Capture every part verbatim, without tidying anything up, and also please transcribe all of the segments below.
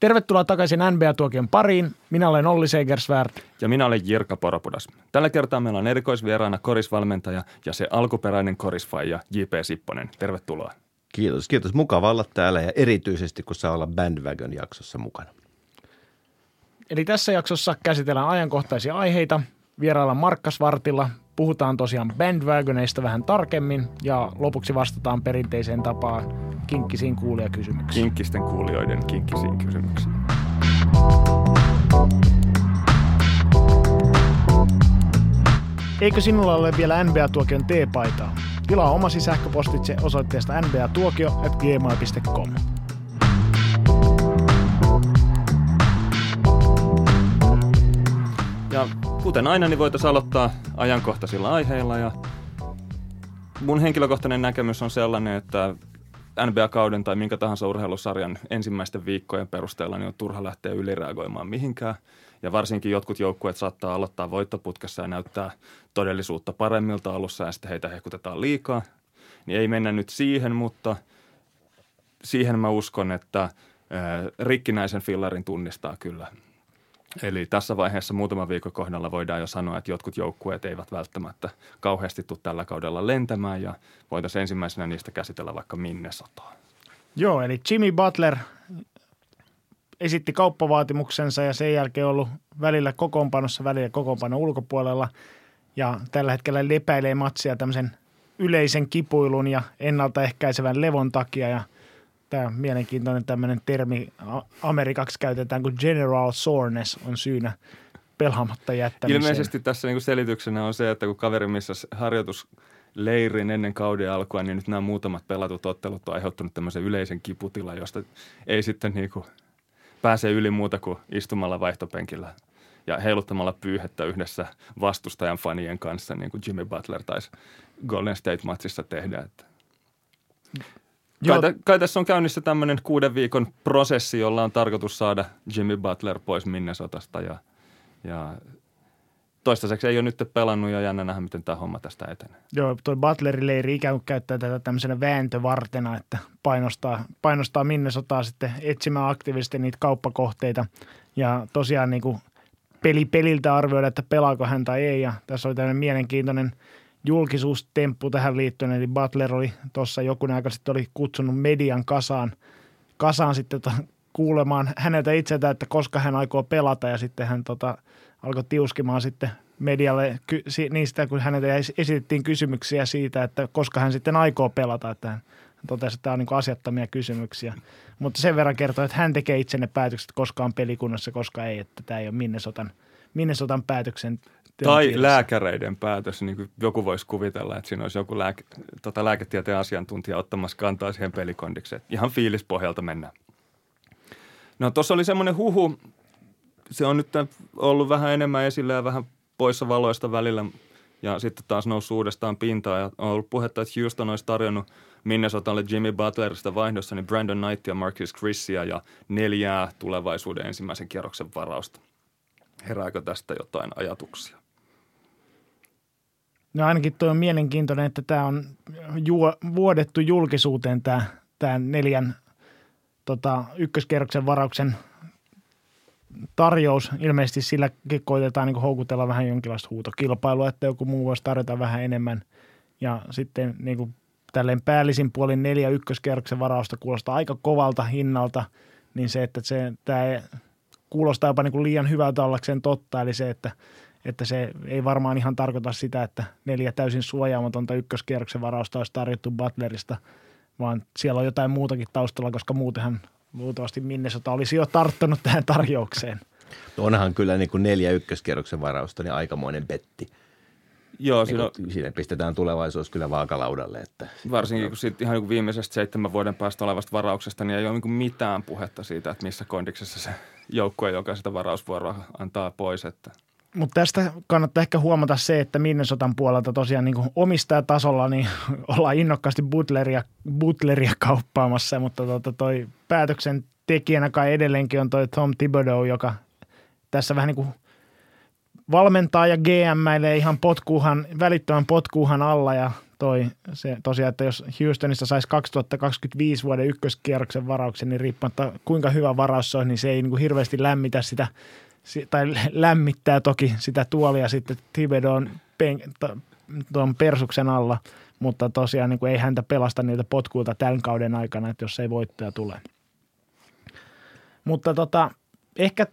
Tervetuloa takaisin N B A-tuokion pariin. Minä olen Olli Segersvärd. Ja minä olen Jirka Poropudas. Tällä kertaa meillä on erikoisvieraana korisvalmentaja ja se alkuperäinen korisfaija J P Sipponen. Tervetuloa. Kiitos, kiitos. Mukava olla täällä ja erityisesti kun saa olla Bandwagon-jaksossa mukana. Eli tässä jaksossa käsitellään ajankohtaisia aiheita. Vieraillaan Markka Svartilla. Puhutaan tosiaan bandwagoneista vähän tarkemmin ja lopuksi vastataan perinteiseen tapaan kinkkisiin kuulijakysymyksiin. Kinkkisten kuulijoiden kinkkisiin kysymyksiin. Eikö sinulla ole vielä N B A-tuokion tee-paitaa? Tilaa omasi sähköpostitse osoitteesta n b a tuokio at gmail piste com. Ja kuten aina, niin voitaisiin aloittaa ajankohtaisilla aiheilla. Ja mun henkilökohtainen näkemys on sellainen, että N B A-kauden tai minkä tahansa urheilusarjan ensimmäisten viikkojen perusteella niin on turha lähteä ylireagoimaan mihinkään. Ja varsinkin jotkut joukkueet saattaa aloittaa voittoputkessa ja näyttää todellisuutta paremmilta alussa ja sitten heitä hehkutetaan liikaa. Niin ei mennä nyt siihen, mutta siihen mä uskon, että äh, rikkinäisen fillarin tunnistaa kyllä. Eli tässä vaiheessa muutaman viikon kohdalla voidaan jo sanoa, että jotkut joukkueet eivät välttämättä kauheasti tule tällä kaudella lentämään ja voitaisiin ensimmäisenä niistä käsitellä vaikka Minnesotaa. Joo, eli Jimmy Butler esitti kauppavaatimuksensa ja sen jälkeen ollut välillä kokoonpanossa, välillä kokoonpanon ulkopuolella ja tällä hetkellä lepäilee matsia tämmöisen yleisen kipuilun ja ennaltaehkäisevän levon takia ja tämä mielenkiintoinen tämmöinen termi amerikaksi käytetään, kun general soreness on syynä pelaamatta jättämiseen. Ilmeisesti tässä niinku selityksenä on se, että kun kaveri missasi harjoitusleirin ennen kauden alkua, niin nyt nämä muutamat pelatut ottelut on aiheuttanut tämmöisen yleisen kiputilan, josta ei sitten niinku pääse yli muuta kuin istumalla vaihtopenkillä ja heiluttamalla pyyhettä yhdessä vastustajan fanien kanssa, niin kuin Jimmy Butler taisi Golden State-matsissa tehdä, että Kai, kai tässä on käynnissä tämmöinen kuuden viikon prosessi, jolla on tarkoitus saada Jimmy Butler pois Minnesotasta ja, ja toistaiseksi ei ole nyt pelannut ja jännä nähdä, miten tämä homma tästä etenee. Joo, toi Butlerin leiri ikään kuin käyttää tätä tämmöisenä vääntövartena, että painostaa, painostaa Minnesotaa sitten etsimään aktiivisesti niitä kauppakohteita ja tosiaan niin kuin peli peliltä arvioida, että pelaako hän tai ei ja tässä oli tämmöinen mielenkiintoinen julkisuustemppu tähän liittyen, eli Butler oli tuossa jokunen aika sitten oli kutsunut median kasaan, kasaan sitten tota, kuulemaan häneltä itseltä, että koska hän aikoo pelata ja sitten hän tota, alkoi tiuskimaan sitten medialle ky- niistä, kun häneltä esitettiin kysymyksiä siitä, että koska hän sitten aikoo pelata, että hän totesi, että tämä on niin kuin asiattomia kysymyksiä. Mutta sen verran kertoi, että hän tekee itse ne päätökset, koska on pelikunnassa, koska ei, että tämä ei ole Minnesotan, Minnesotan päätöksen. Tai lääkäreiden päätös, niin kuin joku voisi kuvitella, että siinä olisi joku lääke, tota lääketieteen asiantuntija ottamassa kantaa siihen pelikondikseen. Ihan fiilispohjalta mennään. No tuossa oli semmoinen huhu, se on nyt ollut vähän enemmän esillä ja vähän poissa valoista välillä ja sitten taas noussut uudestaan pintaan. Ja on ollut puhetta, että Houston olisi tarjonnut Minnesotalle Jimmy Butlerista vaihdossa niin Brandon Knight ja Marquise Chrissia ja neljää tulevaisuuden ensimmäisen kierroksen varausta. Herääkö tästä jotain ajatuksia? No ainakin tuo on mielenkiintoinen, että tämä on juo, vuodettu julkisuuteen tämä, tämä neljän tota, ykköskerroksen varauksen tarjous. Ilmeisesti sillä koitetaan niin kuin houkutella vähän jonkinlaista huutokilpailua, että joku muu voisi tarjota vähän enemmän. Ja sitten niin kuin tälleen päällisin puolin neljä ykköskerroksen varausta kuulostaa aika kovalta hinnalta, niin se, että se, tämä ei, kuulostaa jopa niin kuin liian hyvältä ollakseen totta, eli se, että että se ei varmaan ihan tarkoita sitä, että neljä täysin suojaamatonta ykköskierroksen varausta olisi tarjottu Butlerista, vaan siellä on jotain muutakin taustalla, koska muutenhan luultavasti Minnesota olisi jo tarttunut tähän tarjoukseen. No onhan kyllä niin kuin neljä ykköskierroksen varausta, niin aikamoinen betti. Joo, niin siinä, on, siinä pistetään tulevaisuus kyllä vaakalaudalle. Että varsinkin kun siitä ihan niin viimeisestä seitsemän vuoden päästä olevasta varauksesta, niin ei ole niin mitään puhetta siitä, että missä kondiksessa se joukkue, joka sitä varausvuoroa antaa pois, että mutta tästä kannattaa ehkä huomata se, että Minnesotan puolelta tosiaan niin kuin omistajatasolla niin ollaan innokkaasti Butleria, Butleria kauppaamassa, mutta tuota toi päätöksentekijänä kai edelleenkin on toi Tom Thibodeau, joka tässä vähän niin kuin valmentaa ja G M:ilee ihan potkuuhan, välittömän potkuuhan alla ja toi se tosiaan, että jos Houstonissa saisi kaksituhattakaksikymmentäviisi vuoden ykköskierroksen varauksen, niin riippumatta kuinka hyvä varaus se on, niin se ei niin kuin hirveästi lämmitä sitä, tai lämmittää toki sitä tuolia sitten Thibodeau'n pen- tuon persuksen alla, mutta tosiaan niin kuin ei häntä pelasta niiltä potkuilta tämän kauden aikana, että jos ei voittaja tule. Mutta tota, ehkä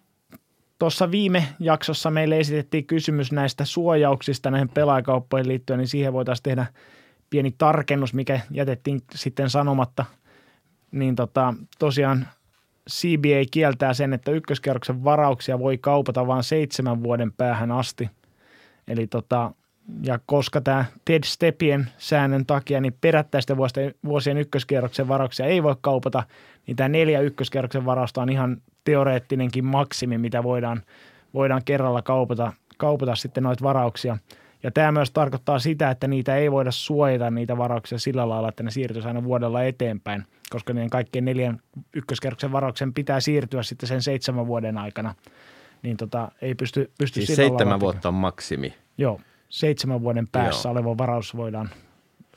tuossa viime jaksossa meille esitettiin kysymys näistä suojauksista näihin pelaajakauppoihin liittyen, niin siihen voitaisiin tehdä pieni tarkennus, mikä jätettiin sitten sanomatta. Niin tota, tosiaan C B A kieltää sen, että ykköskerroksen varauksia voi kaupata vain seitsemän vuoden päähän asti. Eli tota, ja koska tämä Ted Stepien säännön takia, niin perättäisten vuosien ykköskerroksen varauksia ei voi kaupata, niin tämä neljä ykköskerroksen varausta on ihan teoreettinenkin maksimi, mitä voidaan, voidaan kerralla kaupata, kaupata sitten noita varauksia. Ja tämä myös tarkoittaa sitä, että niitä ei voida suojata niitä varauksia sillä lailla, että ne siirtyisi aina vuodella eteenpäin, koska niiden kaikkien neljän ykköskerroksen varauksen pitää siirtyä sitten sen seitsemän vuoden aikana. Niin tota, ei pysty, pysty siis sillä lailla. Siis seitsemän vuotta on maksimi. Joo, seitsemän vuoden päässä Joo. oleva varaus voidaan.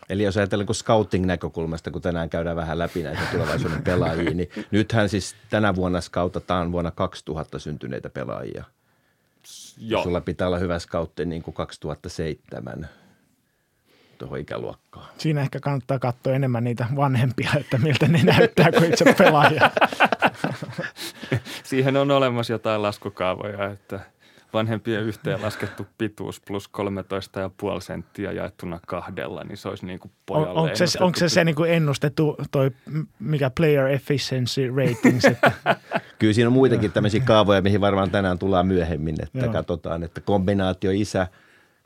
Eli jos ajatellaan kun scouting-näkökulmasta, kun tänään käydään vähän läpi näitä tulevaisuuden pelaajia, niin nythän siis tänä vuonna scoutataan vuonna kaksituhatta syntyneitä pelaajia. Joo. Sulla pitää olla hyvä scoutti niin kuin kaksituhattaseitsemän tuohon ikäluokkaan. Siinä ehkä kannattaa katsoa enemmän niitä vanhempia, että miltä ne näyttää kuin itse pelaajia. Siihen on olemassa jotain laskukaavoja, että vanhempien yhteenlaskettu pituus plus kolmetoista pilkku viisi senttiä jaettuna kahdella, niin se olisi niin kuin pojalle. On, onko se onko se, se niin kuin ennustettu toi, mikä player efficiency ratings? Että. Kyllä siinä on muitakin tämmöisiä kaavoja, mihin varmaan tänään tullaan myöhemmin, että Joo. katsotaan, että kombinaatio isä,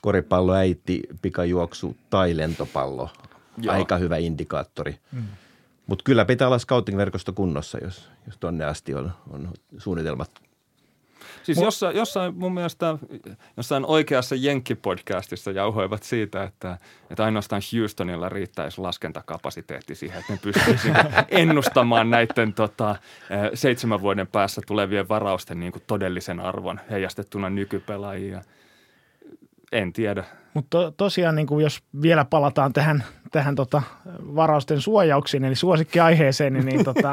koripallo, äiti, pikajuoksu tai lentopallo. Joo. Aika hyvä indikaattori. Mm. Mutta kyllä pitää olla scouting-verkosto kunnossa, jos, jos tonne asti on, on suunnitelmat. Siis jossain, jossain mun mielestä jossain oikeassa Jenkki-podcastissa jauhoivat siitä, että, että ainoastaan Houstonilla riittäisi laskentakapasiteetti siihen, että ne pystyisi ennustamaan näiden tota, seitsemän vuoden päässä tulevien varausten niin kuin todellisen arvon heijastettuna nykypelaajia. En tiedä. Mutta to, tosiaan, niin kuin jos vielä palataan tähän, tähän tota, varausten suojauksiin, eli suosikkiaiheeseen, niin, niin tota,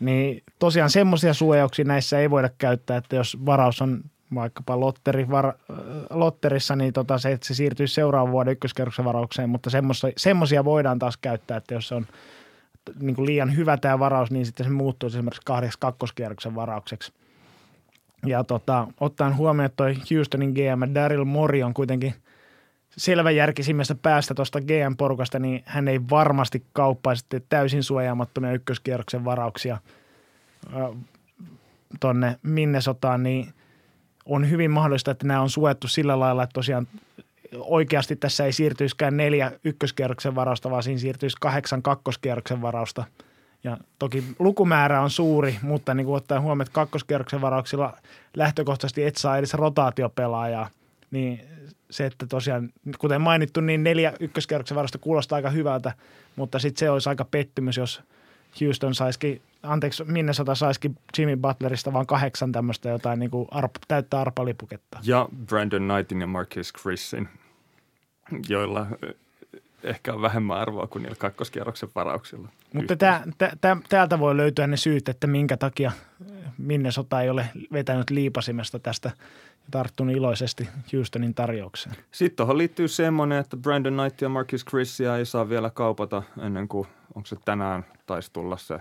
niin tosiaan semmoisia suojauksia näissä ei voida käyttää, että jos varaus on vaikkapa lotteri, var, lotterissa, niin tota se, että se siirtyy seuraavan vuoden ykköskerroksen varaukseen, mutta semmoisia voidaan taas käyttää, että jos on niin kuin liian hyvä tämä varaus, niin sitten se muuttuu esimerkiksi kahdeksi kakkoskierroksen varaukseksi. Ja tota, ottaen huomioon, että toi Houstonin G M Daryl Morey on kuitenkin selväjärkisimmästä päästä tuosta G M-porukasta, niin hän ei varmasti kauppaisi täysin suojaamattomia ykköskierroksen varauksia tuonne Minnesotaan, niin on hyvin mahdollista, että nämä on suojattu sillä lailla, että tosiaan oikeasti tässä ei siirtyisikään neljä ykköskierroksen varausta, vaan siinä siirtyisi kahdeksan kakkoskierroksen varausta. Ja toki lukumäärä on suuri, mutta niin kuin ottaen huomioon, että kakkoskierroksen varauksilla lähtökohtaisesti et saa edes rotaatiopelaajaa, niin se, että tosiaan, kuten mainittu, niin neljä ykköskerroksen varausta kuulostaa aika hyvältä, mutta sitten se olisi aika pettymys, jos Houston saisikin, anteeksi, Minnesota saisikin Jimmy Butlerista vaan kahdeksan tämmöistä jotain niin kuin arp, täyttää arpalipuketta. Ja Brandon Knightin ja Marquise Chrissin, joilla ehkä on vähemmän arvoa kuin niillä kakkoskierroksen varauksilla. Mutta tä, tä, tä, täältä voi löytyä ne syyt, että minkä takia Minnesota ei ole vetänyt liipasimesta tästä tarttun iloisesti Houstonin tarjoukseen. Sitten tuohon liittyy semmoinen, että Brandon Knight ja Marquise Chrissia ei saa vielä kaupata ennen kuin, onko se tänään taisi tulla se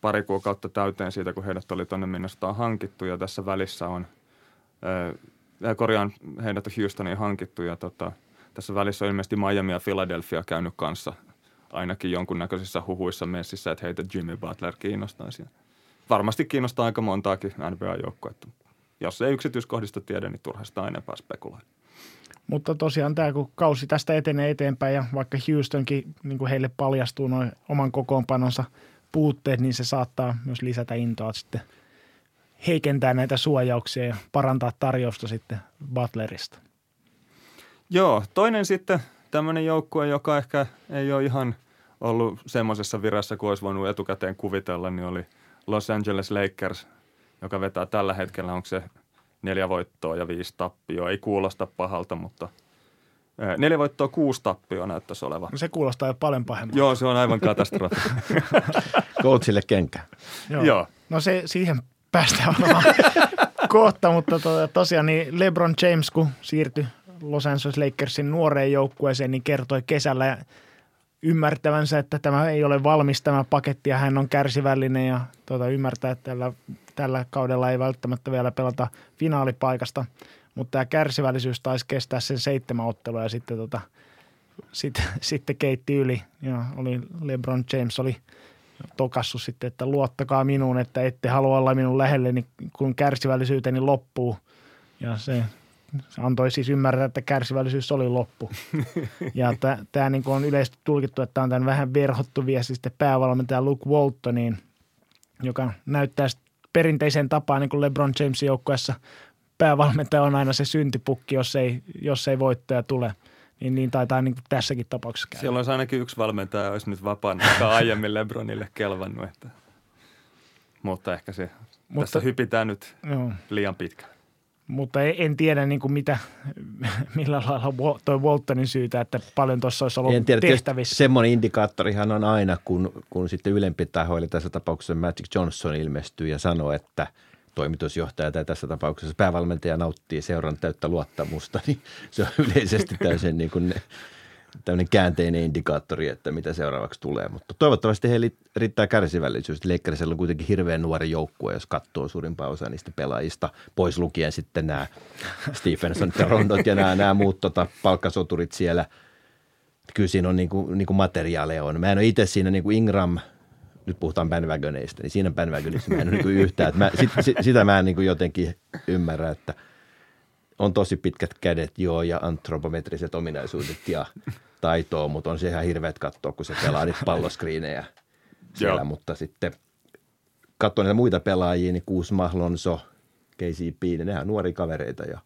pari kuukautta täyteen siitä, kun heidät oli tuonne Minnesotaan hankittu ja tässä välissä on, äh, korjaan heidät on Houstoniin hankittu ja tota, tässä välissä on ilmeisesti Miami ja Philadelphia käynyt kanssa ainakin jonkunnäköisissä huhuissa messissä, että heitä Jimmy Butler kiinnostaisi. Varmasti kiinnostaa aika montaakin N B A-joukkuetta. Jos ei yksityiskohdista tiedä, niin turha sitä enempää spekuloida. Mutta tosiaan tämä, kun kausi tästä etenee eteenpäin ja vaikka Houstonkin, niin kuin heille paljastuu noin oman kokoonpanonsa puutteet, niin se saattaa myös lisätä intoa sitten heikentää näitä suojauksia ja parantaa tarjousta sitten Butlerista. Joo, toinen sitten tämmöinen joukkue, joka ehkä ei ole ihan ollut semmoisessa virassa, kuin olisi voinut etukäteen kuvitella, niin oli Los Angeles Lakers, joka vetää tällä hetkellä, onko se neljä voittoa ja viisi tappioa. Ei kuulosta pahalta, mutta Neljä voittoa, kuusi tappioa näyttäisi olevan. No se kuulostaa jo paljon pahemmalta. Joo, se on aivan katastrofi. Coachille kenkä. Joo. Joo. No se, siihen päästään varmaan kohta, mutta to, tosiaan niin LeBron James, kun siirtyi Los Angeles Lakersin nuoreen joukkueeseen, niin kertoi kesällä ymmärtävänsä, että tämä ei ole valmis tämä paketti ja hän on kärsivällinen ja tuota, ymmärtää, että tällä, tällä kaudella ei välttämättä vielä pelata finaalipaikasta. Mutta tämä kärsivällisyys taisi kestää sen seitsemän ottelua ja sitten, tota, sit, sitten keitti yli. Ja oli LeBron James oli tokassut sitten, että luottakaa minuun, että ette halua olla minun lähelleni, kun kärsivällisyyteni loppuu. Ja se antoi siis ymmärtää, että kärsivällisyys oli loppu. Ja tämä niinku on yleisesti tulkittu, että on tämän vähän verhottu viesti sitten päävalmentaja Luke Waltoniin, joka näyttää perinteiseen tapaan niin kuin LeBron Jamesin joukkueessa – päävalmentaja on aina se syntipukki, jos ei, jos ei voittaja tule. Niin, niin taitaa niin kuin tässäkin tapauksessa käydä. Siellä olisi ainakin yksi valmentaja, olisi nyt vapaana, joka aiemmin LeBronille kelvannut. Että. Mutta ehkä se, mutta, tässä hypitään nyt joo. liian pitkä. Mutta en tiedä niin kuin mitä, millä lailla toi Waltonin syytä, että paljon tuossa olisi ollut en tiedä, tehtävissä. Semmoinen indikaattorihan on aina, kun, kun sitten ylempi taho, eli tässä tapauksessa Magic Johnson ilmestyy ja sanoo, että – toimitusjohtaja tai tässä tapauksessa päävalmentaja nauttii seuran täyttä luottamusta, niin se on yleisesti täysin niin kuin tämmöinen käänteinen indikaattori, että mitä seuraavaksi tulee. Mutta toivottavasti heille riittää kärsivällisyys. Lakersilla on kuitenkin hirveän nuori joukkue, jos katsoo suurimpaa osaa niistä pelaajista, pois lukien sitten nämä Stephenson, Rondot ja nämä, nämä muut tota, palkkasoturit siellä. Kyllä siinä on niin kuin, niin kuin materiaaleja on. Mä en ole itse siinä niin kuin Ingram – nyt puhutaan bandwagoneista, niin siinä bandwagonissa mä en ole niin yhtään. Mä, sit, sit, sitä mä en niin jotenkin ymmärrä, että on tosi pitkät kädet, joo, ja antropometriset ominaisuudet ja taitoa, mutta on se ihan hirveät katsoa, kun se pelaa niitä palloskriinejä siellä. Joo. Mutta sitten katsoa niitä muita pelaajia, niin Kuzma, Lonzo, K C P, niin nehän on nuoria kavereita ja,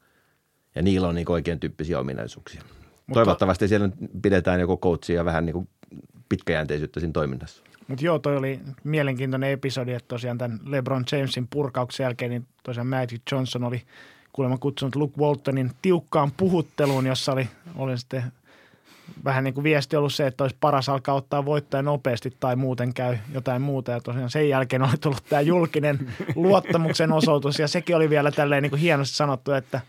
ja niillä on niin oikein tyyppisiä ominaisuuksia. Mutta toivottavasti siellä pidetään joko coachia vähän niin pitkäjänteisyyttä siinä toiminnassa. Mutta joo, toi oli mielenkiintoinen episodi, että tosiaan tämän LeBron Jamesin purkauksen jälkeen, niin tosiaan Magic Johnson oli kuulemma kutsunut Luke Waltonin tiukkaan puhutteluun, jossa oli, oli sitten vähän niin kuin viesti ollut se, että olisi paras alkaa ottaa voittaja nopeasti tai muuten käy jotain muuta. Ja tosiaan sen jälkeen oli tullut tämä julkinen luottamuksen osoitus ja sekin oli vielä tälleen niin kuin hienosti sanottu, että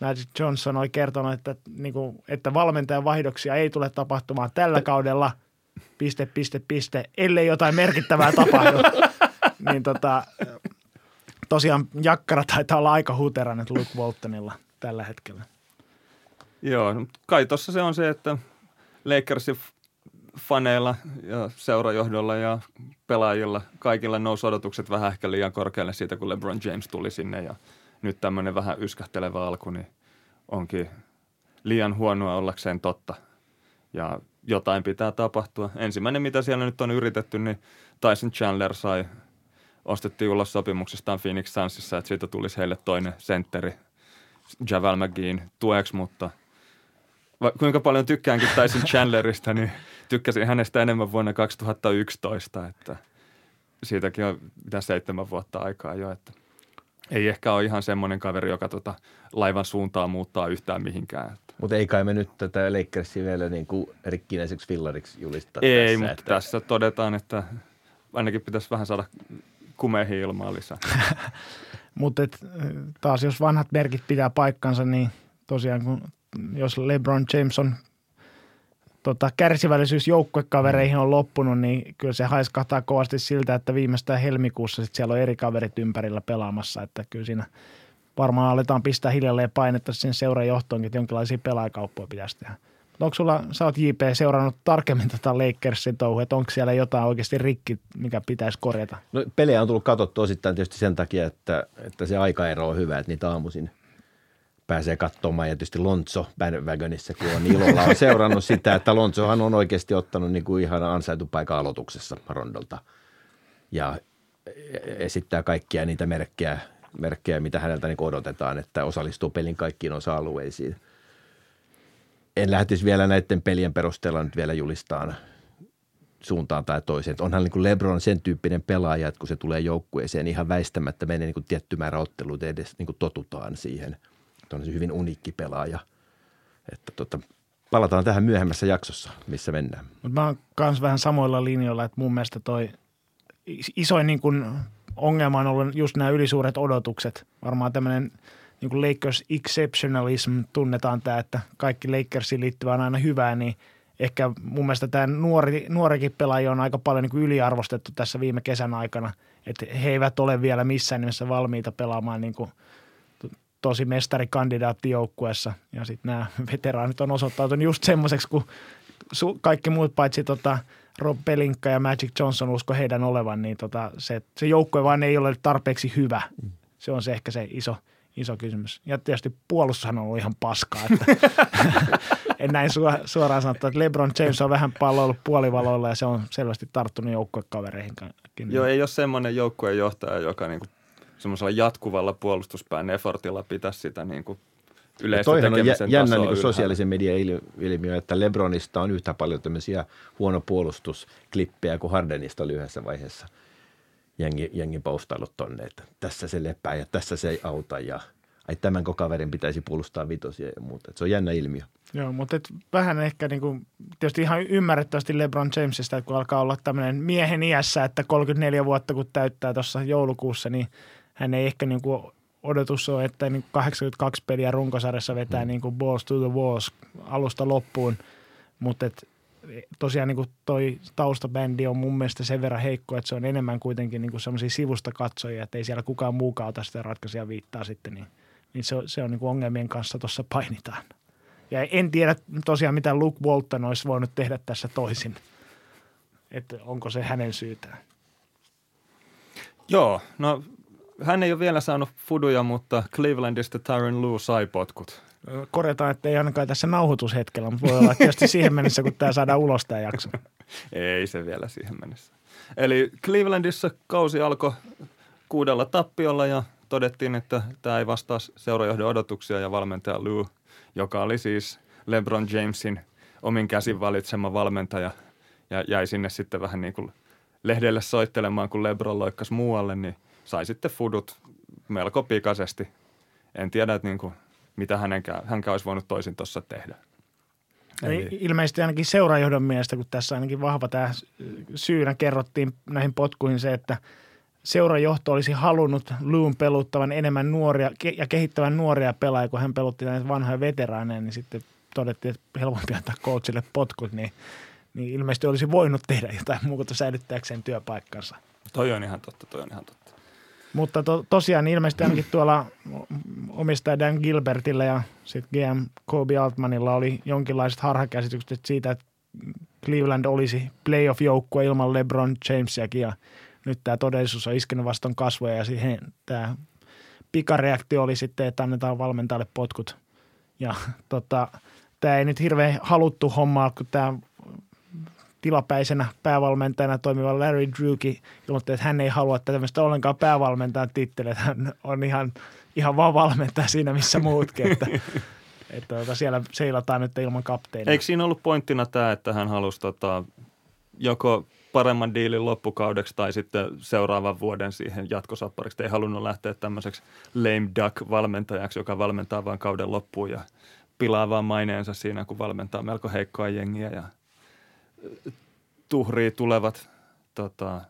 Magic Johnson oli kertonut, että, niin kuin, että valmentajan vaihdoksia ei tule tapahtumaan tällä kaudella – piste, piste, piste, ellei jotain merkittävää tapahdu. Niin tota, tosiaan jakkara taitaa olla aika huuterainen Luke Waltonilla tällä hetkellä. Joo, kai tuossa se on se, että Lakersin faneilla ja seurajohdolla ja pelaajilla kaikilla nousi odotukset vähän ehkä liian korkealle siitä, kun LeBron James tuli sinne. Ja nyt tämmöinen vähän yskähtelevä alku, niin onkin liian huonoa ollakseen totta. Ja jotain pitää tapahtua. Ensimmäinen, mitä siellä nyt on yritetty, niin Tyson Chandler sai, ostettiin ulos sopimuksestaan Phoenix Sunsissa, että siitä tulisi heille toinen sentteri JaVale McGeen tueksi, mutta va- kuinka paljon tykkäänkin Tyson Chandlerista, niin tykkäsin hänestä enemmän vuonna kaksituhattayksitoista, että siitäkin on mitä seitsemän vuotta aikaa jo, että ei ehkä ole ihan semmoinen kaveri, joka tota laivan suuntaa muuttaa yhtään mihinkään. Mutta ei kai me nyt tätä Lakersia vielä niin kuin rikkinäiseksi fillariksi julistaa. Ei, tässä, mutta että tässä todetaan, että ainakin pitäisi vähän saada kumeihin ilmaan lisää. Mutta taas jos vanhat merkit pitää paikkansa, niin tosiaan kun jos LeBron James on tota, kärsivällisyys joukkuekavereihin on loppunut, niin kyllä se haiskahtaa kovasti siltä, että viimeistään helmikuussa sit siellä on eri kaverit ympärillä pelaamassa, että kyllä siinä – varmaan aletaan pistää hiljalleen painetta sen seuran johtoonkin, että jonkinlaisia pelaajakauppoja pitäisi tehdä. Onko sulla, sä oot J P seurannut tarkemmin tätä Lakersin touhua, että onko siellä jotain oikeasti rikki, mikä pitäisi korjata? No pelejä on tullut katsottu osittain tietysti sen takia, että, että se aikaero on hyvä, että niitä aamuisin pääsee katsomaan. Ja tietysti Lonzo bandwagonissa, kun on ilolla on seurannut sitä, että Lonzohan on oikeasti ottanut niin kuin ihan ansaitupaikan aloituksessa Rondolta ja esittää kaikkia niitä merkkejä. merkkejä, mitä häneltä niin odotetaan, että osallistuu pelin kaikkiin osa-alueisiin. En lähtisi vielä näiden pelien perusteella nyt vielä julistaan suuntaan tai toiseen. Onhan niin kuin LeBron sen tyyppinen pelaaja, että kun se tulee joukkueeseen, niin ihan väistämättä menee niin kuin tietty määrä otteluita edes niin kuin totutaan siihen. On se hyvin uniikki pelaaja. Että tota, palataan tähän myöhemmässä jaksossa, missä mennään. Mutta mä oon myös vähän samoilla linjoilla, että mun mielestä toi isoin niin kun ongelma on ollut just nämä ylisuuret odotukset. Varmaan tämmöinen niin kun Lakers exceptionalism tunnetaan tämä, että kaikki Lakersiin liittyvä on aina hyvää, niin ehkä mun mielestä tämä nuori, nuorikin pelaaja on aika paljon niin kun yliarvostettu tässä viime kesän aikana, että he eivät ole vielä missään nimessä valmiita pelaamaan niin kuin tosi mestarikandidaattijoukkueessa. Ja sitten nämä veteraanit on osoittautunut just semmoiseksi, kun kaikki muut paitsi tota Rob Pelinka ja Magic Johnson usko heidän olevan, niin tota se, se joukkue vaan ei ole tarpeeksi hyvä. Se on se ehkä se iso, iso kysymys. Ja tietysti puolustushan on ollut ihan paskaa. Että en näin suoraan sanottu, että LeBron James on vähän palloillut puolivaloilla ja se on selvästi tarttunut joukkuekavereihin. Joo, ei ole semmoinen joukkuejohtaja, joka niinku semmoisella jatkuvalla puolustuspään effortilla pitäisi sitä niin kuin yleistä tekemisen tasoa ylhäällä. Toihan on jännä niin sosiaalisen median ilmiö, että LeBronista on yhtä paljon tämmöisiä huonopuolustusklippejä kuin Hardenista lyhyessä vaiheessa. Jengi, jengi postailut tonne, että tässä se lepää ja tässä se ei auta ja ai tämän kaverin pitäisi puolustaa vitosia ja muuta. Et se on jännä ilmiö. Joo, mutta et vähän ehkä niin kuin, tietysti ihan ymmärrettävästi LeBron Jamesista, että kun alkaa olla tämmöinen miehen iässä, että kolmekymmentäneljä vuotta kun täyttää tuossa joulukuussa, niin hän ei ehkä niin kuin odotus ole, että niin kahdeksankymmentäkaksi peliä runkosarjassa vetää hmm. niin kuin balls to the walls alusta loppuun, mutta et tosiaan niin kuin toi taustabändi on mun mielestä sen verran heikko, että se on enemmän kuitenkin niin kuin semmoisia sivusta katsojia, että ei siellä kukaan muukaan ota sitä ratkaisijaa viittaa sitten, niin, niin se on, se on niin kuin ongelmien kanssa tuossa painitaan. Ja en tiedä tosiaan, mitä Luke Walton olisi voinut tehdä tässä toisin, että onko se hänen syytään. Joo, no hän ei ole vielä saanut fuduja, mutta Clevelandista Tyronn Lue sai potkut. Korjataan, että ei ainakaan tässä nauhoitushetkellä, mutta voi olla tietysti siihen mennessä, kun tämä saadaan ulos tämä jakso. Ei se vielä siihen mennessä. Eli Clevelandissa kausi alkoi kuudella tappiolla ja todettiin, että tämä ei vastaa seurajohdon odotuksia ja valmentaja Lue, joka oli siis LeBron Jamesin omin käsin valitsema valmentaja ja jäi sinne sitten vähän niin kuin lehdelle soittelemaan, kun LeBron loikkasi muualle, niin sai sitten fudut melko pikaisesti. En tiedä, että niin kuin, mitä hänenkään, hänkään olisi voinut toisin tuossa tehdä. Eli ilmeisesti ainakin seuraajohdon mielestä, kun tässä ainakin vahva tämä syynä kerrottiin näihin potkuihin se, että seurajohto olisi halunnut Luen peluttavan enemmän nuoria ja kehittävän nuoria pelaajia, kun hän pelutti näitä vanhoja veteraaneja, niin sitten todettiin, että helpompi antaa coachille potkut, niin, niin ilmeisesti olisi voinut tehdä jotain muuta säilyttääkseen työpaikkansa. Toi on ihan totta, toi on ihan totta. Mutta to, tosiaan ilmeisesti ainakin tuolla omistaja Dan Gilbertillä ja sitten G M Kobe Altmanilla oli jonkinlaiset harhakäsitykset siitä, että Cleveland olisi playoff-joukkue ilman LeBron Jamesiakin ja nyt tämä todellisuus on iskenyt vastaan kasvoja ja siihen tämä pikareaktio oli sitten, että annetaan valmentajalle potkut. Ja tota, tämä ei nyt hirveän haluttu hommaa, kun tämä tilapäisenä päävalmentajana toimiva Larry Drewkin ilmoitti, että hän ei halua tämmöistä ollenkaan päävalmentajan titteleitä. Hän on ihan, ihan vaan valmentaja siinä, missä muutkin, että, että, että siellä seilataan nyt ilman kapteenia. Eikö siinä ollut pointtina tämä, että hän halusi tota, joko paremman diilin loppukaudeksi tai sitten seuraavan vuoden siihen jatkosappariksi? Ei halunnut lähteä tämmöiseksi lame duck-valmentajaksi, joka valmentaa vain kauden loppuun ja pilaa vaan maineensa siinä, kun valmentaa melko heikkoa jengiä ja tuhrii tulevat tota,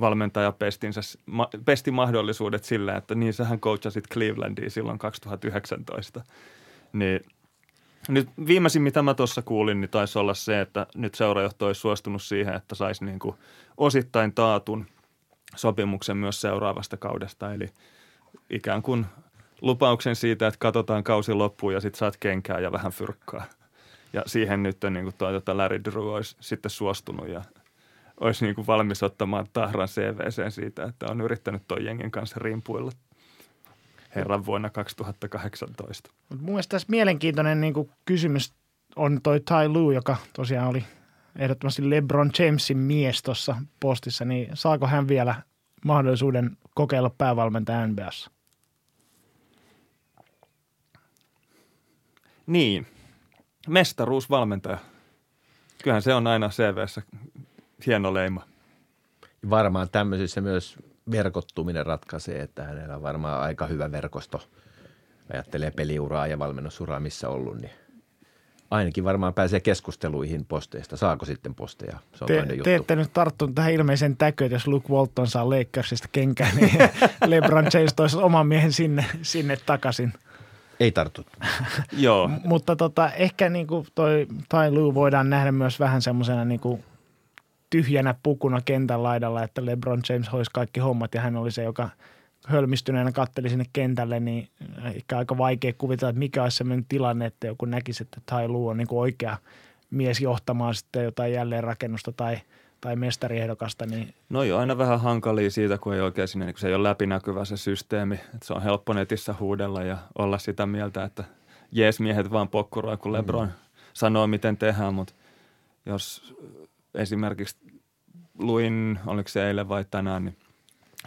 valmentajapestinsä, ma, pestimahdollisuudet sillä, että niin sähän coachasit Clevelandia silloin kaksituhattayhdeksäntoista. Niin, nyt viimeisin, mitä mä tuossa kuulin, niin taisi olla se, että nyt seurajohto olisi suostunut siihen, että saisi niin kuin osittain taatun sopimuksen myös seuraavasta kaudesta. Eli ikään kuin lupauksen siitä, että katsotaan kausi loppuun ja sitten saat kenkää ja vähän fyrkkaa. Ja siihen nyt niin kuin toi, tota Larry Drew olisi sitten suostunut ja olisi niin kuin valmis ottamaan tahran C V:seen siitä, että on yrittänyt tuon jengin kanssa rimpuilla herran vuonna kaksituhattakahdeksantoista. Mut mun mielestä tässä mielenkiintoinen niin kuin kysymys on toi Ty Lue, joka tosiaan oli ehdottomasti LeBron Jamesin mies tuossa postissa, niin saako hän vielä mahdollisuuden kokeilla päävalmentaja N B A:ssa? Niin. Mestaruusvalmentaja. Kyllähän se on aina C V:ssä hieno leima. Varmaan tämmöisissä myös verkottuminen ratkaisee, että hänellä on varmaan aika hyvä verkosto. Ajattelee peliuraa ja valmennusuraa, missä ollut, niin ainakin varmaan pääsee keskusteluihin posteista. Saako sitten posteja? Se on te, toinen juttu. Te ette nyt tarttunut tähän ilmeiseen täköön, jos Luke Walton saa leikkauksesta kenkään, niin LeBron James toisi oman miehen sinne, sinne takaisin. Ei tarttunut. Joo. Mutta tota, ehkä niin kuin toi Tai Lue voidaan nähdä myös vähän semmoisena niin kuin tyhjänä pukuna kentän laidalla, että LeBron James hoisi kaikki hommat ja hän oli se, joka hölmistyneenä katteli sinne kentälle, niin ehkä aika vaikea kuvitella, että mikä olisi sellainen tilanne, että joku näkisi, että Tai Lue on niin kuin oikea mies johtamaan sitten jotain jälleenrakennusta tai, tai mestariehdokasta. Niin. No joo, aina vähän hankalia siitä, kun ei oikein sinne, kun se ei ole läpinäkyvä se systeemi. Että se on helppo netissä huudella ja olla sitä mieltä, että jees miehet vaan pokkuraa, kun LeBron mm. sanoo, miten tehdään, mutta jos esimerkiksi luin, oliko se eilen vai tänään, niin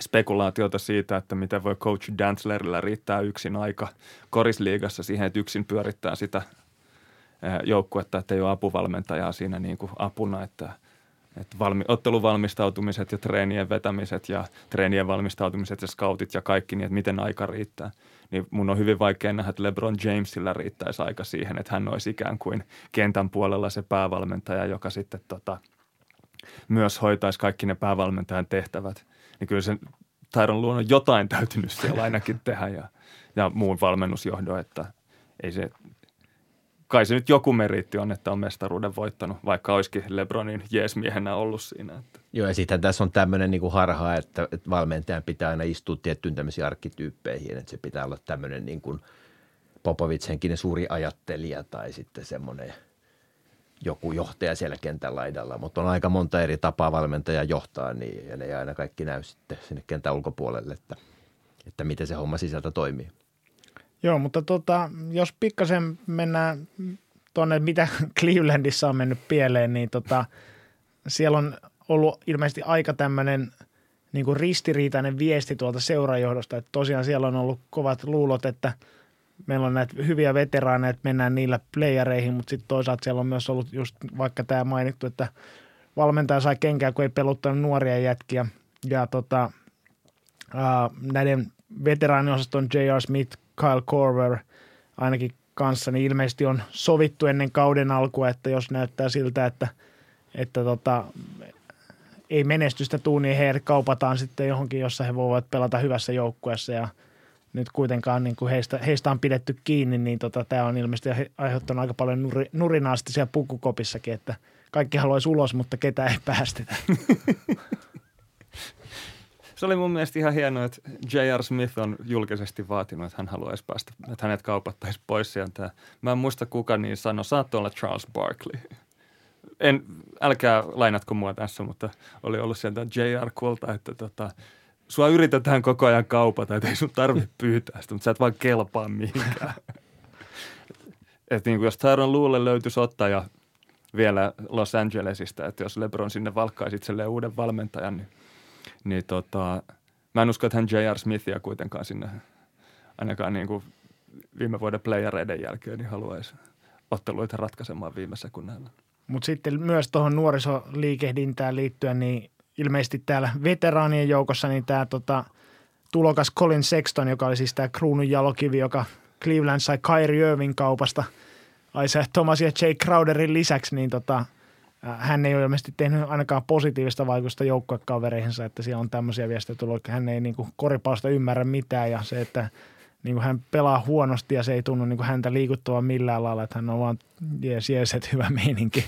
spekulaatiota siitä, että miten voi coach Dantzlerillä riittää yksin aika korisliigassa siihen, että yksin pyörittää sitä joukkuetta, että ei ole apuvalmentajaa siinä niin kuin apuna, että, että valmi, otteluvalmistautumiset ja treenien vetämiset ja treenien valmistautumiset ja scoutit ja kaikki, niin että miten aika riittää. Niin mun on hyvin vaikea nähdä, että LeBron Jamesilla riittäisi aika siihen, että hän olisi ikään kuin kentän puolella se päävalmentaja, joka sitten tota, myös hoitaisi kaikki ne päävalmentajan tehtävät. Niin kyllä sen Tyron Luen on jotain täytynyt siellä ainakin tehdä ja, ja muun valmennusjohdon, että ei se, kai se nyt joku meriitti on, että on mestaruuden voittanut, vaikka olisikin LeBronin jeesmiehenä ollut siinä. Että. Joo ja sitten tässä on tämmöinen niin kuin harha, että, että valmentajan pitää aina istua tiettyyn tämmöisiin arkkityyppeihin, että se pitää olla tämmöinen niin kuin Popovic-henkinen suuri ajattelija tai sitten semmoinen joku johtaja siellä kentän laidalla, mutta on aika monta eri tapaa valmentaja johtaa, niin ja ne ei aina kaikki näy sitten sinne kentän ulkopuolelle, että, että miten se homma sisältä toimii. Joo, mutta tota, jos pikkasen mennään tuonne, mitä Clevelandissa on mennyt pieleen, niin tota, siellä on ollut ilmeisesti aika tämmöinen niin kuin ristiriitainen viesti tuolta seurajohdosta, että tosiaan siellä on ollut kovat luulot, että meillä on näitä hyviä veteraaneja, että mennään niillä playereihin, mutta sitten toisaalta siellä on myös ollut just vaikka tämä mainittu, että valmentaja sai kenkään, kun ei peluttanut nuoria jätkiä. Ja tota, ää, näiden veteraaniosaston J R. Smith, Kyle Korver ainakin kanssa, niin ilmeisesti on sovittu ennen kauden alkua, että jos näyttää siltä, että, että tota, ei menestystä tule, niin heidät kaupataan sitten johonkin, jossa he voivat pelata hyvässä joukkueessa ja nyt kuitenkaan niin kuin heistä, heistä on pidetty kiinni, niin tota, tämä on ilmeisesti aiheuttanut aika paljon nuri, nurinaasti siellä pukukopissakin, että kaikki haluaisi ulos, mutta ketä ei päästetä. Se oli mun mielestä ihan hienoa, että J R. Smith on julkisesti vaatinut, että hän haluaisi päästä, että hänet kaupattaisi pois sieltä. Mä en muista kuka niin sanoi, saattoi olla Charles Barkley. En, älkää lainatko mua tässä, mutta oli ollut sieltä J R. Kulta, että tota, sua yritetään koko ajan kaupata, että ei sun tarvitse pyytää sitä, mutta sä et vaan kelpaa mihinkään. Että niin jos Tyron Luelle löytyisi ottaja vielä Los Angelesista, että jos LeBron sinne valkkaisi itselleen uuden valmentajan, niin, niin tota, mä en usko, että hän J R. Smithia kuitenkaan sinne ainakaan niin kuin viime vuoden playereiden jälkeen niin haluaisi otteluita ratkaisemaan viimeisessä kunnalla. Mutta sitten myös tuohon nuorisoliikehdintään liittyen, niin ilmeisesti täällä veteraanien joukossa niin tämä tota, tulokas Colin Sexton, joka oli siis tämä kruunun jalokivi, joka Cleveland sai Kyrie Irving kaupasta, Isaiah Thomasin ja Jay Crowderin lisäksi, niin tota, hän ei ole ilmeisesti tehnyt ainakaan positiivista vaikutusta joukkuekavereihinsa, että siellä on tämmöisiä viestejä tullut, hän ei niin kuin koripallosta ymmärrä mitään ja se, että niin kuin hän pelaa huonosti ja se ei tunnu niin kuin häntä liikuttavan millään lailla, että hän on vaan jees, jees, että hyvä meininki,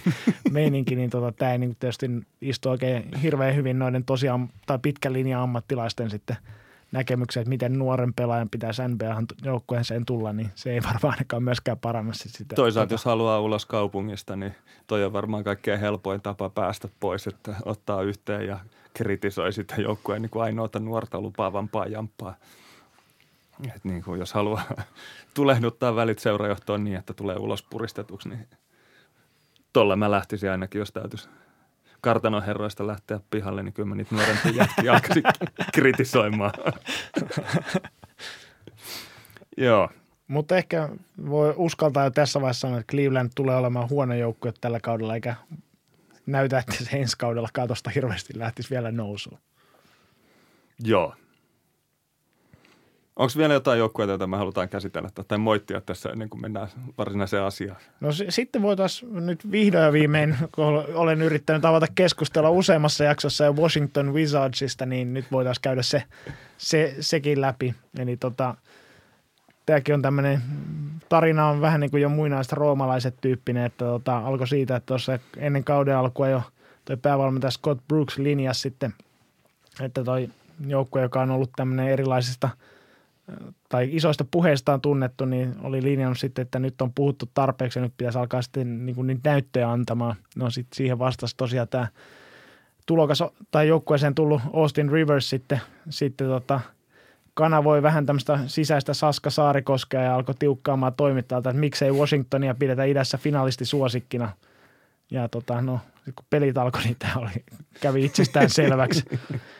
meininki niin tota, tämä ei niin tietysti istu oikein hirveän hyvin noiden tosiaan tai pitkän linjan ammattilaisten sitten näkemyksiä, että miten nuoren pelaajan pitäisi N B A-joukkueeseen tulla, niin se ei varmaan ainakaan myöskään paranna sitä. Toisaalta tota. Jos haluaa ulos kaupungista, niin toi on varmaan kaikkein helpoin tapa päästä pois, että ottaa yhteen ja kritisoi sitä joukkueen niin kuin ainoata nuorta lupaavampaa jamppaa. Että niin kuin jos haluaa tulehduttaa välit seurajohtoon niin, että tulee ulos puristetuksi, niin tolla mä lähtisin ainakin, jos täytyisi kartanon herroista lähteä pihalle, niin kyllä mä niitä nuorempia jätkiä alkaisin kritisoimaan. Joo. Mutta ehkä voi uskaltaa jo tässä vaiheessa sanoa, että Cleveland tulee olemaan huono joukkue tällä kaudella, eikä näytä, että se ensi kaudella katosta hirveästi lähtisi vielä nousuun. Joo. Onko vielä jotain joukkueita, joita me halutaan käsitellä tai moittia tässä ennen kuin mennään varsinaiseen asiaan? No s- sitten voitaisiin nyt vihdoin ja viimein, kun olen yrittänyt avata keskustella useammassa jaksossa jo Washington Wizardsista, niin nyt voitaisiin käydä se, se, sekin läpi. Eli tota, tämäkin on tämmöinen, tarina on vähän niin kuin jo muinaiset roomalaiset tyyppinen, että tota, alkoi siitä, että tuossa ennen kauden alkua jo toi päävalmentaja Scott Brooks linjasi sitten, että toi joukkue, joka on ollut tämmöinen erilaisista tai isoista puheistaan tunnettu, niin oli linjannut sitten, että nyt on puhuttu tarpeeksi ja nyt pitäisi alkaa sitten niin kuin niitä näyttöjä antamaan. No sitten siihen vastasi tosiaan tämä tulokas tai joukkueeseen tullut Austin Rivers sitten, sitten tota, kanavoi vähän tämmöistä sisäistä Saska Saarikoskea ja alkoi tiukkaamaan toimittajalta, että miksei Washingtonia pidetä idässä finalisti-suosikkina. Ja tota, no, kun pelit alkoi, niin tämä oli, kävi itsestään selväksi.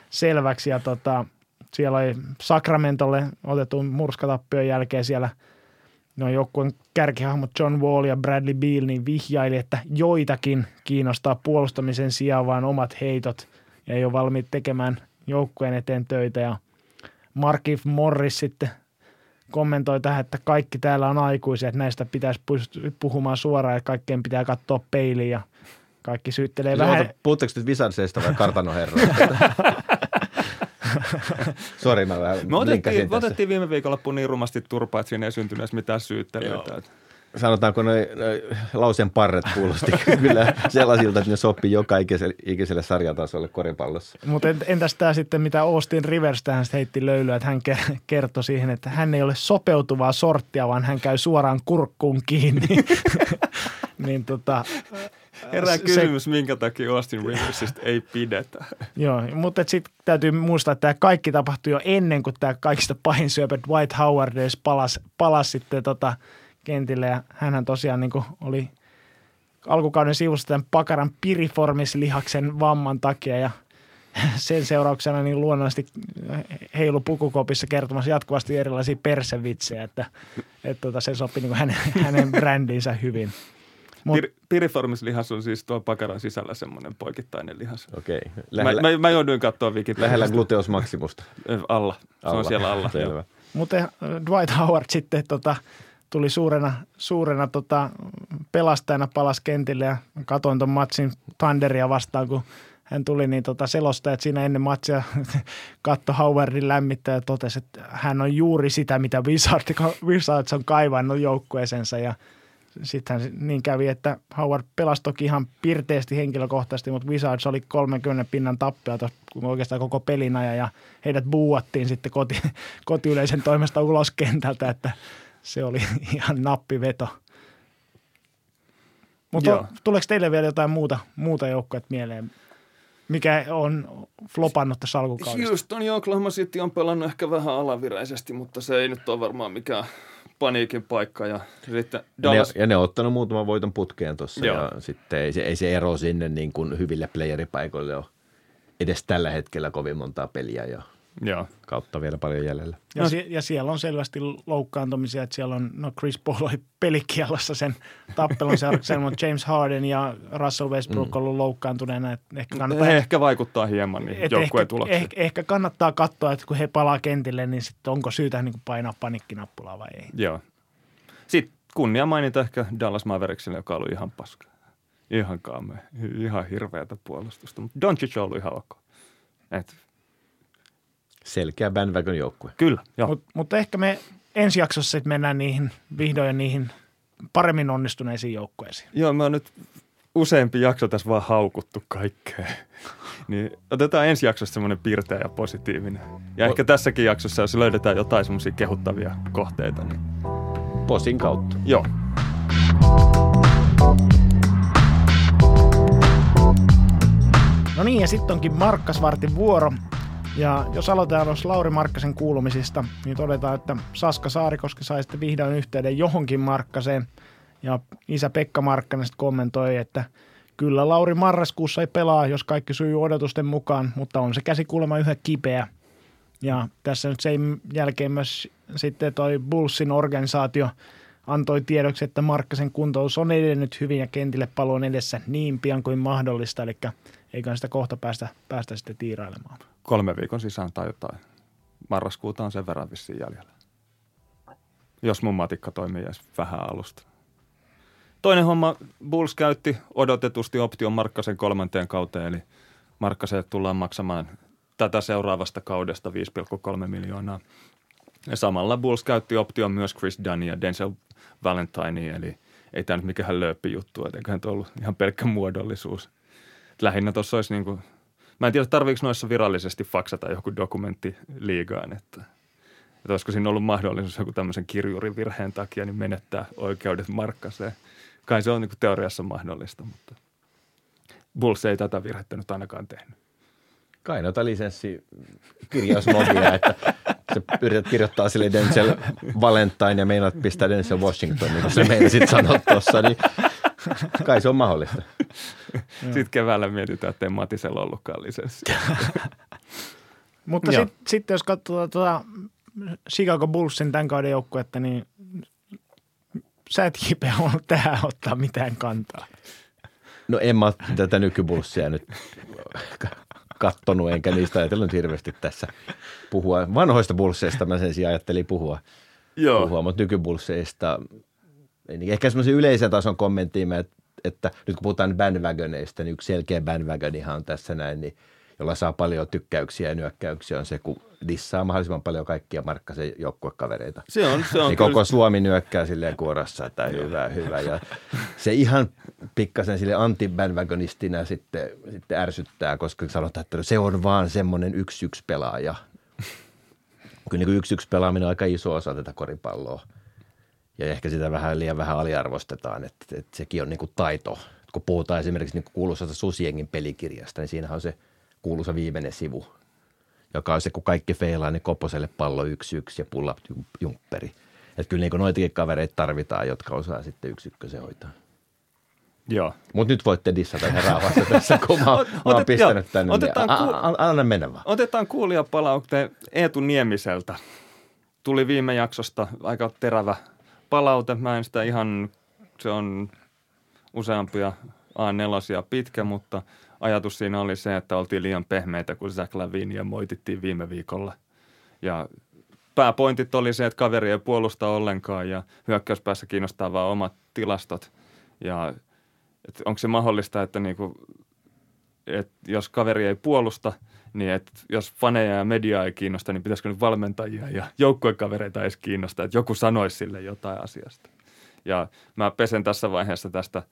selväksi ja tota, siellä oli Sacramentolle otetun murskatappion jälkeen siellä no joukkueen kärkihahmot John Wall ja Bradley Beal niin vihjaili, että joitakin kiinnostaa puolustamisen sijaan vaan omat heitot ja ei ole valmiit tekemään joukkueen eteen töitä. Ja Markieff Morris sitten kommentoi tähän, että kaikki täällä on aikuisia, että näistä pitäisi puhumaan suoraan ja kaikkeen pitää katsoa peiliin ja kaikki syyttelee Joo, vähän. Puhutteko nyt Wizardseista vai kartanoherroista? Sori, mä vähän linkkasin tässä. Otettiin viime viikonloppuun niin rumasti turpaa, että siinä ei syntynyt mitään syyttelyitä. Sanotaanko, noi, noi lauseen parret kuulosti kyllä sellaisilta, että ne sopii joka ikiselle, ikiselle sarjatasolle koripallossa. Mutta entäs tämä sitten, mitä Austin Rivers tähän heitti löylyä, että hän kertoi siihen, että hän ei ole sopeutuvaa sorttia, vaan hän käy suoraan kurkkuun kiinni. Niin tota... Herää kysymys, se, minkä takia Austin Riversistä ei pidetä. Joo, mutta sitten täytyy muistaa, että tämä kaikki tapahtui jo ennen kuin tämä kaikista pahin syöpä Dwight Howard edes palasi, palasi sitten tota kentille. Ja hänhän tosiaan niin kuin oli alkukauden sivussa tämän pakaran piriformislihaksen vamman takia ja sen seurauksena niin luonnollisesti heilu pukukopissa kertomassa jatkuvasti erilaisia persevitsejä, että, että tota se sopi niin kuin hänen, hänen brändiinsä hyvin. Pir- piriformislihas on siis tuo pakaran sisällä semmoinen poikittainen lihas. Okei. Lähellä, mä, mä, mä jouduin katsoa Wikipediasta. Lähellä gluteus maximusta. Alla. Se alla. On siellä alla. Selvä. Mutta Dwight Howard sitten tota, tuli suurena, suurena tota, pelastajana palas kentille ja katoin ton matsin Thunderia vastaan, kun hän tuli niin tota, selostajat siinä ennen matsia katto Howardin lämmittäjä ja totesi, että hän on juuri sitä, mitä Wizards, Wizards on kaivannut joukkueeseensa ja sitten niin kävi, että Howard pelasi toki ihan pirteästi henkilökohtaisesti, mutta Wizards oli kolmenkymmenen pinnan tappia tuossa oikeastaan koko pelin ajan ja heidät buuattiin sitten koti, kotiyleisen toimesta ulos kentältä, että se oli ihan nappiveto. Mutta tuleeko teille vielä jotain muuta, muuta joukkoja mieleen? Mikä on flopannut tässä alkukaudesta? Houston ja Oklahoma City on pelannut ehkä vähän alaviräisesti, mutta se ei nyt ole varmaan mikään paniikin paikka. Ja, sitten Dallas... ne, ja ne on ottanut muutaman voiton putkeen tuossa ja sitten ei se, ei se ero sinne niin kuin hyville playeripaikoille ole edes tällä hetkellä kovin montaa peliä ja Joo. kautta vielä paljon jäljellä. Ja, sie- ja siellä on selvästi loukkaantumisia, että siellä on, no Chris Paul oli pelikiellossa sen tappelun seurauksena, mutta James Harden ja Russell Westbrook mm. on ollut loukkaantuneena. Että ehkä, kannattaa, ehkä vaikuttaa hieman niin joukkueen tulokseen. Ehkä, ehkä kannattaa katsoa, että kun he palaa kentille, niin sitten onko syytä niin kuin painaa panikkinappulaa vai ei. Joo. Sitten kunnia mainita ehkä Dallas Mavericksille, joka oli ihan paska. Ihan kaamea, ihan hirveätä puolustusta, mutta Doncic on ollut ihan ok. Et selkeä bandwagon joukkue. Kyllä, joo. Mut, mutta ehkä me ensi jaksossa sitten mennään niihin, vihdoin niihin paremmin onnistuneisiin joukkueisiin. Joo, me on nyt useampi jakso tässä vaan haukuttu kaikkea. Niin otetaan ensi jaksossa semmoinen pirteä ja positiivinen. Ja o- ehkä tässäkin jaksossa, jos löydetään jotain semmoisia kehuttavia kohteita, niin posin kautta. Joo. No niin, ja sitten onkin Markkasvartin vuoro. Ja jos aloitetaan tuossa Lauri Markkasen kuulumisista, niin todetaan, että Saska Saarikoski sai sitten vihdoin yhteyden johonkin Markkaseen. Ja isä Pekka Markkanen sitten kommentoi, että kyllä Lauri marraskuussa ei pelaa, jos kaikki sujuu odotusten mukaan, mutta on se käsi kuulemma yhä kipeä. Ja tässä nyt sen jälkeen myös sitten toi Bullsin organisaatio antoi tiedoksi, että Markkasen kuntous on edennyt hyvin ja kentille paluu on edessä niin pian kuin mahdollista. Eli eiköhän sitä kohta päästä, päästä sitten tiirailemaan. Kolme viikon sisään tai jotain marraskuuta on sen verran vissiin jäljellä. Jos mun matikka toimii edes vähän alusta. Toinen homma, Bulls käytti odotetusti option Markkasen kolmanteen kauteen, eli Markkaselle tullaan maksamaan tätä seuraavasta kaudesta viisi pilkku kolme miljoonaa. Ja samalla Bulls käytti option myös Chris Dunn ja Denzel Valentine, eli ei tämä nyt mikään lööppi juttu, eiköhän tuo ollut ihan pelkkä muodollisuus. Lähinnä tuossa olisi niin kuin, mä en tiedä tarviiko noissa virallisesti faksata joku dokumentti liigaan, että että olisiko siinä ollut mahdollisuus joku tämmöisen kirjurivirheen takia niin menettää oikeudet Markkaseen. Kai se on niin kuin teoriassa mahdollista, mutta Bulls ei tätä virhettä nyt ainakaan tehnyt. Kai noita lisenssikirjausmodia, että sä yrität kirjoittaa sille Denzel Valentine ja meinaat pistää Denzel Washington, niin kuin sä meinasit sanoa tuossa, niin kai se on mahdollista. Sitten keväällä mietitään, että ei Matisella ollutkaan lisenssi. Mutta sit, sitten jos katsotaan tuota Chicago Bullsin tämän kauden joukkuetta, niin sä et kipeä ollut tähän ottaa mitään kantaa. No en mä tätä nykybullsia nyt kattonut, enkä niistä ajatellut hirveästi tässä puhua. Vanhoista bullseista mä sen sijaan ajattelin puhua, Joo. puhua mutta nykybullseista ehkä semmoisen yleisen tason kommenttiin, että, että nyt kun puhutaan bandwagoneista, niin yksi selkeä bandwagonihan on tässä näin, niin jolla saa paljon tykkäyksiä ja nyökkäyksiä, on se, kun dissaa mahdollisimman paljon kaikkia Markkasen joukkuekavereita. Se on, se on niin koko Suomi nyökkää silleen kuorassa, että hyvä, hyvä. Ja se ihan pikkasen sille anti-bandwagonistina sitten, sitten ärsyttää, koska sanotaan, että se on vaan semmoinen yksi yksi pelaaja. Kyllä niin yksi yksi pelaaminen on aika iso osa tätä koripalloa. Ja ehkä sitä vähän liian vähän aliarvostetaan, että, että sekin on niin kuin taito. Kun puhutaan esimerkiksi niin kuuluisasta Susiengin pelikirjasta, niin siinähän on se kuuluisa viimeinen sivu, joka on se, kun kaikki feilaa, niin Koposelle pallo yksi yksi ja pulla jumpperi. Että kyllä niin noitakin kavereita tarvitaan, jotka osaa sitten yksi ykkösen hoitaa. Joo. Mutta nyt voitte dissata ihan rauhassa tässä, kun mä, Ot, mä oon pistänyt jo, tänne. Otetaan ja, kuul... a, a, anna mennä vaan. Otetaan kuulijapalaute Eetu Niemiseltä. Tuli viime jaksosta aika terävä palaute. Mä en sitä ihan, se on useampia A neljä pitkä, mutta ajatus siinä oli se, että oltiin liian pehmeitä, kun Zach Lavinia moitittiin viime viikolla. Ja pääpointit oli se, että kaveri ei puolusta ollenkaan ja hyökkäyspäässä kiinnostaa vaan omat tilastot. Ja et onko se mahdollista, että niinku, et jos kaveri ei puolusta, niin et jos faneja ja mediaa ei kiinnosta, niin pitäisikö nyt valmentajia ja joukkuekavereita edes kiinnostaa, että joku sanoisi sille jotain asiasta. Ja mä pesen tässä vaiheessa tästä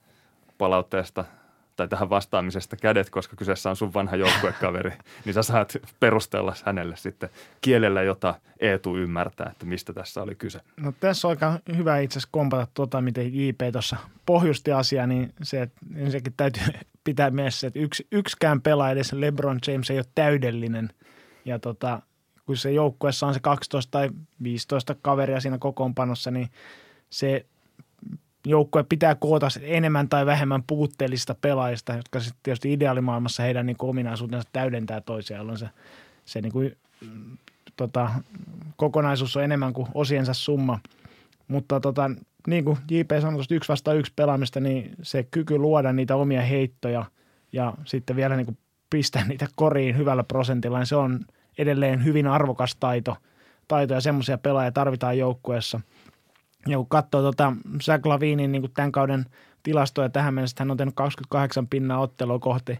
palautteesta tai tähän vastaamisesta kädet, koska kyseessä on sun vanha joukkuekaveri, niin sä saat perustella hänelle sitten kielellä, jota Eetu ymmärtää, että mistä tässä oli kyse. No tässä on aika hyvä itse asiassa kompata tuota, miten J P tuossa pohjusti asiaa, niin se, että ensinnäkin täytyy pitää mielessä, että yks, yksikään pelaaja, edes LeBron James ei ole täydellinen. Ja tota, kun se joukkueessa on se kaksitoista tai viisitoista kaveria siinä kokoonpanossa, niin se joukkue pitää koota enemmän tai vähemmän puutteellista pelaajista, jotka sitten tietysti ideaalimaailmassa heidän niin ominaisuutensa täydentää toisiaan, jolloin se, se niin kuin, tota, kokonaisuus on enemmän kuin osiensa summa. Mutta tota, niin kuin J P sanoi tuosta yksi vastaan yksi pelaamista, niin se kyky luoda niitä omia heittoja ja sitten vielä niin kuin pistää niitä koriin hyvällä prosentilla, niin se on edelleen hyvin arvokas taito, taito ja semmoisia pelaajia tarvitaan joukkueessa. Ja kun katsoo tuota Zach Lavinin niin tämän kauden tilastoja tähän mennessä, hän on tehnyt kaksikymmentäkahdeksan pinnaa ottelua kohti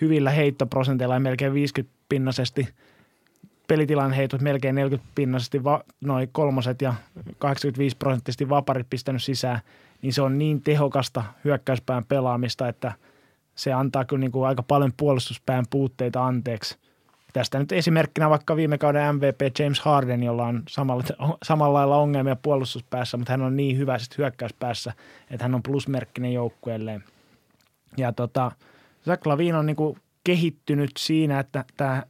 hyvillä heittoprosenteilla ja melkein viisikymmentä pinnaisesti. Pelitilan heitot melkein neljäkymmentä pinnaisesti, va- noin kolmoset ja kahdeksankymmentäviisi prosenttisesti vaparit pistänyt sisään. Niin se on niin tehokasta hyökkäyspään pelaamista, että se antaa kyllä niin kuin aika paljon puolustuspään puutteita anteeksi. Tästä nyt esimerkkinä vaikka viime kauden M V P James Harden, jolla on samalla, samalla lailla ongelmia puolustuspäässä, mutta hän on niin hyvä sitten hyökkäyspäässä, että hän on plusmerkkinen joukkueelleen. Ja tota, Zach LaVine on niinku kehittynyt siinä, että tää,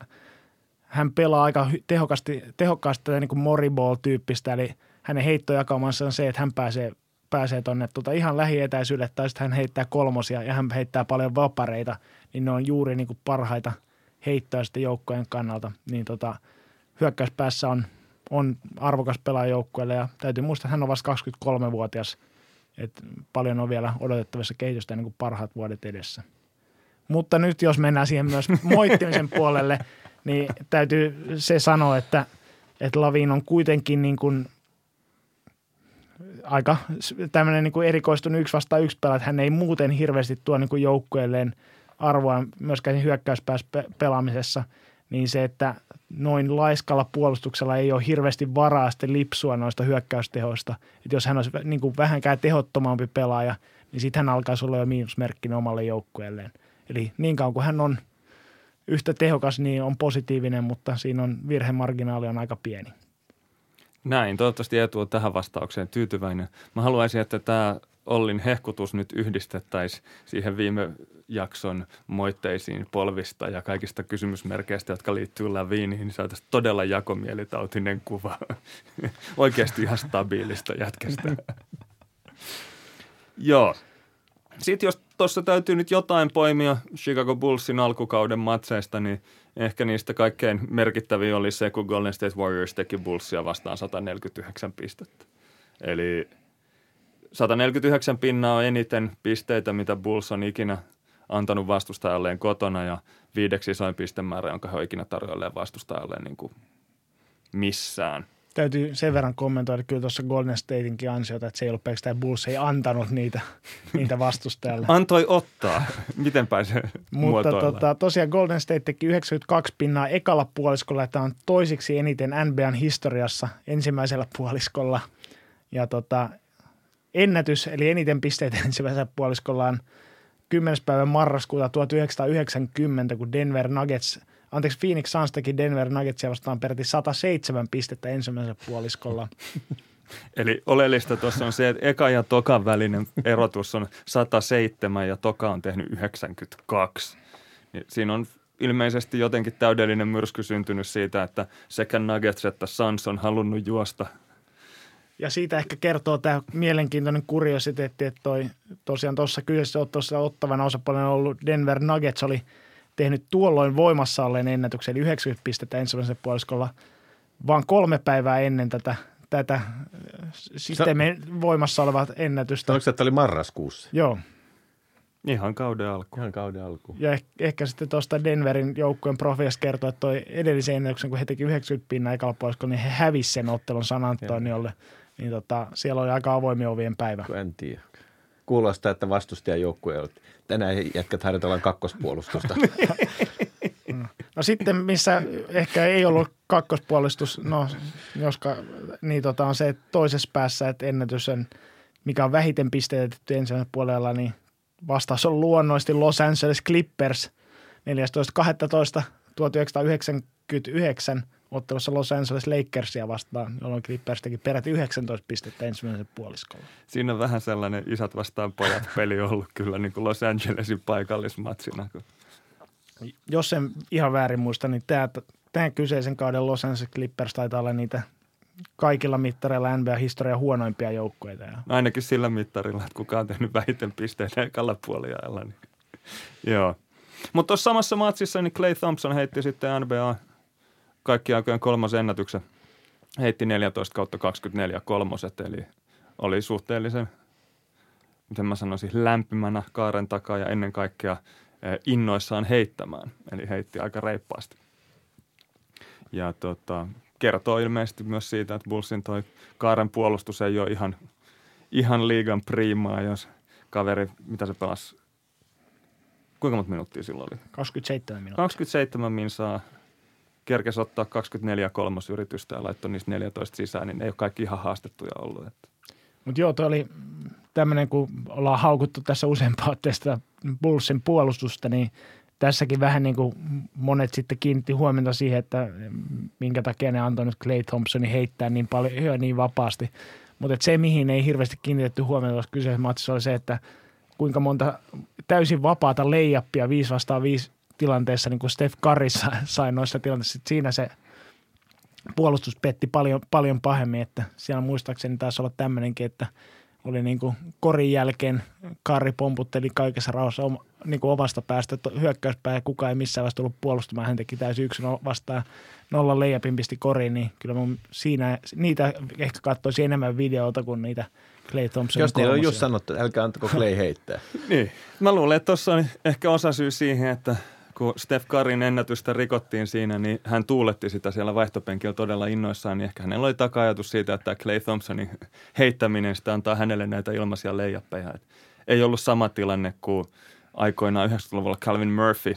hän pelaa aika tehokasti, tehokkaasti niinku moriball-tyyppistä, eli hänen heittojakaumansa on se, että hän pääsee, pääsee tuonne tota ihan lähietäisyydelle, tai sitten hän heittää kolmosia ja hän heittää paljon vapareita, niin ne on juuri niinku parhaita heittoa sitten joukkojen kannalta, niin tota, hyökkäyspäässä on, on arvokas pelaaja joukkueelle ja täytyy muistaa, että hän on vasta kaksikymmentäkolmevuotias, että paljon on vielä odotettavissa kehitystä ennen kuin parhaat vuodet edessä. Mutta nyt jos mennään siihen myös moittimisen puolelle, niin täytyy se sanoa, että että Lavin on kuitenkin niin kuin aika tämmöinen niin kuin erikoistunut yksi vastaan yksi pelaa, että hän ei muuten hirveästi tuo niin kuin joukkueelleen arvoa myöskään hyökkäyspäässä pelaamisessa, niin se, että noin laiskalla puolustuksella ei ole hirveästi varaa sitten lipsua noista hyökkäystehoista. Että jos hän olisi niin kuin vähänkään tehottomampi pelaaja, niin sitten hän alkaisi olla jo miinusmerkkinen omalle joukkueelleen. Eli niin kauan kuin hän on yhtä tehokas, niin on positiivinen, mutta siinä on virhemarginaali on aika pieni. Näin, toivottavasti Eetu on tähän vastaukseen tyytyväinen. Mä haluaisin, että tämä Ollin hehkutus nyt yhdistettäisiin siihen viime jakson moitteisiin polvista ja kaikista kysymysmerkeistä, jotka liittyy Laviniin, niin saataisiin todella jakomielitautinen kuva. Oikeasti ihan stabiilista jätkästä. Joo. Sitten jos tuossa täytyy nyt jotain poimia Chicago Bullsin alkukauden matseista, niin ehkä niistä kaikkein merkittäviä oli se, kun Golden State Warriors teki Bullsia vastaan sata neljäkymmentäyhdeksän pistettä. Eli sata neljäkymmentäyhdeksän pinnaa on eniten pisteitä, mitä Bulls on ikinä antanut vastustajalleen kotona, ja viideksi isoin pistemäärä, jonka he on ikinä tarjoilleen vastustajalleen niin kuin missään. Täytyy sen verran kommentoida kyllä tuossa Golden Stateinkin ansiota, että se ei ollut pelkästään Bulls, ei antanut niitä, niitä vastustajalle. Antoi ottaa. Mitenpä se mutta tota, tosiaan Golden State teki yhdeksänkymmentäkaksi pinnaa ekalla puoliskolla, että on toisiksi eniten N B A:n historiassa ensimmäisellä puoliskolla. Ja tota, ennätys, eli eniten pisteitä ensimmäisellä puoliskolla on kymmenes päivä marraskuuta tuhatyhdeksänsataayhdeksänkymmentä, kun Denver Nuggets – Anteeksi, Phoenix Suns teki Denver Nuggetsia vastaan peräti sata seitsemän pistettä ensimmäisellä puoliskolla. Eli oleellista tuossa on se, että eka ja tokan välinen erotus on sata seitsemän ja toka on tehnyt yhdeksänkymmentäkaksi. Siinä on ilmeisesti jotenkin täydellinen myrsky syntynyt siitä, että sekä Nuggets että Suns on halunnut juosta. Ja siitä ehkä kertoo tämä mielenkiintoinen kuriositeetti, että toi, tosiaan tuossa kyseessä tuossa ottavana osapuolen ollut Denver Nuggets oli – tehnyt tuolloin voimassa olleen ennätyksen, eli yhdeksänkymmentä pistettä ensimmäisellä puoliskolla, vaan kolme päivää ennen tätä, tätä systeemin Sä... voimassa olevaa ennätystä. Oliko se, että oli marraskuussa? Joo. Ihan kauden alkuun. Ihan kauden alkuun. Ja ehkä, ehkä sitten tuosta Denverin joukkueen profiilista kertoo, että toi edellisen ennätyksen, kun he teki yhdeksänkymmentä pinnan ekalla puoliskolla, niin he hävisi sen ottelun San Antoniolle. Niin tota, siellä oli aika avoimien ovien päivä. En tiedä. Kuulostaa, että vastustajajoukkue on. Tänään jätkät harjoitellaan kakkospuolustusta. No sitten, missä ehkä ei ollut kakkospuolustus, no joska, niin tota on se, että toisessa päässä, että ennätys on, mikä on vähiten pisteetetty ensimmäisellä puolella, niin vastaus on luonnollisesti Los Angeles Clippers neljästoista kahdestoista tuhatyhdeksänsataayhdeksänkymmentäyhdeksän ottelussa Los Angeles Lakersia vastaan, jolloin Clippers teki peräti yhdeksäntoista pistettä ensimmäisen puoliskolla. Siinä on vähän sellainen isät vastaan pojat peli ollut kyllä niin kuin Los Angelesin paikallismatsina. Jos en ihan väärin muista, niin tämä, tämän kyseisen kauden Los Angeles Clippers taitaa olla niitä kaikilla mittareilla N B A-historian huonoimpia joukkueita. Ainakin sillä mittarilla, että kukaan on tehnyt vähiten pisteitä ekalla puoliajalla. Niin. Joo. Mutta tuossa samassa matsissa niin Klay Thompson heitti sitten N B A kaikki aikojen kolmas ennätyksen, heitti neljätoista kautta kaksikymmentäneljä kolmoset, eli oli suhteellisen, miten mä sanoisin, lämpimänä kaaren takaa ja ennen kaikkea innoissaan heittämään, eli heitti aika reippaasti. Ja tota, kertoo ilmeisesti myös siitä, että Bullsin toi kaaren puolustus ei ole ihan, ihan liigan priimaa, jos kaveri, mitä se pelasi, kuinka monta minuuttia silloin oli? kaksikymmentäseitsemän minuuttia. kaksikymmentäseitsemän min saa. Kerkesi ottaa kaksikymmentäneljä kolmosyritystä ja laittoi niistä neljätoista sisään, niin ei ole kaikki ihan haastettuja ollut. Mutta joo, toi oli tämmöinen, kun ollaan haukuttu tässä useampaa tästä Bullsin puolustusta, niin tässäkin vähän niin kuin monet sitten kiinnitti huomiota siihen, että minkä takia ne antoi nyt Klay Thompsonin heittää niin paljon ja niin vapaasti. Mutta se, mihin ei hirveästi kiinnitetty huomiota tuossa kyseessä matsissa, oli se, että kuinka monta täysin vapaata layupia viisi vastaan viisi tilanteessa, niin kuin Steph Curry sai noissa tilanteissa, siinä se puolustus petti paljon, paljon pahemmin, että siellä muistaakseni taisi olla tämmöinenkin, että oli niin kuin korin jälkeen Curry pomputteli kaikessa rauhassa oma, niin kuin omasta päästä hyökkäyspää ja kukaan ei missään vasta tullut puolustamaan, hän teki täysin yksin vastaan nolla layupin pisti koriin, niin kyllä mun siinä, niitä ehkä katsoisi enemmän videoita kuin niitä Klay Thompson. Jos niillä on just sanottu, älkää antako Klay heittää. Niin. Mä luulen, että tuossa on ehkä osa syy siihen, että kun Steph Curryn ennätystä rikottiin siinä, niin hän tuuletti sitä siellä vaihtopenkillä todella innoissaan, niin ehkä hänellä oli taka-ajatus siitä, että Klay Thompsonin heittäminen sitä antaa hänelle näitä ilmaisia leijappeja. Et ei ollut sama tilanne kuin aikoinaan yhdeksänkymmentäluvulla Calvin Murphy.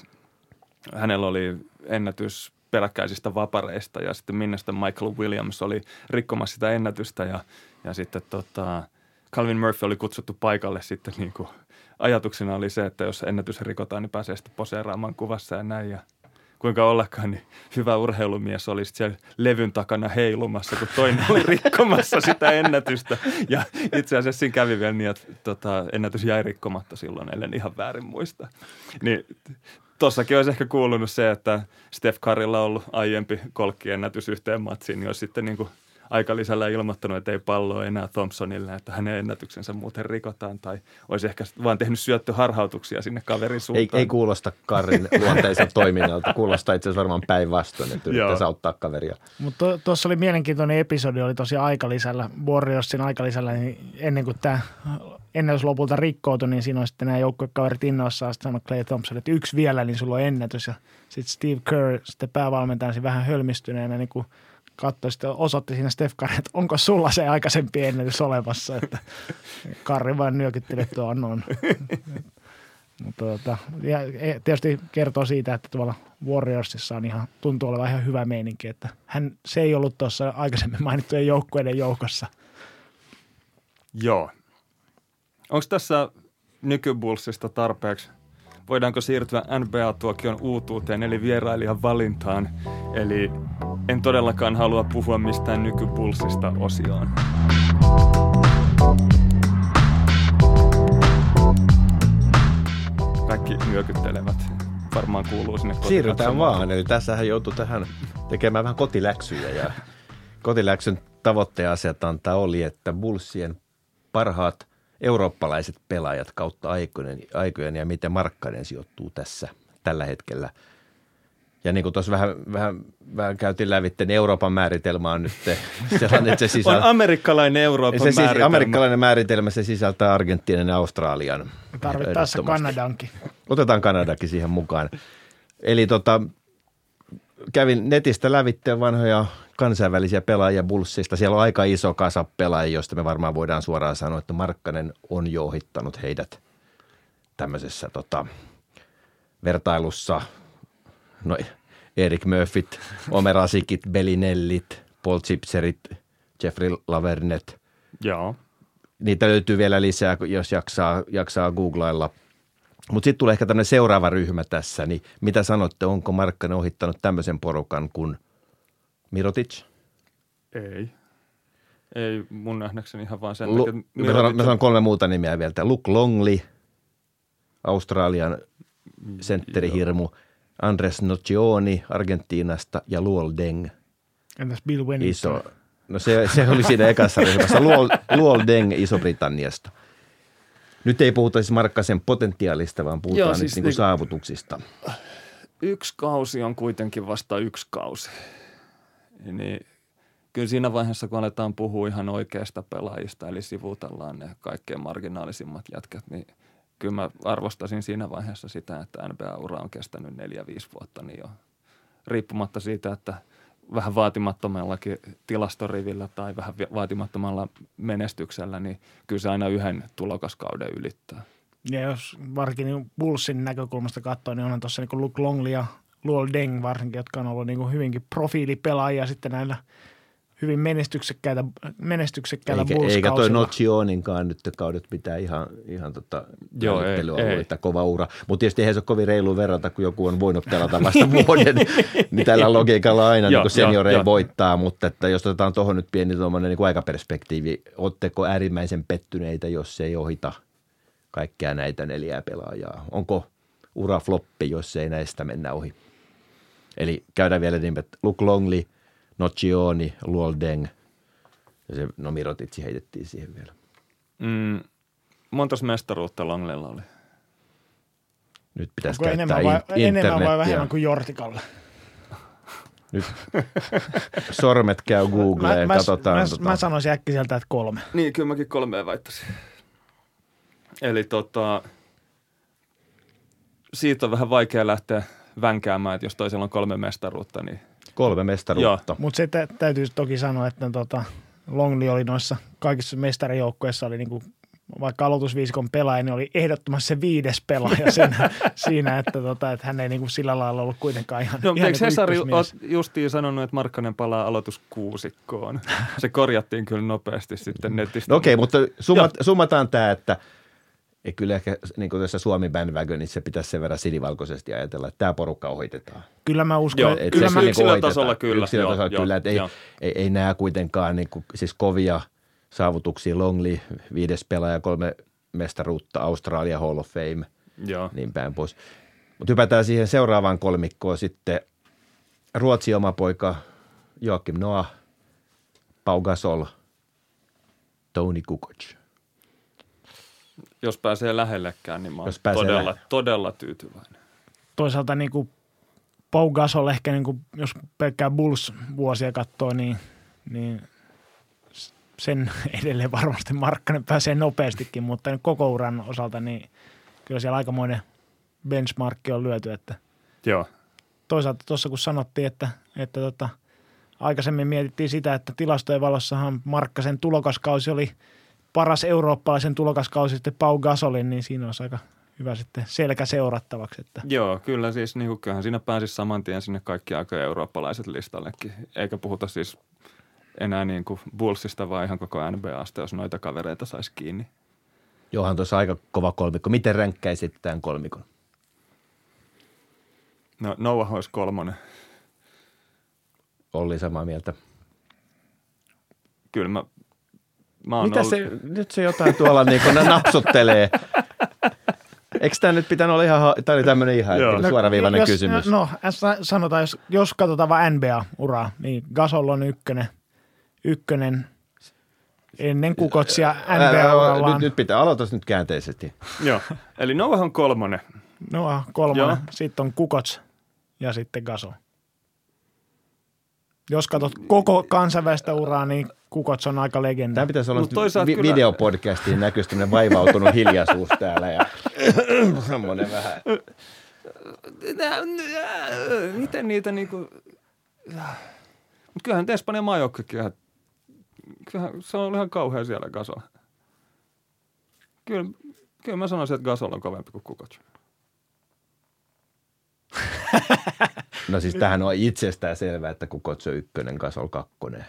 Hänellä oli ennätys peräkkäisistä vapareista ja sitten minnestä Michael Williams oli rikkomassa sitä ennätystä ja, ja sitten tota, Calvin Murphy oli kutsuttu paikalle sitten niin kuin ajatuksena oli se, että jos ennätys rikotaan, niin pääsee sitten poseeraamaan kuvassa ja näin. Ja kuinka ollakaan, niin hyvä urheilumies oli sitten siellä levyn takana heilumassa, kun toinen oli rikkomassa sitä ennätystä. Ja itse asiassa siinä kävi vielä niin, että tota, ennätys jäi rikkomatta silloin, ellen ihan väärin muista. Niin tossakin olisi ehkä kuulunut se, että Steph Currylla on ollut aiempi kolkkiennätys yhteen matsiin, niin olisi sitten niin kuin aikalisällä ilmoittanut, että ei palloa enää Thompsonille, että hänen ennätyksensä muuten rikotaan tai olisi ehkä vaan tehnyt syöttöharhautuksia sinne kaverin suuntaan. Ei, ei kuulosta Karin luonteisen toiminnalta, kuulostaa itse asiassa varmaan päinvastoin, että yrittäisi auttaa kaveria. Mutta tuossa oli mielenkiintoinen episodi, oli tosiaan aikalisällä, Warriorsin aikalisällä, niin ennen kuin tämä ennätys lopulta rikkoutui, niin siinä on sitten nämä joukkuekaverit innoissaan sitten sanonut Klay Thompson, että yksi vielä, niin sulla on ennätys. Ja sitten Steve Kerr, sitten päävalmentajansi vähän hölmistyneenä, niin kuin katsoi, sitten osoitti siinä Steph Curry, että onko sulla se aikaisempi ennätys olemassa, että Curry vain nyökytteli tuon noin. Tuota, ja tietysti kertoo siitä, että tuolla Warriorsissa on ihan, tuntuu olevan ihan hyvä meininki, että hän, se ei ollut tuossa aikaisemmin mainittujen joukkueiden joukossa. Joo. Onko tässä nykybullsista tarpeeksi? Voidaanko siirtyä N B A-tuokion uutuuteen, eli vierailijan valintaan, eli en todellakaan halua puhua mistään nykypulssista osioon. Kaikki nyökyttelevät varmaan kuuluu sinne kotiin. Siirrytään vaan, eli tässähän joutuu tähän tekemään vähän kotiläksyjä ja kotiläksyn tavoitteasiat antaa oli, että Bullsien parhaat eurooppalaiset pelaajat kautta aikojen, aikojen ja miten Markkanen sijoittuu tässä tällä hetkellä. Ja niin kuin tuossa vähän, vähän, vähän käytiin lävitse, niin Euroopan määritelmä on nyt sellainen, että se sisältää... On amerikkalainen Euroopan se määritelmä. Siis, amerikkalainen määritelmä, se sisältää Argentiinan ja Australian. Tarvitaan se Kanadankin. Otetaan Kanadakin siihen mukaan. Eli tota, kävin netistä lävitse vanhoja kansainvälisiä pelaajia Bullsista. Siellä on aika iso kasa pelaajia, josta me varmaan voidaan suoraan sanoa, että Markkanen on jo ohittanut heidät tämmöisessä tota, vertailussa. No Erik Murphyt, Omer Asikit, Belinellit, Paul Chipserit, Jeffrey Lavernet. Joo. Niitä löytyy vielä lisää, jos jaksaa, jaksaa googlailla. Mutta sitten tulee ehkä tämmöinen seuraava ryhmä tässä. Niin mitä sanotte, onko Markkanen ohittanut tämmöisen porukan kuin Mirotic? Ei. Ei mun nähdäkseni ihan vaan sen. Lu- takia, Mirotic... mä, sanon, mä sanon kolme muuta nimeä vielä. Luke Longley, Australian sentterihirmu. Andres Nocioni Argentiinasta ja Luol Deng. Entäs Bill Wennington? Iso. No se, se oli siinä ekassa ryhmässä. Luol, Luol Deng Iso-Britanniasta. Nyt ei puhuta siis Markkasen potentiaalista, vaan puhutaan Joo, siis nyt niinku saavutuksista. Yksi kausi on kuitenkin vasta yksi kausi. Niin, kyllä siinä vaiheessa, kun aletaan puhua ihan oikeasta pelaajista, eli sivuutellaan ne kaikkein marginaalisimmat jätkät, niin – kyllä mä arvostasin siinä vaiheessa sitä, että N B A-ura on kestänyt neljä, viisi vuotta, niin jo riippumatta siitä, että vähän vaatimattomallakin tilastorivillä tai vähän vaatimattomalla menestyksellä, niin kyllä se aina yhden tulokaskauden ylittää. Ja jos varsinkin Bullsin näkökulmasta katsoo, niin onhan tuossa niin Luke Longley ja Luol Deng varsinkin, jotka on ollut niin hyvinkin profiilipelaajia sitten näillä hyvin menestyksekkäitä, menestyksekkäillä Bulls-kausilla. Eikä toi Nocioninkaan nyt kaudet pitää ihan, ihan tota että kova ura. Mutta tietysti eihän se ole kovin reilu verrata, kun joku on voinut pelata vasta vuoden. Niin tällä logiikalla aina niin senioreja voittaa, mutta että jos otetaan tuohon nyt pieni tuommoinen niin aikaperspektiivi, ootteko äärimmäisen pettyneitä, jos ei ohita kaikkia näitä neljää pelaajaa? Onko ura floppi, jos ei näistä mennä ohi? Eli käydään vielä niin, että Luke Longley, Nocioni, Luol Deng ja se, no Mirotitsi heitettiin siihen vielä. Mm, montas mestaruutta Longlella oli? Nyt pitäisi onko käyttää in- vai, internettiä. Enemmän vai vähemmän kuin Jortikalla? Nyt sormet käy Googleen, mä, katsotaan. Mä, tota. mä sanoisin äkkiseltä, että kolme. Niin, kyllä mäkin kolmea väittäisin. Eli tota, siitä on vähän vaikea lähteä – vänkäämään, että jos toisella on kolme mestaruutta, niin... Kolme mestaruutta. Mutta se tä- täytyy toki sanoa, että tota, Longley oli noissa kaikissa mestarijoukkueissa oli niinku... Vaikka aloitusviisikon pelaaja, niin oli ehdottomasti se viides pelaaja siinä, siinä että, tota, että hän ei niin kuin sillä lailla ollut kuitenkaan ihan, no, ihan eikö niin Hesari justiin sanonut, että Markkanen palaa aloituskuusikkoon? Se korjattiin kyllä nopeasti sitten netistä. No okei, okay, mutta summat, summataan tämä, että ei kyllä ehkä niin kuin tässä Suomi bandwagonissa se pitäisi sen verran sinivalkoisesti ajatella, että tämä porukka ohitetaan. Kyllä mä uskon. Joo, kyllä mä yksilötasolla kyllä. Yksilötasolla kyllä, että ei, ei, ei nämä kuitenkaan niin kuin, siis kovia saavutuksia Longley, viides pelaaja, kolme mestaruutta, Australia, Hall of Fame, joo, niin päin pois. Mutta hypätään siihen seuraavaan kolmikkoon sitten. Ruotsi oma poika, Joakim Noah, Pau Gasol, Toni Kukoc. Jos pääsee lähellekään, niin mä oon todella, lähelle. todella tyytyväinen. Toisaalta niin kuin Pau Gasol ehkä, niin kuin, jos pelkkää Bulls-vuosia katsoo, niin, niin – sen edelleen varmasti Markkanen pääsee nopeastikin, mutta koko uran osalta niin kyllä siellä aikamoinen benchmarkki on lyöty. Että joo. Toisaalta tuossa kun sanottiin, että, että tota, aikaisemmin mietittiin sitä, että tilastojen valossahan Markkasen tulokaskausi oli paras eurooppalaisen tulokaskausi sitten Pau Gasolin, niin siinä olisi aika hyvä sitten selkä seurattavaksi. Että. Joo, kyllä siis niin kyllähän siinä pääsisi saman tien sinne kaikki aikojen eurooppalaiset listallekin, eikä puhuta siis – enää niin kuin Bullsista, vaan ihan koko N B A:sta, jos noita kavereita saisi kiinni. Johan tuossa aika kova kolmikko. Miten ränkkäisit tämän kolmikon? No, Noah olisi kolmonen. Olli samaa mieltä. Kyllä mä, mä oon Mitä ollut... se, nyt se jotain tuolla niin kuin napsuttelee. Eikö tämä nyt pitänyt olla ihan, tämä oli tämmöinen ihan no, suoraviivainen jos, kysymys. No, sanotaan, jos, jos katsotaan vaan N B A-uraa, niin Gasol on ykkönen. Ykkönen ennen Kukotsia N B A-urallaan. Nyt, nyt pitää aloittaa nyt käänteisesti. Joo, eli Noah on kolmonen. Noah kolmonen, joo. Sitten on Kukots ja sitten Gasol. Jos katsot koko kansainvälistä uraa, niin Kukots on aika legenda. Tämä pitäisi olla vi- kyllä... videopodcastiin näkyisi tämmöinen vaivautunut hiljaisuus täällä ja semmoinen vähän. Miten niitä niinku... Mutta kyllähän Espanjan maajoukkuekin, se on ollut ihan kauhea siellä Gasol. Kyllä, kyllä mä sanoisin, että Gasol on kovempi kuin Kukoc. No siis tämähän on itsestään selvää, että Kukoc on ykkönen, Gasol kakkonen,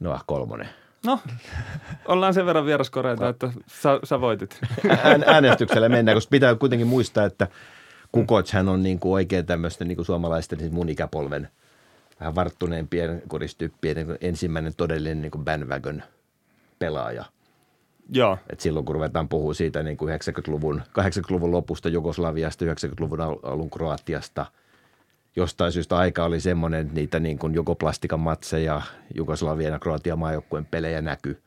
Noah kolmonen. No, ollaan sen verran vieraskoreita, että sä, sä voitit. Äänestyksellä mennään, koska pitää kuitenkin muistaa, että Kukochan on niin kuin oikein tämmöistä niin kuin suomalaisten siis mun ikäpolven vähän varttuneempien koristyyppien ensimmäinen todellinen niin kuin bandwagon pelaaja. Joo. Et silloin kun ruvetaan puhumaan siitä niin kuin yhdeksänkymmentäluvun, kahdeksankymmentäluvun lopusta Jugoslaviasta, yhdeksänkymmentäluvun alun Kroatiasta. Jostain syystä aika oli semmoinen, että niitä niin kuin Jugoplastikan matseja, Jugoslavian ja Kroatian maajoukkueen pelejä näkyi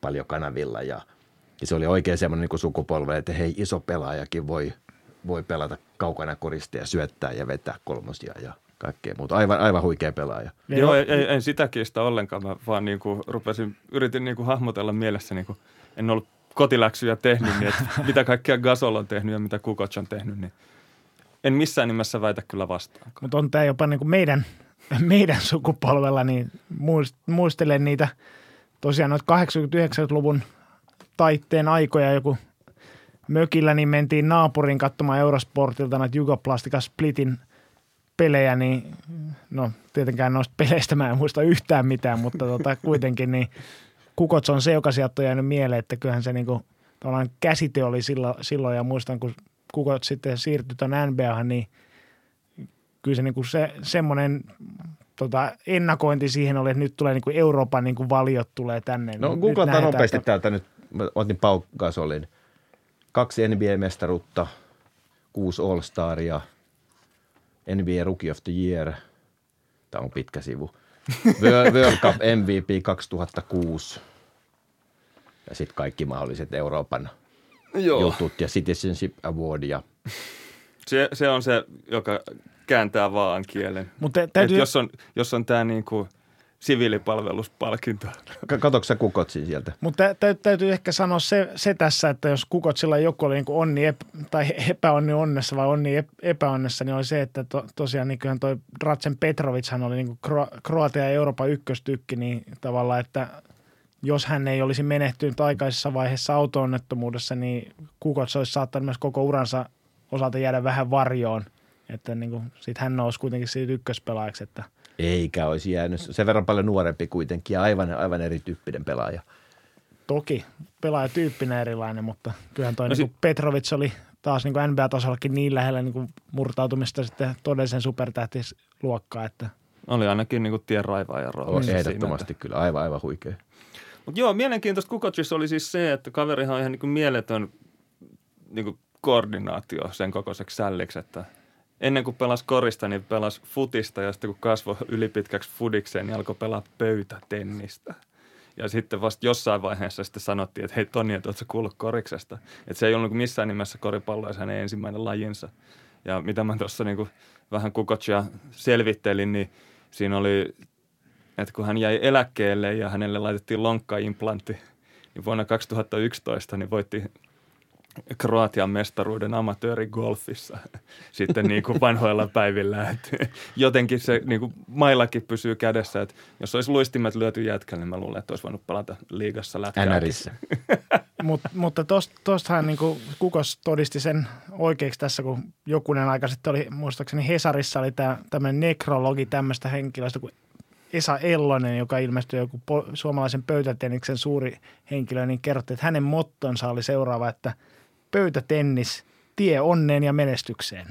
paljon kanavilla. Ja, ja se oli oikein semmoinen niin kuin sukupolve, että hei, iso pelaajakin voi, voi pelata kaukana korista ja syöttää ja vetää kolmosia ja kaikkea muuta. Aivan, aivan huikea pelaaja. Joo, ei, ei, en sitä kiistä ollenkaan. Mä vaan niin kuin rupesin, yritin niin kuin hahmotella mielessä, niin kuin, en ollut kotiläksyjä tehnyt, niin että mitä kaikkea Gasol on tehnyt ja mitä Kukoc on tehnyt, niin en missään nimessä väitä kyllä vastaan. Mutta on tämä jopa niin kuin meidän, meidän sukupolvella, niin muistelen niitä tosiaan noita kahdeksankymmentä-yhdeksänkymmentäluvun taitteen aikoja joku mökillä, niin mentiin naapurin katsomaan Eurosportilta noita Jugoplastika Splitin pelejä, niin no tietenkään noista peleistä mä en muista yhtään mitään, mutta tota, kuitenkin niin Kukoc on se, joka sieltä on jäänyt mieleen, että kyllähän se niinku tavallaan käsite oli silloin, silloin ja muistan, kun Kukoc sitten siirtyi tuonne N B A:han, niin kyllä se niinku se, semmoinen tota, ennakointi siihen oli, että nyt tulee niinku Euroopan niinku valiot tulee tänne. No googlataan nopeasti että... täältä nyt, mä otin Pau Gasolin, kaksi N B A-mestaruutta, kuusi All-Staria, N B A Rookie of the Year, tämä on pitkä sivu, World Cup M V P kaksituhattakuusi ja sitten kaikki mahdolliset Euroopan joo jutut ja Citizenship Award. Ja. Se, se on se, joka kääntää vaan kielen. Täytyy... Jos on, jos on tämä niinku siviilipalveluspalkintoa. Katsoitko sä Kukotsia sieltä? Mutta tä, täytyy ehkä sanoa se, se tässä, että jos Kukotsilla joku oli niin kuin onni ep, tai epäonni onnessa vai onni ep, epäonnessa, niin oli se, että to, tosiaan niin kyllähän toi Drazen Petrovichan oli niin kuin Kro, Kroatia ja Euroopan ykköstykki, niin tavallaan, että jos hän ei olisi menehtynyt aikaisessa vaiheessa auto-onnettomuudessa, niin Kukots olisi saattanut myös koko uransa osalta jäädä vähän varjoon. Että niin kuin, sit hän nousi kuitenkin siitä ykköspelaajaksi, että eikä olisi jäänyt. Sen verran paljon nuorempi kuitenkin ja aivan, aivan erityyppinen pelaaja. Toki pelaajatyyppinen erilainen, mutta kyllähän toi no niin si- Petrovic oli taas niin kuin N B A-tasollakin niin lähellä niin kuin murtautumista sitten todellisen supertähtisluokkaa. Että oli ainakin niin kuin tien raivaajan roolissa. Ehdottomasti siinä, kyllä, aivan, aivan huikea. Mutta joo, mielenkiintoista Kukocissa oli siis se, että kaverihan on ihan niin kuin mieletön niin kuin koordinaatio sen kokoiseksi sälliksi, että ennen kuin pelasi korista, niin pelasi futista ja sitten kun kasvoi ylipitkäksi fudikseen, niin alkoi pelaa pöytätennistä. Ja sitten vasta jossain vaiheessa sitten sanottiin, että hei Toni, että ootko sä kuullut koriksesta? Että se ei ollut missään nimessä koripallo ja hänen ensimmäinen lajinsa. Ja mitä mä tuossa niin vähän Kukotsia selvittelin, niin siinä oli, että kun hän jäi eläkkeelle ja hänelle laitettiin lonkkaimplantti, niin vuonna kaksituhattayksitoista niin voitti Kroatian mestaruuden amatöörigolfissa sitten niin kuin vanhoilla päivillä. Et jotenkin se niin kuin mailakin pysyy kädessä. Et jos olisi luistimet lyöty jätkälle, niin mä luulen, että olisi voinut palata liigassa lätkääkin. N R:ssä. Mut, mutta tuostahan niin kuin Kukos todisti sen oikeaksi tässä, kun jokunen aika sitten oli, muistaakseni Hesarissa oli tämä tämmöinen nekrologi tämmöistä henkilöstä kuin Esa Ellonen, joka ilmestyi joku po- suomalaisen pöytätenniksen suuri henkilö, niin kerrottiin, että hänen mottonsa oli seuraava, että pöytätennis, tie onneen ja menestykseen.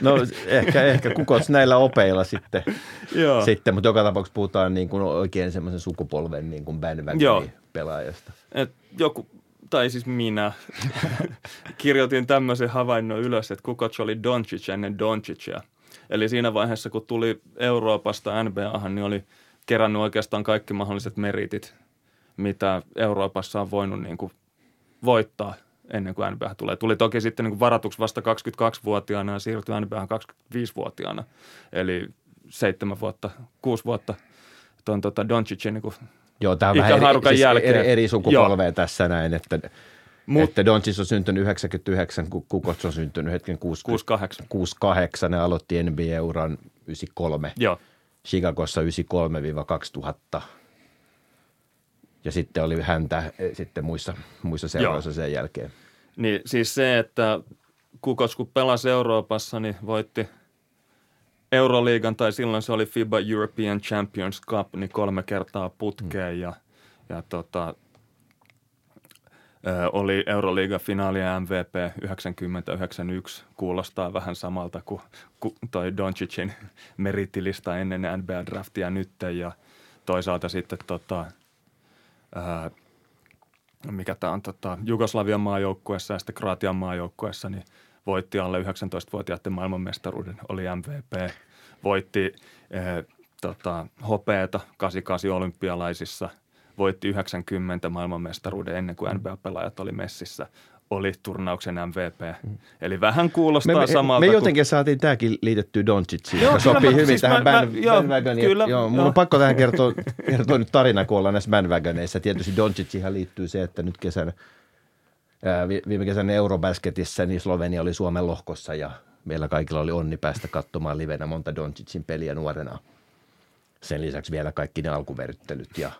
No ehkä, ehkä Kukots näillä opeilla sitten, sitten mutta joka tapauksessa puhutaan niin kuin oikein semmoisen sukupolven niin kuin bandwagon-pelaajasta. Joku, tai siis minä, kirjoitin tämmöisen havainnon ylös, että Kukots oli Doncic ennen Doncicia. Eli siinä vaiheessa, kun tuli Euroopasta N B A:han, niin oli kerännyt oikeastaan kaikki mahdolliset meritit, mitä Euroopassa on voinut niin kuin voittaa ennen kuin N B A tulee. Tuli toki sitten niin kuin varatuksi vasta kaksikymmentäkaksivuotiaana ja siirtyi N B A:han kaksikymmentäviisivuotiaana. Eli seitsemän vuotta, kuusi vuotta tuon tota Doncicin niin joo, tämä on ikähaarukan eri, jälkeen. Eri, eri sukupolvea tässä näin, että, Mut, että Doncic on syntynyt yhdeksänkymmentäyhdeksän, kun Kukots on syntynyt hetken kuusikymmentä, kuusikymmentäkahdeksan. kuusikymmentäkahdeksan ja aloitti N B A-uran yhdeksänkymmentäkolme. Joo. Chicagossa yhdeksänkymmentäkolme kaksituhatta. Ja sitten oli häntä sitten muissa, muissa seuroissa sen jälkeen. Niin siis se, että Kukots kun pelasi Euroopassa, niin voitti Euroliigan tai silloin se oli FIBA European Champions Cup, niin kolme kertaa putkeen mm. ja, ja tota, ö, oli Euroliigan finaalia M V P yhdeksänkymmentä yhdeksänkymmentäyksi. Kuulostaa vähän samalta kuin ku, toi Doncicin merittilista ennen N B A-draftia nyt ja toisaalta sitten tota Öö, mikä tämä on tota, Jugoslavian maajoukkuessa ja sitten Kroatian maajoukkuessa, niin voitti alle yhdeksäntoistavuotiaiden maailmanmestaruuden, oli M V P. Voitti öö, tota, hopeeta kahdeksankymmentäkahdeksan olympialaisissa, voitti yhdeksänkymmentä maailmanmestaruuden ennen kuin N B A-pelaajat oli messissä, oli turnauksen M V P. Mm. Eli vähän kuulostaa me, me, samalta. Me kuin jotenkin saatiin tämäkin liitettyä Donciciin, joka sopii mä, hyvin siis tähän bandwagoniin. Mun on pakko tähän kertoa, kertoa nyt tarina, kun ollaan näissä bandwagoneissa. Tietysti Donciciinhan liittyy se, että nyt kesän, ää, viime kesän Eurobasketissa niin Slovenia oli Suomen lohkossa ja meillä kaikilla oli onni päästä katsomaan livenä monta Doncicin peliä nuorena. Sen lisäksi vielä kaikki ne alkuverryttelyt ja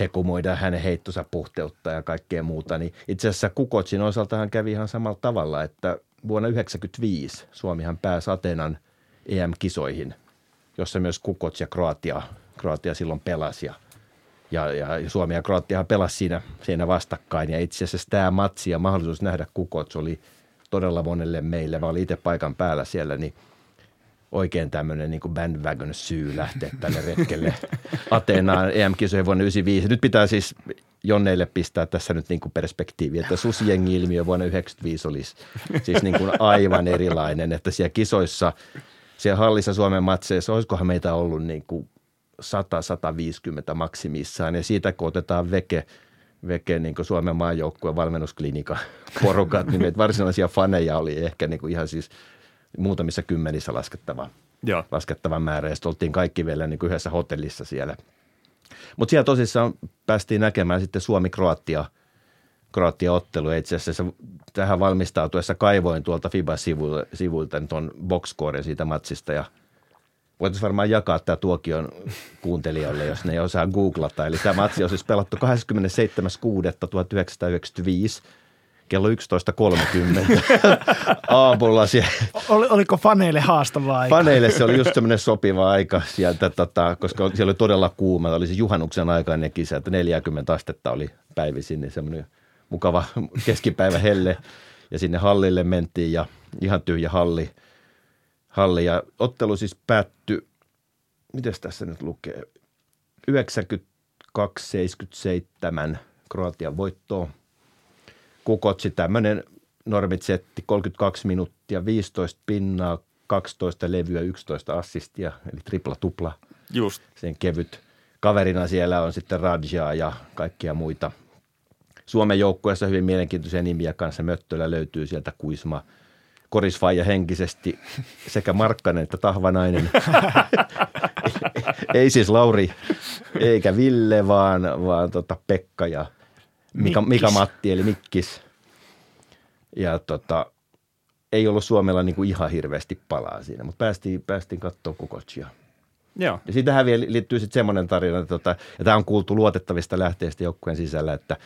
hekumoidaan hänen heittonsa puhteutta ja kaikkea muuta, niin itse asiassa Kukotsin osaltahan kävi ihan samalla tavalla, että vuonna yhdeksänkymmentäviisi Suomihan pääsi Atenan E M-kisoihin, jossa myös Kukots ja Kroatia, Kroatia silloin pelasi ja, ja, ja Suomi ja Kroatiahan pelasi siinä, siinä vastakkain ja itse asiassa tämä matsi ja mahdollisuus nähdä Kukots oli todella monelle meille, mä olin itse paikan päällä siellä, niin oikein tämmöinen niin kuin bandwagon syy lähteä tälle retkelle Ateenaan E M-kisoihin vuonna yhdeksänkymmentäviisi. Nyt pitää siis Jonneille pistää tässä nyt niin kuin perspektiiviä, että susijengi-ilmiö vuonna yhdeksänkymmentäviisi olisi siis niin kuin aivan erilainen, että siellä kisoissa, siellä hallissa Suomen matseissa, olisikohan meitä ollut niin kuin sata - sataviisikymmentä maksimissaan ja siitä kun otetaan veke, veke niin kuin Suomen maajoukkueen valmennusklinika porukat, niin meitä varsinaisia faneja oli ehkä niin kuin ihan siis muutamissa kymmenissä laskettava, laskettava määrä. Ja sitten oltiin kaikki vielä niin kuin yhdessä hotellissa siellä. Mutta siellä tosissaan päästiin näkemään sitten Suomi-Kroatia Kroatia-ottelu. Itse asiassa tähän valmistautuessa kaivoin tuolta F I B A-sivuilta tuon boxscoren siitä matsista ja voitaisiin varmaan jakaa tämä tuokion kuuntelijoille, jos ne ei osaa googlata. Eli tämä matsi on siis pelattu kahdeskymmenesseitsemäs kuudetta tuhatyhdeksänsataayhdeksänkymmentäviisi kello yksitoista kolmekymmentä aamulla. Oli, oliko faneille haastavaa aika? Faneille se oli just semmoinen sopiva aika sieltä, tota, koska siellä oli todella kuuma. Oli se juhannuksen aikainen kisa, että neljäkymmentä astetta oli päivisin, niin semmoinen mukava keskipäivä helle. Ja sinne hallille mentiin ja ihan tyhjä halli. Halli ja ottelu siis päättyi, mites tässä nyt lukee, yhdeksänkymmentäkaksi seitsemänkymmentäseitsemän Kroatian voittoon. Kukotsi tämmöinen normitsetti, kolmekymmentäkaksi minuuttia, viisitoista pinnaa, kaksitoista levyä, yksitoista assistia, eli tripla tupla. Just. Sen kevyt. Kaverina siellä on sitten Radjaa ja kaikkia muita. Suomen joukkueessa hyvin mielenkiintoisia nimiä kanssa. Möttölä löytyy sieltä, Kuisma. Korisfaija henkisesti, sekä Markkanen että Tahvanainen. Ei siis Lauri eikä Ville, vaan, vaan tota Pekka ja Mika, Mika Matti eli Mikkis. Ja tota, ei ollut Suomella niinku ihan hirveästi palaa siinä, mutta päästiin, päästiin katsomaan Kukotsia. Joo. Ja siitähän vielä liittyy sitten semmoinen tarina, että tota, ja tämä on kuultu luotettavista lähteistä joukkueen sisällä, että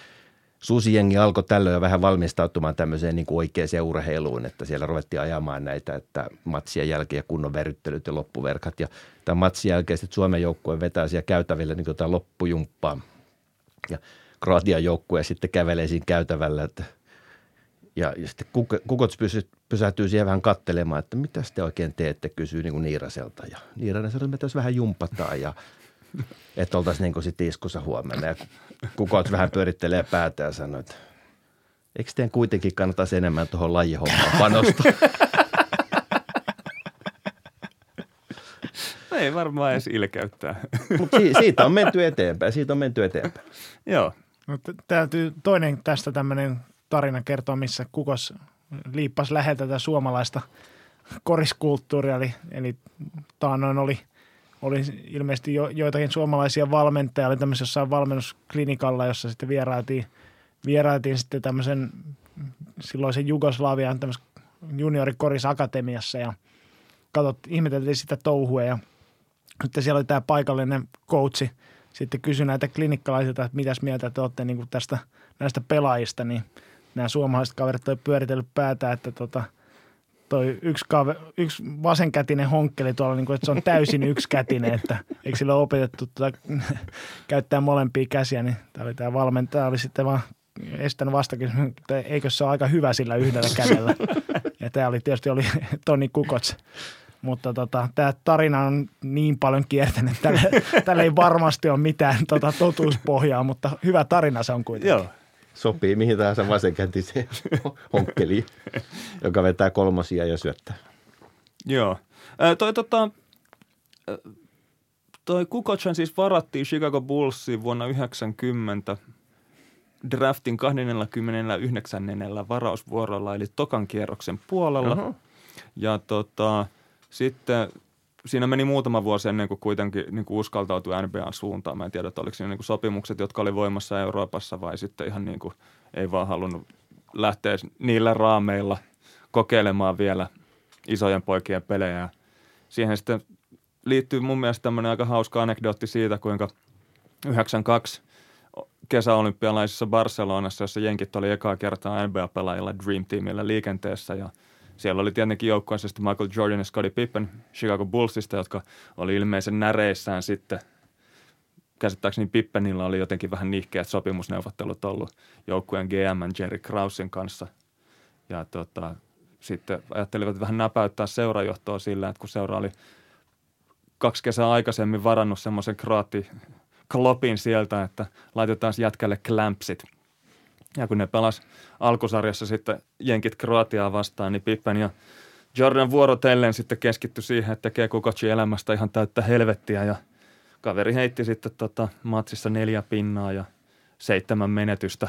Susijengi alkoi tällöin jo vähän valmistautumaan tämmöiseen niin kuin oikeaan urheiluun, että siellä ruvettiin ajamaan näitä, että matsien jälkeen ja kunnon väryttelyt ja loppuverkat. Ja tämän matsin jälkeen sitten Suomen joukkue vetää siellä käytävillä niin kuin jotain loppujumppaa. Ja Kroatian joukkue sitten kävelee siinä käytävällä. Että, ja, ja sitten Kukots pysähtyy siihen vähän katselemaan, että mitä te oikein teette, kysyy niin kuin Niiraselta. Ja Niiranen sanoi, että me tässä vähän jumpataan ja että oltaisiin niin sitten iskussa huomenna ja Kukots vähän pyörittelee päätä ja sanoo, että eikö teidän kuitenkin kannattaisi enemmän tuohon lajihommaan panostaa? No ei varmaan edes ilkeyttää. Mutta si- siitä on menty eteenpäin, siitä on menty eteenpäin. Joo. No, täytyy toinen tästä tämmöinen tarina kertoa, missä Kukos liippasi läheltä tätä suomalaista koriskulttuuria, eli, eli taanoin oli... Oli ilmeisesti jo, joitakin suomalaisia valmentajia, oli tämmöisessä jossain valmennusklinikalla, jossa sitten vierailtiin, vierailtiin sitten tämmöisen silloisen Jugoslavian tämmöisessä juniorikorisakatemiassa ja katsot, ihmeteltiin sitä touhua ja sitten siellä oli tämä paikallinen coachi sitten kysyi näitä klinikkalaisilta, että mitäs mieltä te olette niin kuin tästä, näistä pelaajista, niin nämä suomalaiset kaverit oli pyöritellyt päätä, että tota toi yksi, kaveri, yksi vasenkätinen honkkeli tuolla, niin kuin, että se on täysin yksikätinen, että eikö sillä ole opetettu tuota, käyttää molempia käsiä, niin tämä oli tämä valmentaja, oli sitten vaan estänyt vastakysymys, että eikö se ole aika hyvä sillä yhdellä kädellä. Ja tämä oli tietysti oli Toni Kukots, mutta tota, tämä tarina on niin paljon kiertänyt, tälle, tälle ei varmasti ole mitään tota, totuuspohjaa, mutta hyvä tarina se on kuitenkin. Joo. Sopii mihin tahansa vasenkätiseen honkkeliin, joka vetää kolmosia ja syöttää. Joo. Ää, toi tota, toi Kukochan siis varattiin Chicago Bullsiin vuonna yhdeksänkymmentä draftin kaksikymmentäyhdeksän varausvuorolla, eli tokan kierroksen puolella. Uh-huh. Ja tota, sitten siinä meni muutama vuosi ennen kuin kuitenkin niin kuin uskaltautui N B A:n suuntaan. Mä en tiedä, että oliko siinä niin kuin sopimukset, jotka oli voimassa Euroopassa vai sitten ihan niin kuin ei vaan halunnut lähteä niillä raameilla kokeilemaan vielä isojen poikien pelejä. Siihen sitten liittyy mun mielestä tämmöinen aika hauska anekdootti siitä, kuinka yhdeksänkymmentäkaksi kesäolympialaisissa Barcelonassa, jossa jenkit oli ekaa kertaa N B A-pelaajilla Dream Teamillä liikenteessä ja siellä oli tietenkin joukkueisesti Michael Jordan ja Scottie Pippen Chicago Bullsista, jotka oli ilmeisen näreissään sitten. Käsittääkseni Pippenillä oli jotenkin vähän nihkeät sopimusneuvottelut ollut joukkueen G M Jerry Krausin kanssa. Ja tota, sitten ajattelivat vähän näpäyttää seurajohtoa sillä, että kun seura oli kaksi kesää aikaisemmin varannut semmoisen kroatti-klopin sieltä, että laitetaan jätkälle klämpsit. Ja kun ne pelas alkusarjassa sitten jenkit Kroatiaa vastaan, niin Pippen ja Jordan vuorotellen sitten keskittyi siihen, että tekee Kukocin elämästä ihan täyttä helvettiä. Ja kaveri heitti sitten tota matsissa neljä pinnaa ja seitsemän menetystä.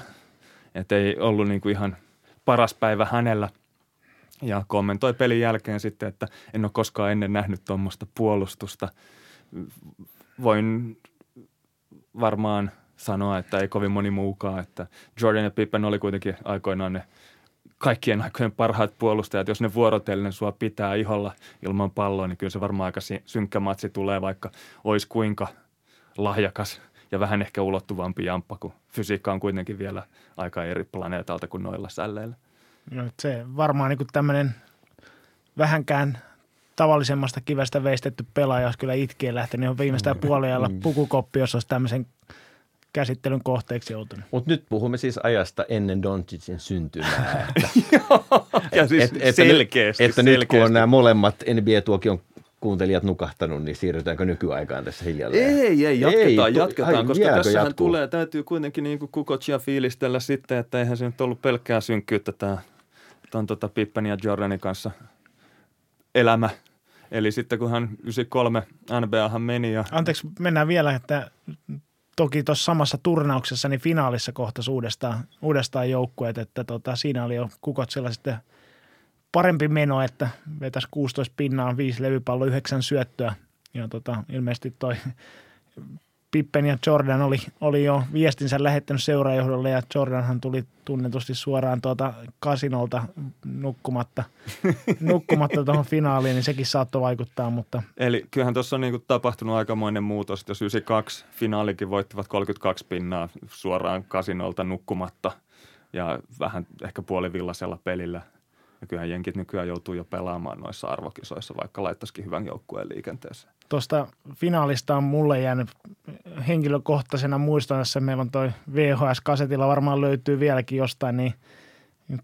Että ei ollut niinku ihan paras päivä hänellä. Ja kommentoi pelin jälkeen sitten, että en ole koskaan ennen nähnyt tuommoista puolustusta. Voin varmaan sanoa, että ei kovin moni muukaan, että Jordan ja Pippen oli kuitenkin aikoinaan ne kaikkien aikojen parhaat puolustajat. Jos ne vuorotellen sua pitää iholla ilman palloa, niin kyllä se varmaan aika synkkä matsi tulee, vaikka olisi kuinka lahjakas ja vähän ehkä ulottuvampi jamppa, kun fysiikka on kuitenkin vielä aika eri planeetalta kuin noilla sälleillä. No, se varmaan niin tämmöinen vähänkään tavallisemmasta kivestä veistetty pelaaja olisi kyllä itkien lähtenyt. On viimeistään puoliajalla pukukoppi, jos olisi tämmöisen käsittelyn kohteeksi joutunut. Mutta nyt puhumme siis ajasta ennen Doncicin syntymää. Ja siis et, et, selkeästi. Että nyt selkeästi. Kun on nämä molemmat N B A-tuokion kuuntelijat nukahtanut, niin siirrytäänkö nykyaikaan tässä hiljalleen? Ei, ei, jatketaan, ei, jatketaan, ai, koska tässähän jatkuu? tulee, täytyy kuitenkin niin kuin Kukocia fiilistellä sitten, että eihän se nyt ollut pelkkää synkkyyttä tämä tota Pippen ja Jordanin kanssa elämä. Eli sitten kun hän yhdeksänkymmentäkolme N B A:han meni ja... Anteeksi, mennään vielä, että toki tuossa samassa turnauksessa niin finaalissa kohtasi uudestaan, uudestaan joukkueet, että tota, siinä oli jo Kukocilla sitten parempi meno, että vetäisi kuusitoista pinnaan, viisi levypalloa, yhdeksän syöttöä. Ja tota, ilmeisesti toi Pippen ja Jordan oli, oli jo viestinsä lähettänyt seuraajohdolle, ja Jordanhan tuli tunnetusti suoraan tuota kasinolta nukkumatta nukkumatta tuohon finaaliin, niin sekin saattoi vaikuttaa. Mutta. Eli kyllähän tuossa on niin kuin tapahtunut aikamoinen muutos, jos yhdeksänkymmentäkaksi finaalikin voittivat kolmekymmentäkaksi pinnaa suoraan kasinolta nukkumatta ja vähän ehkä puolivillasella pelillä. Ja kyllähän jenkit nykyään joutuu jo pelaamaan noissa arvokisoissa, vaikka laittaisikin hyvän joukkueen liikenteeseen. Tuosta finaalista on mulle jäänyt henkilökohtaisena muistona, että meillä on toi V H S-kasetilla, varmaan löytyy vieläkin jostain, niin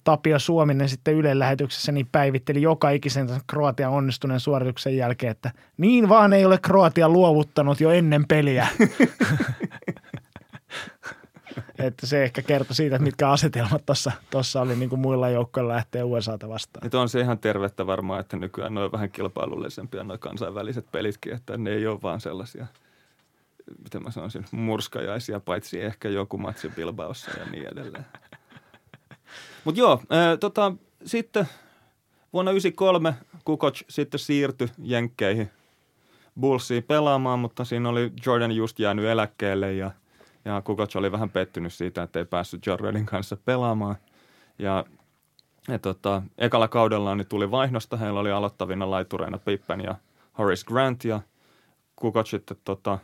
Tapio Suominen sitten Ylen lähetyksessä niin päivitteli joka ikisen Kroatian onnistuneen suorituksen jälkeen, että niin vaan ei ole Kroatia luovuttanut jo ennen peliä. Että se ehkä kertoi siitä, että mitkä asetelmat tuossa oli niin kuin muilla joukkoilla lähtee U S A:ta vastaan. Että on se ihan tervettä varmaan, että nykyään ne on vähän kilpailullisempia nuo kansainväliset pelitkin, että ne ei ole vaan sellaisia, miten mä sanoisin, murskajaisia, paitsi ehkä joku matsi Bilbaossa ja niin edelleen. Mutta joo, ää, tota, sitten vuonna yhdeksänkymmentäkolme Kukoc sitten siirtyi Jenkkeihin Bullsiin pelaamaan, mutta siinä oli Jordan just jäänyt eläkkeelle ja Ja Kukoc oli vähän pettynyt siitä, että ei päässyt Jordanin kanssa pelaamaan. Ja, ja tota, ekalla kaudellaan niin tuli vaihdosta. Heillä oli aloittavina laitureina Pippen ja Horace Grant. Ja Kukoc sitten tota,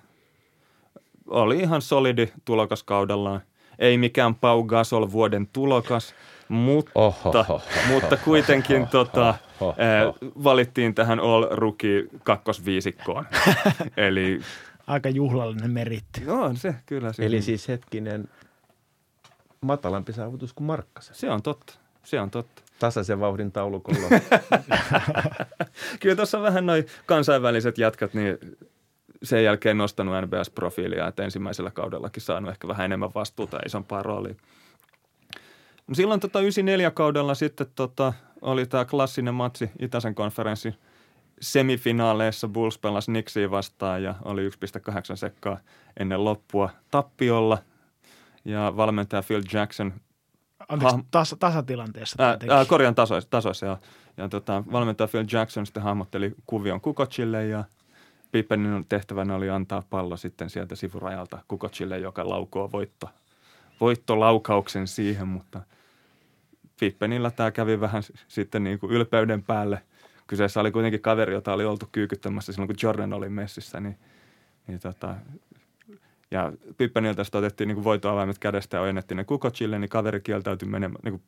oli ihan solidi tulokas kaudellaan. Ei mikään Pau Gasol vuoden tulokas, mutta, Ohohoho. mutta kuitenkin Ohohoho. Tota, Ohohoho. valittiin tähän All-Rookie-kakkosviisikkoon. Eli... Aika juhlallinen meritti. Joo, on se kyllä. Se Eli on. Siis hetkinen matalampi saavutus kuin Markkasen. Se on totta, se on totta. Tasaisen vauhdin taulukolla. Kyllä tuossa vähän noi kansainväliset jätkät, niin sen jälkeen nostanut N B S-profiilia, että ensimmäisellä kaudellakin saanut ehkä vähän enemmän vastuuta ja isompaa roolia. No silloin tota yhdeksänkymmentäneljä kaudella sitten tota, oli tämä klassinen matsi Itäisen konferenssin semifinaaleissa. Bulls pelasi Knicksiä vastaan ja oli yksi pilkku kahdeksan sekkaa ennen loppua tappiolla. Ja valmentaja Phil Jackson... Anteeksi, tas- tasatilanteessa. Ää, ää, korjan tasoissa, tasoissa ja, ja tota, valmentaja Phil Jackson sitten hahmotteli kuvion Kukocille ja Pippenin tehtävänä oli antaa pallo sitten sieltä sivurajalta Kukocille, joka laukoo voitto, voittolaukauksen siihen, mutta Pippenillä tämä kävi vähän sitten niin kuin ylpeyden päälle. Kyseessä oli kuitenkin kaveri, jota oli oltu kyykyttämässä silloin, kun Jordan oli messissä. Niin, niin tota, ja Pippeniltä sitten otettiin niin voitoavaimet kädestä ja ojennettiin ne Kukocille, niin kaveri kieltäytyi menemään, niin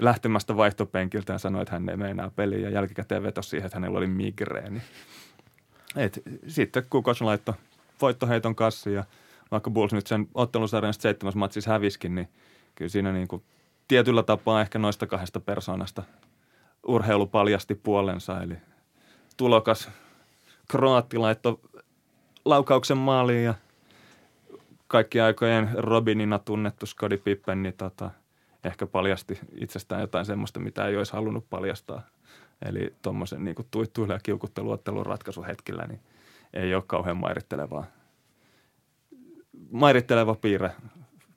lähtemästä vaihtopenkiltä ja sanoi, että hän ei mene enää peliin. Ja jälkikäteen vetosi siihen, että hänellä oli migreeni. Et, sitten Kukoc laittoi voittoheiton kassi ja vaikka Bulls nyt sen ottelusarjan seitsemäs matsissa häviskin, niin kyllä siinä niin kuin tietyllä tapaa ehkä noista kahdesta persoonasta – urheilu paljasti puolensa, eli tulokas kroatti laittoi laukauksen maaliin ja kaikki aikojen Robinina tunnettu Scottie Pippen, niin tota, ehkä paljasti itsestään jotain semmoista, mitä ei olisi halunnut paljastaa. Eli tuommoisen niin kuin tuittuilla ja kiukutteluottelun ratkaisuhetkillä niin ei ole kauhean mairittelevaa, mairitteleva piirre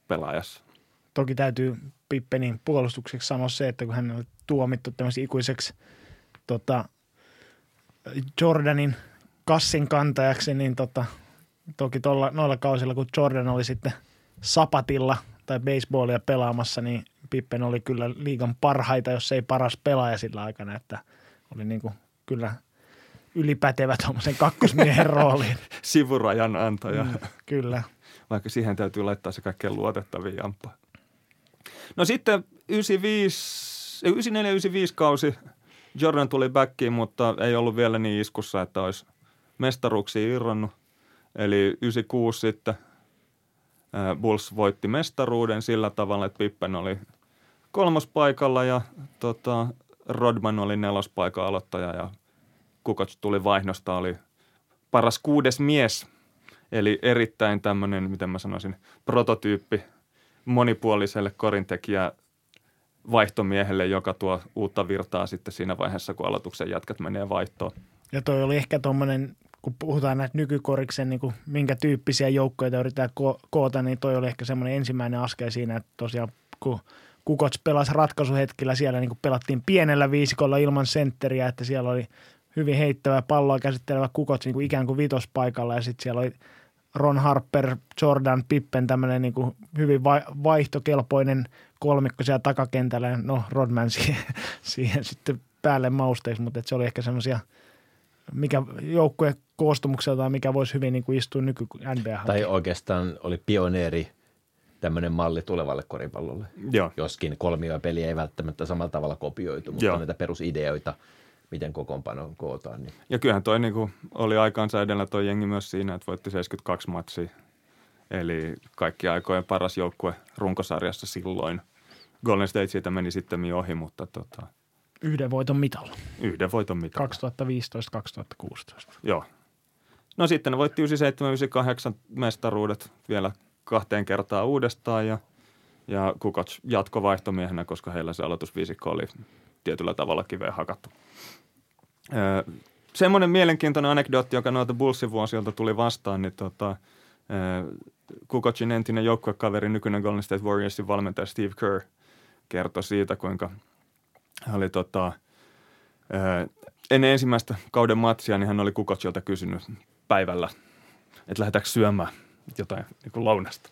pelaajassa. Toki täytyy Pippenin puolustukseksi sanoa se, että kun hän oli tuomittu tämmöisen ikuiseksi tota, Jordanin kassin kantajaksi, niin tota, toki tolla, noilla kausilla, kun Jordan oli sitten sapatilla tai baseballia pelaamassa, niin Pippen oli kyllä liigan parhaita, jos ei paras pelaaja sillä aikana, että oli niin kuin kyllä ylipätevä tuommoisen kakkosmiehen rooliin. Sivurajan antaja. Mm, kyllä. Vaikka siihen täytyy laittaa se kaikkein luotettavia jamppa. No sitten yhdeksänkymmentäneljä yhdeksänkymmentäviisi kausi Jordan tuli backiin, mutta ei ollut vielä niin iskussa, että olisi mestaruuksia irronnut. Eli yhdeksänkymmentäkuusi sitten Bulls voitti mestaruuden sillä tavalla, että Pippen oli kolmas paikalla ja tota, Rodman oli nelos paikan aloittaja ja Kukoc tuli vaihdosta, oli paras kuudes mies. Eli erittäin tämmöinen, miten mä sanoisin, prototyyppi monipuoliselle korintekijä vaihtomiehelle, joka tuo uutta virtaa sitten siinä vaiheessa, kun aloituksen jatkat menee vaihtoon. Ja toi oli ehkä tommoinen, kun puhutaan näitä nykykoriksen, niin kuin minkä tyyppisiä joukkoja yritetään ko- koota, niin toi oli ehkä semmoinen ensimmäinen askel siinä, että tosiaan kun Kukoc pelasi ratkaisuhetkillä, siellä niin kuin pelattiin pienellä viisikolla ilman sentteriä, että siellä oli hyvin heittävä palloa käsittelevä Kukoc niin kuin ikään kuin vitospaikalla ja sitten siellä oli Ron Harper, Jordan, Pippen, tämmöinen niin kuin hyvin vaihtokelpoinen kolmikko siellä takakentällä. No, Rodman siihen, siihen sitten päälle mausteeksi, mutta se oli ehkä semmoisia, mikä joukkueen koostumukselta, mikä voisi hyvin niin kuin istua nyky N B A. Tai oikeastaan oli pioneeri tämmöinen malli tulevalle koripallolle. Joo. Joskin kolmio peliä ei välttämättä samalla tavalla kopioitu, mutta joo, näitä perusideoita, miten kokoonpano kootaan. Niin. Ja kyllähän toi niin kuin oli aikaansa edellä toi jengi myös siinä, että voitti seitsemänkymmentäkaksi matsia. Eli kaikki aikojen paras joukkue runkosarjassa silloin. Golden State siitä meni sitten ohi, mutta tota... Yhden voiton mitalla. Yhden voiton mitalla. kaksituhattaviisitoista kaksituhattakuusitoista. Joo. No sitten ne voitti yhdeksänkymmentäseitsemän yhdeksänkymmentäkahdeksan mestaruudet vielä kahteen kertaan uudestaan. Ja, ja Kukoc jatkoi vaihtomiehenä, koska heillä se aloitusviisikko oli tietyllä tavalla kiveen hakattu. Öö, semmoinen mielenkiintoinen anekdootti, joka noilta Bullsin vuosilta tuli vastaan, niin tota, öö, Kukocin entinen joukkuekaveri, nykyinen Golden State Warriorsin valmentaja Steve Kerr kertoi siitä, kuinka hän oli tota, öö, ennen ensimmäistä kauden matsia, niin hän oli Kukocilta kysynyt päivällä, että lähdetäänkö syömään jotain niin kuin lounasta.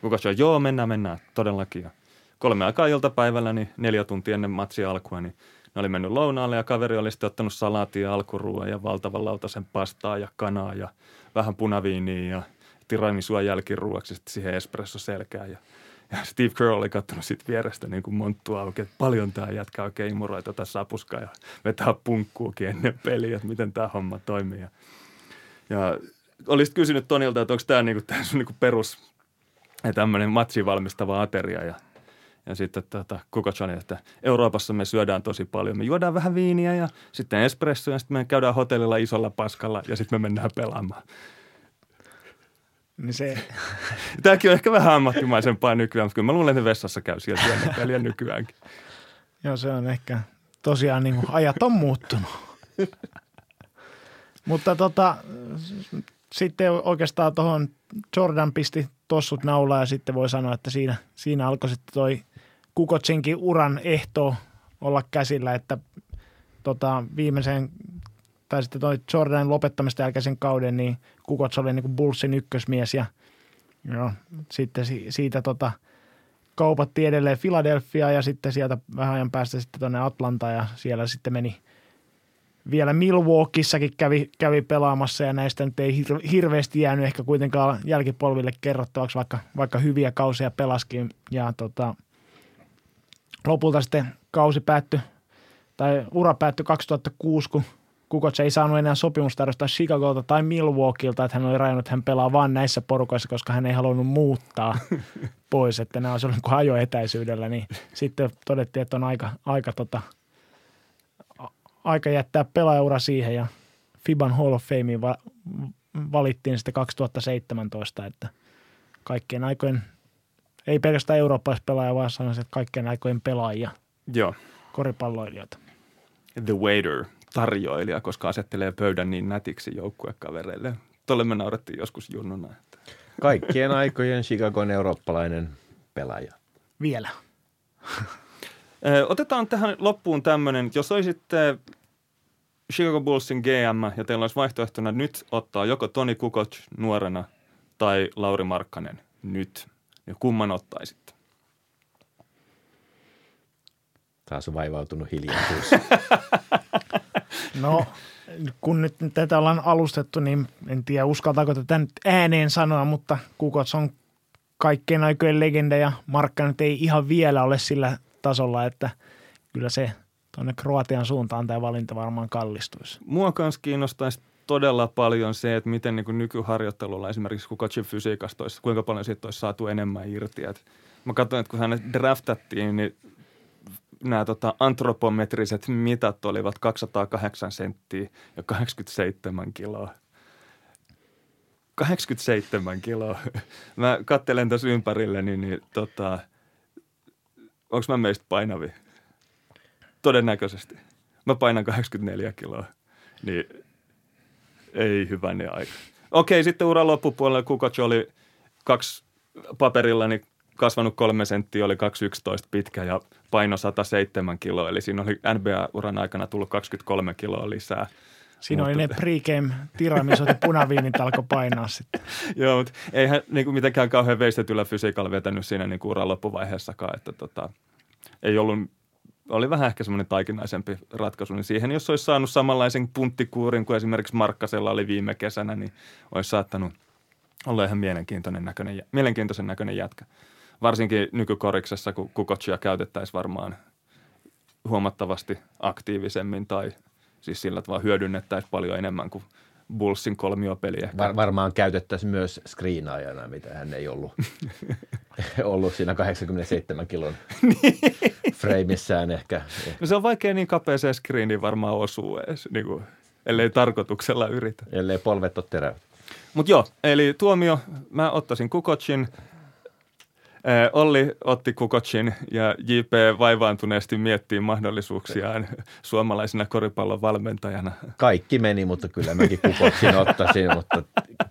Kukoc oli, joo, mennään, mennään, todellakin. Ja kolme aikaa iltapäivällä, niin neljä tuntia ennen matsia alkua, niin ne oli mennyt lounaalle ja kaveri oli sitten ottanut salaatia, alkuruoan ja valtavan lautasen pastaa ja kanaa ja vähän punaviiniä ja tiramisua jälkiruoaksi sitten siihen espresso selkään. Ja, ja Steve Kerr oli katsonut sitten vierestä niin kuin monttua auki, että paljon tämä jätkä oikein imuroi tätä sapuskaa ja vetää punkkuukin ennen peliä, että miten tämä homma toimii. Ja, ja olisit kysynyt Tonilta, että onko tämä niin kuin, sun niin kuin perus tämmöinen matsiin valmistava ateria ja Ja sitten tota, Kukoc oli, että Euroopassa me syödään tosi paljon. Me juodaan vähän viiniä ja sitten espressoja ja sitten me käydään hotellilla isolla paskalla ja sitten me mennään pelaamaan. Niin se... Tämäkin on ehkä vähän ammattimaisempaa nykyään, mutta kyllä mä luulen, että vessassa käy siellä peliä nykyäänkin. Joo, se on ehkä tosiaan niin kuin ajat on muuttunut. Mutta tota, sitten oikeastaan tuohon Jordan pisti tossut naulaa ja sitten voi sanoa, että siinä, siinä alkoi sitten toi Kukocinkin uran ehto olla käsillä, että tota, viimeisen tai sitten toi Jordanin lopettamista jälkeisen kauden, niin Kukoc oli niin kuin Bullsin ykkösmies ja no, sitten si, siitä tota, kaupattiin edelleen Philadelphia ja sitten sieltä vähän ajan päästä sitten tuonne Atlantaan ja siellä sitten meni vielä Milwaukeeissakin kävi, kävi pelaamassa ja näistä nyt ei hirveästi jäänyt ehkä kuitenkaan jälkipolville kerrottavaksi, vaikka, vaikka hyviä kausia pelaskin. Ja tota, lopulta sitten kausi päättyi, tai ura päättyi kaksituhattakuusi, kun Kukoc ei saanut enää sopimustarjosta Chicagolta tai Milwaukeelta, että hän oli rajannut, että hän pelaa vaan näissä porukoissa, koska hän ei halunnut muuttaa pois, että nämä olisi ollut kuin ajoetäisyydellä, niin sitten todettiin, että on aika, aika tota, aika jättää pelaajaura siihen ja F I B A:n Hall of Fameen va- valittiin sitten kaksituhattaseitsemäntoista, että kaikkien aikojen, ei pelkästään eurooppalais pelaaja, vaan sanoisin, että kaikkien aikojen pelaajia, joo, koripalloilijoita. The waiter, tarjoilija, koska asettelee pöydän niin nätiksi joukkuekavereille. Tuolle me naurettiin joskus junnuna. Että. Kaikkien aikojen Chicagon eurooppalainen pelaaja. vielä. Otetaan tähän loppuun tämmöinen, jos olisitte Chicago Bullsin G M ja teillä olisi vaihtoehtona nyt ottaa joko Toni Kukoc nuorena tai Lauri Markkanen nyt, ja kumman ottaisitte? Taas on vaivautunut hiljaisuus. No, kun nyt tätä ollaan alustettu, niin en tiedä uskaltaako tätä nyt ääneen sanoa, mutta Kukoc on kaikkien aikojen legenda ja Markkanen ei ihan vielä ole sillä tasolla, että kyllä se tuonne Kroatian suuntaan tämä valinta varmaan kallistuisi. Mua kanssa kiinnostaisi todella paljon se, että miten niin kuin nykyharjoittelulla esimerkiksi Kukocin fysiikasta olisi, kuinka paljon siitä olisi saatu enemmän irti. Et mä katsoin, että kun hänet draftattiin, niin nämä tota, antropometriset mitat olivat kaksisataakahdeksan senttiä ja kahdeksankymmentäseitsemän kiloa. kahdeksankymmentäseitsemän kiloa. Mä katselen tässä ympärilleni, niin tota, onko mä meistä painavi? Todennäköisesti. Mä painan kahdeksankymmentäneljä kiloa, niin ei hyvänä aika. Okei, sitten uran loppupuolella Kukoc oli kaksi paperillani kasvanut kolme senttiä, oli kaksi yksitoista pitkä ja paino sata seitsemän kiloa. Eli siinä oli N B A-uran aikana tullut kaksikymmentäkolme kiloa lisää. Siinä mutta... oli ne pregame tiramisot ja punaviinit alkoi painaa sitten. Joo, mutta eihän niin mitenkään kauhean veistetyllä fysiikalla vetänyt siinä niin uran loppuvaiheessakaan, että tota, ei ollut... Oli vähän ehkä semmoinen taikinaisempi ratkaisu, niin siihen jos olisi saanut samanlaisen punttikuurin kuin esimerkiksi Markkasella oli viime kesänä, niin olisi saattanut olla ihan mielenkiintoinen näköinen, mielenkiintoisen näköinen jätkä. Varsinkin nykykoriksessa, kun Kukocia käytettäisiin varmaan huomattavasti aktiivisemmin tai siis sillä tavalla hyödynnettäisiin paljon enemmän kuin Bullsin kolmiopeli ehkä. Var, varmaan käytettäisiin myös screenaajana, mitä hän ei ollut, ollut siinä kahdeksankymmentäseitsemän kilon freimissään ehkä. No se on vaikea niin kapeaseen screeniin varmaan osuu edes, niin kuin, ellei tarkoituksella yritä. Ellei polvet ole terävät. Mutta joo, eli tuomio, mä ottaisin Kukocin. Olli otti Kukocin ja J P vaivaantuneesti miettii mahdollisuuksiaan suomalaisena koripallon valmentajana. Kaikki meni, mutta kyllä mäkin Kukocin ottaisin, mutta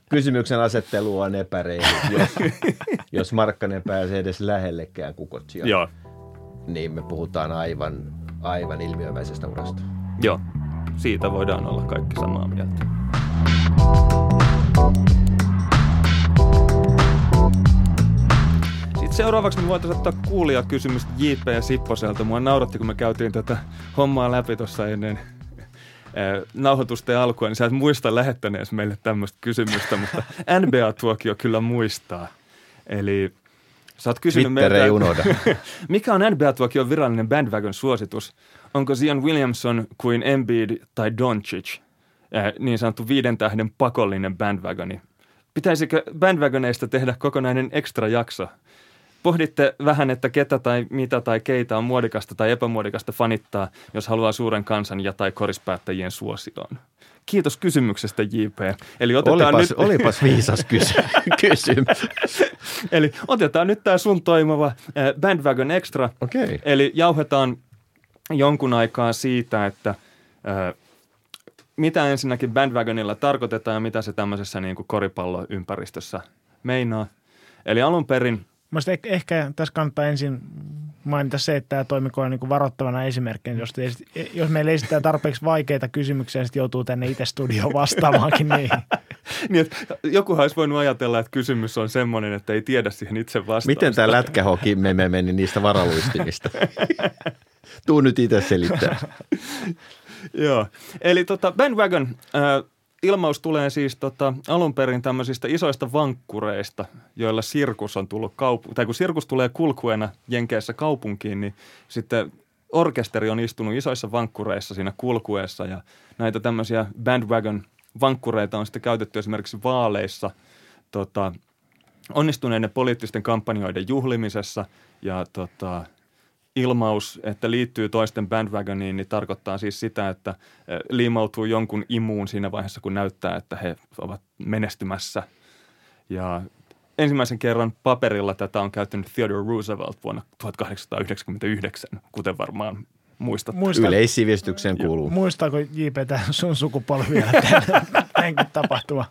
kysymyksen asettelu on epäreilu. Jos, jos Markkanen pääsee edes lähellekään Kukocia, joo, niin me puhutaan aivan, aivan ilmiömäisestä urasta. Joo, siitä voidaan olla kaikki samaa mieltä. Seuraavaksi me voitaisiin ottaa kuulijakysymys J P Sipposelta. Mua nauratti, kun me käytiin tätä hommaa läpi tuossa ennen nauhoitusten alkua, niin sä et muista lähettäneesi meille tämmöistä kysymystä, mutta N B A-tuokio kyllä muistaa. Eli sä oot kysynyt meiltä, mikä on N B A-tuokion virallinen bandwagon suositus? Onko Zion Williamson kuin Embiid tai Doncic, niin sanottu viiden tähden pakollinen bandwagoni? Pitäisikö bandwagoneista tehdä kokonainen ekstra jakso? Pohditte vähän, että ketä tai mitä tai keitä on muodikasta tai epämuodikasta fanittaa, jos haluaa suuren kansan ja tai korispäättäjien suosioon. Kiitos kysymyksestä, J P. Eli otetaan olipas, nyt... olipas viisas kysy- kysymys. Eli otetaan nyt tämä sun toimova bandwagon extra. Okay. Eli jauhetaan jonkun aikaa siitä, että äh, mitä ensinnäkin bandwagonilla tarkoitetaan ja mitä se tämmöisessä niin kuin koripalloympäristössä meinaa. Eli alun perin... Mielestäni ehkä tässä kannattaa ensin mainita se, että tämä toimiko niin kuin varoittavana esimerkkinä. Jos, jos meillä esittää tarpeeksi vaikeita kysymyksiä, niin sitten joutuu tänne itse studioon vastaamaankin niihin. Niin, jokuhan olisi voinut ajatella, että kysymys on semmoinen, että ei tiedä siihen itse vastausta. Miten tämä lätkähoki meme meni niistä varaluistimista? Tuu nyt itse selittää. Joo, eli tota bandwagon äh, ilmaus tulee siis tota, alun perin tämmöisistä isoista vankkureista, joilla sirkus on tullut kaup- tai kun sirkus tulee kulkuena Jenkeissä kaupunkiin, niin sitten orkesteri on istunut isoissa vankkureissa siinä kulkuessa ja näitä tämmöisiä bandwagon vankkureita on sitten käytetty esimerkiksi vaaleissa tota, onnistuneiden poliittisten kampanjoiden juhlimisessa ja tota, ilmaus, että liittyy toisten bandwagoniin, niin tarkoittaa siis sitä, että liimautuu jonkun imuun siinä vaiheessa, kun näyttää, että he ovat menestymässä. Ja ensimmäisen kerran paperilla tätä on käyttänyt Theodore Roosevelt vuonna tuhatkahdeksansataayhdeksänkymmentäyhdeksän, kuten varmaan muistat. Muistan, yleissivistykseen kuuluu. Muistaako J P sun sukupolvi vielä tämän, tämän tapahtuma?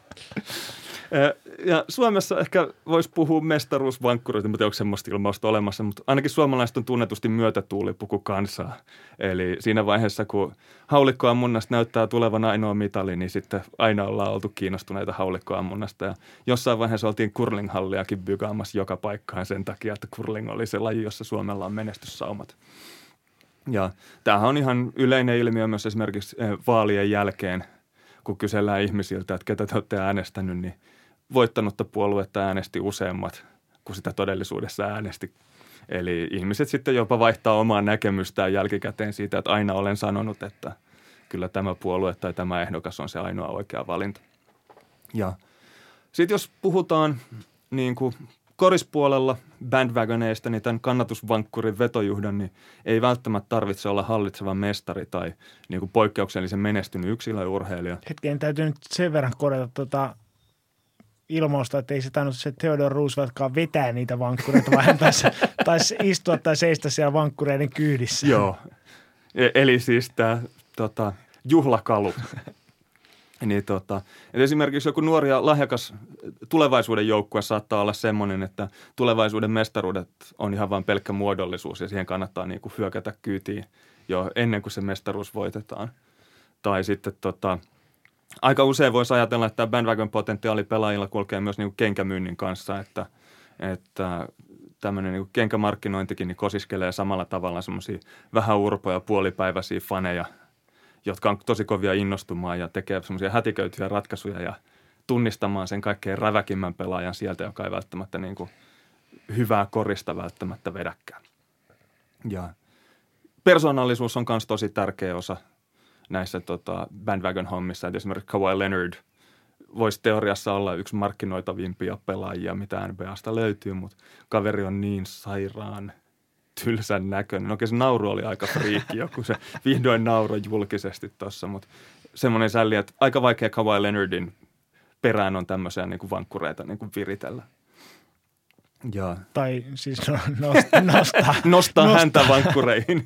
Ja Suomessa ehkä voisi puhua mestaruusvankkuroista, mutta ei ole semmoista ilmausta olemassa, mutta ainakin suomalaiset on tunnetusti myötätuulipuku kansaa. Eli siinä vaiheessa, kun haulikkoammunnasta näyttää tulevan ainoa mitali, niin sitten aina ollaan oltu kiinnostuneita haulikkoammunnasta. Ja jossain vaiheessa oltiin curlinghalliakin bygaamassa joka paikkaan sen takia, että curling oli se laji, jossa Suomella on menestyssaumat. Ja tämähän on ihan yleinen ilmiö myös esimerkiksi vaalien jälkeen, kun kysellään ihmisiltä, että ketä te olette äänestänyt, niin voittanutta puoluetta äänesti useammat kuin sitä todellisuudessa äänesti. Eli ihmiset sitten jopa vaihtaa omaa näkemystään jälkikäteen siitä, että aina olen sanonut, että kyllä tämä puolue tai tämä ehdokas on se ainoa oikea valinta. Ja sitten jos puhutaan niin kuin korispuolella bandwagoneista, niin tämän kannatusvankkurin vetojuhdan, niin ei välttämättä tarvitse olla hallitseva mestari tai niin kuin poikkeuksellisen menestynyt yksilöurheilija. Hetkeen täytyy nyt sen verran korjata tuota ilmausta, että ei se tainnut se Theodore Rooseveltkaan vetää niitä vankkureita, vaan hän taisi, taisi istua tai seistä siellä vankkureiden kyydissä. Joo, eli siis tämä tota, juhlakalu. Niin tota, esimerkiksi joku nuori ja lahjakas tulevaisuuden joukkue saattaa olla semmoinen, että tulevaisuuden mestaruudet on ihan vain pelkkä muodollisuus ja siihen kannattaa niin kuin hyökätä kyytiin jo ennen kuin se mestaruus voitetaan. Tai sitten tota, aika usein voisi ajatella, että bandwagon potentiaali pelaajilla kulkee myös niin kuin kenkämyynnin kanssa, että, että tämmöinen niin kuin kenkämarkkinointikin niin kosiskelee samalla tavalla semmoisia vähän urpoja puolipäiväisiä faneja, jotka on tosi kovia innostumaan ja tekee semmoisia hätiköityjä ratkaisuja ja tunnistamaan sen kaikkein räväkimmän pelaajan sieltä, joka ei välttämättä niin kuin hyvää korista välttämättä vedäkään. Ja persoonallisuus on myös tosi tärkeä osa näissä tota, bandwagon-hommissa. Et esimerkiksi Kawhi Leonard voisi teoriassa olla yksi markkinoitavimpia pelaajia, mitä N B A:sta löytyy, mutta kaveri on niin sairaan tylsän näköinen. Okei, se nauru oli aika friikki joku, se vihdoin nauroi julkisesti tuossa, mutta semmoinen sälli, että aika vaikea Kawhi Leonardin perään on tämmöisiä niin kuin vankkureita niin kuin viritellä. Ja. Tai siis no, nostaa. nostaa, nostaa häntä vankkureihin.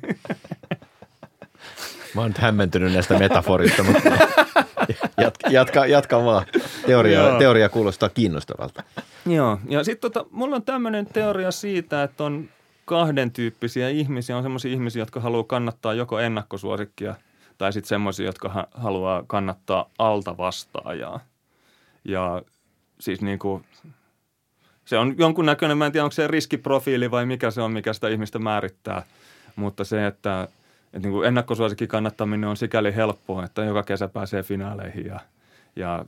Mä oon nyt hämmentynyt näistä metaforista, mutta jatka, jatka, jatka vaan. Teoria, teoria kuulostaa kiinnostavalta. Joo, ja sitten tota, mulla on tämmöinen teoria siitä, että on kahden tyyppisiä ihmisiä. On semmoisia ihmisiä, jotka haluaa kannattaa joko ennakkosuosikkia tai sitten semmoisia, jotka ha- haluaa kannattaa altavastaajaa. Ja siis niin kuin se on jonkunnäköinen, mä en tiedä onko se riskiprofiili vai mikä se on, mikä sitä ihmistä määrittää, mutta se, että, että niin kuin ennakkosuosikki kannattaminen on sikäli helppoa, että joka kesä pääsee finaaleihin ja, ja,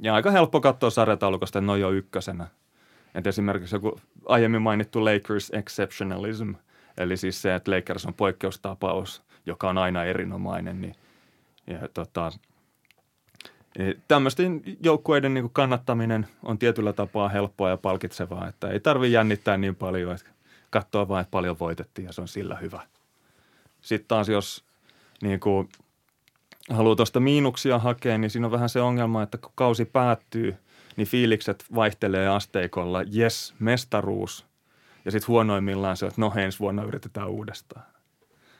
ja aika helppo katsoa sarjataulukosta, että ne on jo ykkösenä. Että esimerkiksi joku aiemmin mainittu Lakers exceptionalism, eli siis se, että Lakers on poikkeustapaus, joka on aina erinomainen, niin ja tota, tämmöisten joukkueiden niin kuin kannattaminen on tietyllä tapaa helppoa ja palkitsevaa, että ei tarvitse jännittää niin paljon, että katsoa vaan, että paljon voitettiin ja se on sillä hyvä. Sitten taas jos niin kuin haluaa tuosta miinuksia hakea, niin siinä on vähän se ongelma, että kun kausi päättyy, niin fiilikset vaihtelee asteikolla, jes, mestaruus, ja sitten huonoimmillaan se, että no ensi vuonna yritetään uudestaan.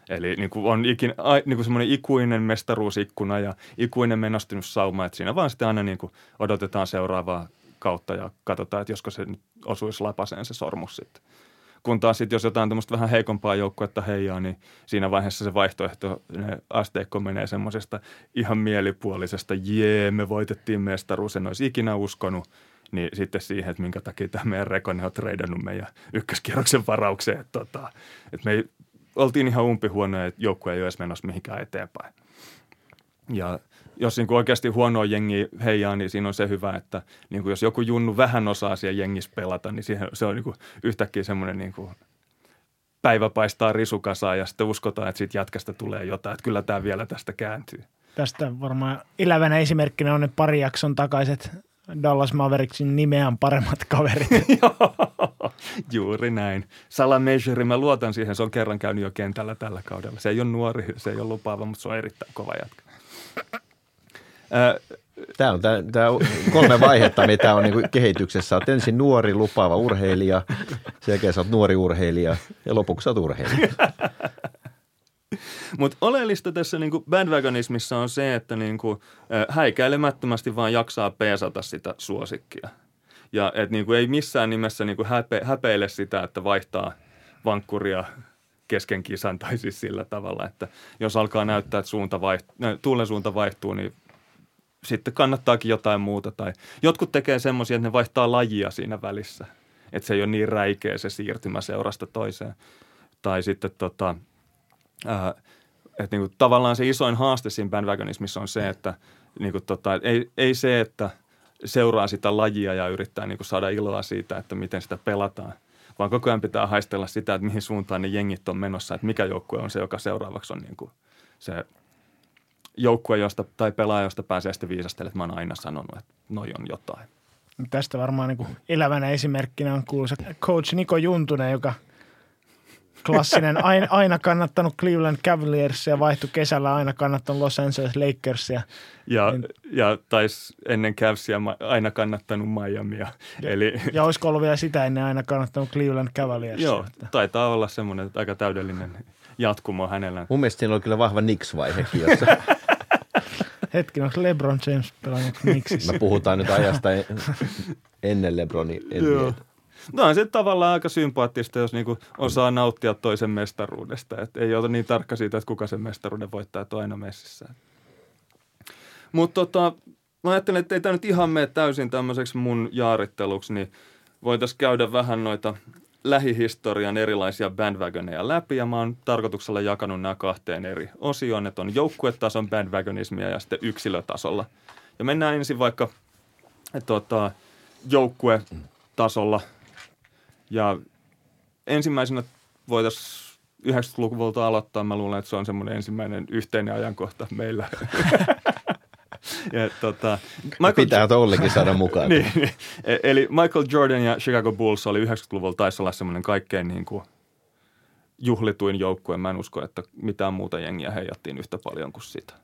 Eli niin kuin on ikin, niin kuin semmoinen ikuinen mestaruusikkuna ja ikuinen menestynyt sauma, että siinä vaan sitten aina niin kuin odotetaan seuraavaa kautta ja katsotaan, että josko se osuisi lapaseen se sormus sitten. Kun taas sitten, jos jotain tämmöistä vähän heikompaa joukkuetta heijaa, niin siinä vaiheessa se vaihtoehto, ne asteikko menee semmoisesta ihan mielipuolisesta, jee, me voitettiin mestaruus, en olisi ikinä uskonut, niin sitten siihen, että minkä takia tämä meidän rekone on treidannut meidän ykköskierroksen varaukseen, että, tota, että me ei, oltiin ihan umpihuonoja, että joukkue ei ole edes menossa mihinkään eteenpäin. Ja jos niin kuin oikeasti huonoa jengiä heijaa, niin siinä on se hyvä, että niin kuin jos joku junnu vähän osaa siellä jengissä pelata, niin siihen, se on niin kuin yhtäkkiä semmoinen niin kuin päivä paistaa risukasaan ja sitten uskotaan, että siitä jatkasta tulee jotain, että kyllä tämä vielä tästä kääntyy. Tästä varmaan elävänä esimerkkinä on ne pari jakson takaiset Dallas Mavericksin nimeään paremmat kaverit. Juuri näin. Salamejeri, mä luotan siihen, se on kerran käynyt jo kentällä tällä kaudella. Se ei ole nuori, se ei ole lupaava, mutta se on erittäin kova jatka. Tämä on, tämä, tämä on kolme vaihetta, mitä on niin kuin kehityksessä. Olet ensin nuori, lupaava urheilija, sen jälkeen sä oot nuori urheilija ja lopuksi sä oot urheilija. Mutta oleellista tässä niinku bandwagonismissa on se, että niinku häikäilemättömästi vaan jaksaa peesata sitä suosikkia. Ja et niinku ei missään nimessä niinku häpe, häpeile sitä, että vaihtaa vankkuria kesken kisan tai siis sillä tavalla, että jos alkaa näyttää, että suunta vaihtuu, tuulen suunta vaihtuu, niin sitten kannattaakin jotain muuta. Tai jotkut tekee semmoisia, että ne vaihtaa lajia siinä välissä, että se ei ole niin räikeä se siirtymä seurasta toiseen. Tai sitten tota, ää, että niinku tavallaan se isoin haaste siinä bandwagonismissa on se, että niinku tota, ei, ei se, että seuraa sitä lajia ja yrittää niinku saada iloa siitä, että miten sitä pelataan, vaan koko ajan pitää haistella sitä, että mihin suuntaan ne jengit on menossa, että mikä joukkue on se, joka seuraavaksi on niinku se joukkue, josta, tai pelaaja, josta pääsee sitten viisastelemaan, että mä oon aina sanonut, että noi on jotain. Tästä varmaan niin kuin elävänä esimerkkinä on kuuluisa coach Niko Juntunen, joka klassinen aina kannattanut Cleveland Cavaliersia, vaihtui kesällä aina kannattanut Los Angeles Lakersia. Ja, niin, ja taisi ennen Cavsia aina kannattanut Miamia. Ja, Eli, ja olisiko ollut vielä sitä ennen aina kannattanut Cleveland Cavaliersia? Joo, että taitaa olla semmoinen aika täydellinen jatkuma hänellä. Mun mielestä siinä oli kyllä vahva Knicks-vaihekin, jossa hetkinen, onko LeBron James pelannut Knicksissä? Me puhutaan nyt ajasta ennen LeBronin. Joo. No on se tavallaan aika sympaattista, jos niinku osaa nauttia toisen mestaruudesta. Et ei ole niin tarkka siitä, että kuka sen mestaruuden voittaa, että on aina messissä. Mutta tota, mä ajattelen, että ei tämä nyt ihan mene täysin tämmöiseksi mun jaaritteluksi, niin voitaisiin käydä vähän noita lähihistorian erilaisia bandwagoneja läpi, ja mä oon tarkoituksella jakanut nämä kahteen eri osioon, että on joukkuetason bandwagonismia ja sitten yksilötasolla. Ja mennään ensin vaikka tota, joukkuetasolla, ja ensimmäisenä voitaisiin yhdeksänkymmentäluvulta aloittaa, mä luulen, että se on semmoinen ensimmäinen yhteinen ajankohta meillä. Ja, tota, Michael pitää tollekin saada mukaan. niin, niin. Eli Michael Jordan ja Chicago Bulls oli yhdeksänkymmentäluvulla taisi olla semmoinen kaikkein niin kuin juhlituin joukkue. Mä en usko, että mitään muuta jengiä heijattiin yhtä paljon kuin sitä.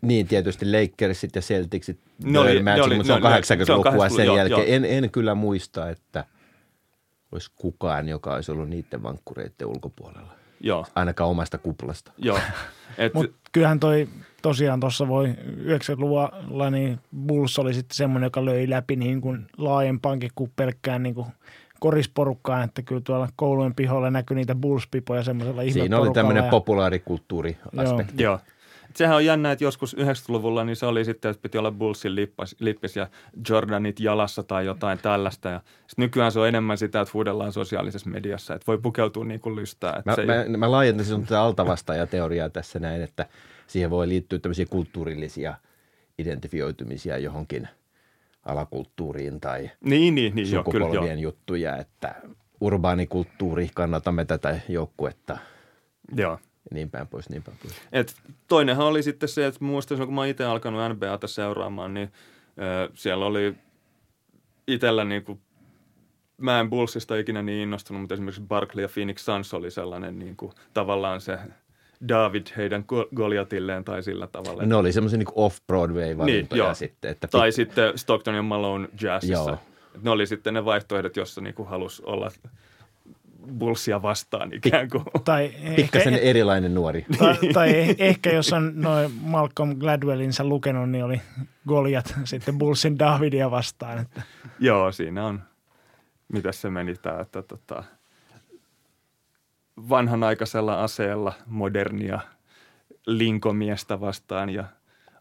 Niin, tietysti Lakersit ja Celticsit, no, oli, match, oli, mutta no, se on kahdeksankymmentälukua sen joo, jälkeen. Joo. En, en kyllä muista, että olisi kukaan, joka olisi ollut niiden vankkureiden ulkopuolella. Joo. Ainakaan omasta kuplasta. Joo. Et mut kyllähän toi tosiaan tuossa voi yhdeksänkymmentäluvulla, niin Bulls oli sitten semmoinen, joka löi läpi niin kuin laajempaankin kuin pelkkään niin kuin korisporukkaan, että kyllä tuolla koulujen pihoilla näkyi niitä Bulls-pipoja semmoisella ihmeporukalla. Siinä oli tämmöinen ja populaarikulttuuriaspekti. Joo. Joo. Sehän on jännä, että joskus yhdeksänkymmentäluvulla niin se oli sitten, että piti olla Bullsin lippis, lippis ja Jordanit jalassa tai jotain tällaista. Ja sitten nykyään se on enemmän sitä, että huudellaan sosiaalisessa mediassa, että voi pukeutua niin kuin lystää. Että mä, se mä, ei mä laajentaisin sun tätä altavastaajateoriaa tässä näin, että siihen voi liittyä tämmöisiä kulttuurillisia identifioitumisia johonkin alakulttuuriin tai niin, niin, niin, sukupolvien jo, kyllä, juttuja, että urbaanikulttuuri, kannatamme tätä joukkuetta. Joo. Niin päin pois, niin päin pois. Et toinenhan oli sitten se, että muistan, kun mä oon itse alkanut N B A:ta seuraamaan, niin ö, siellä oli itsellä niin kuin, mä en Bullsista ikinä niin innostunut, mutta esimerkiksi Barkley ja Phoenix Suns oli sellainen niin kuin, tavallaan se David heidän Goliatilleen tai sillä tavalla. Ne oli semmoisia niin off-Broadway-valintoja niin, sitten. Että tai pit- sitten Stockton ja Malone Jazzissa. Ne oli sitten ne vaihtoehdot, joissa niin kuin halusi olla Bullsia vastaan ikään kuin. Tai pikkasen ehkä erilainen nuori. Tai, tai eh, ehkä jos on noin Malcolm Gladwellinsa lukenut, niin oli Goliat sitten Bullsin Davidia vastaan. Että. Joo, siinä on. Mitäs se meni tää, että tota, vanhanaikaisella aseella modernia linkomiestä vastaan ja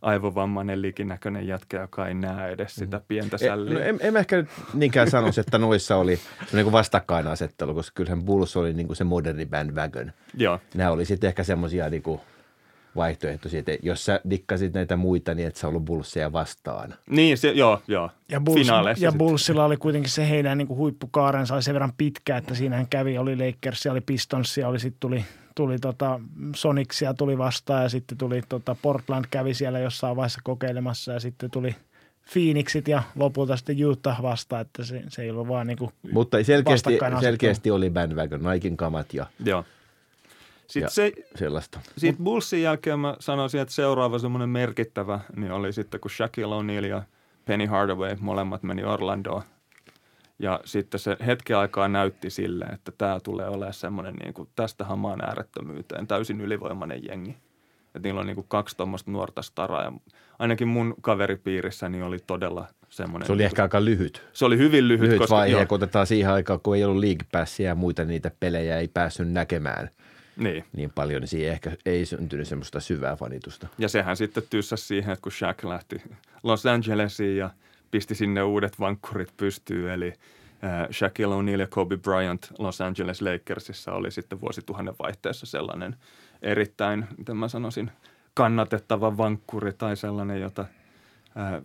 aivovammainen likinäköinen jätkä, joka ei näe edes sitä pientä sälliä. No, en, en ehkä niinkään sanoisi, että noissa oli niin vastakkainasettelu, koska kyllähän Bulls oli niin kuin se moderni bandwagon. Joo. Nämä oli sitten ehkä semmoisia niin vaihtoehtoisia, että jos sä dikkasit näitä muita, niin et sä ollut Bullsia vastaan. Niin, se, joo, joo. Ja, Bulls, ja Bullsilla oli kuitenkin se heidän niin kuin huippukaarensa oli sen verran pitkä, että siinähän kävi, oli Lakersia, oli Pistonsia, oli sitten tuli Tuli tota Sonicsia tuli vastaan ja sitten tuli tota Portland kävi siellä jossain vaiheessa kokeilemassa ja sitten tuli Phoenixit ja lopulta sitten Utah vastaan, että se, se ei ollut vaan niinku mutta selkeästi, selkeästi oli bandwagon, Naikin kamat ja, joo. Sitten se, sellaista. Sitten Bullsin jälkeen mä sanoisin, että seuraava semmoinen merkittävä niin oli sitten kun Shaquille O'Neal ja Penny Hardaway molemmat meni Orlandoon Ja sitten se hetken aikaa näytti silleen, että tämä tulee olemaan semmoinen niin kuin tästä hamaan äärettömyyteen täysin ylivoimainen jengi. Että niillä on niin kuin kaksi tuommoista nuorta staraa ja ainakin mun kaveripiirissäni oli todella semmoinen. Se oli ehkä aika lyhyt. Se oli hyvin lyhyt. Lyhyt koska, vaihe, jo. Kun otetaan siihen aikaan, kun ei ollut League Passia ja muita niitä pelejä ei päässyt näkemään niin, niin paljon, niin siihen ehkä ei syntynyt semmoista syvää fanitusta. Ja sehän sitten tyssäsi siihen, että kun Shaq lähti Los Angelesiin ja pisti sinne uudet vankkurit pystyyn, eli Shaquille O'Neal ja Kobe Bryant Los Angeles Lakersissa oli sitten vuosituhannen vaihteessa sellainen erittäin, miten mä sanoisin, kannatettava vankkuri tai sellainen, jota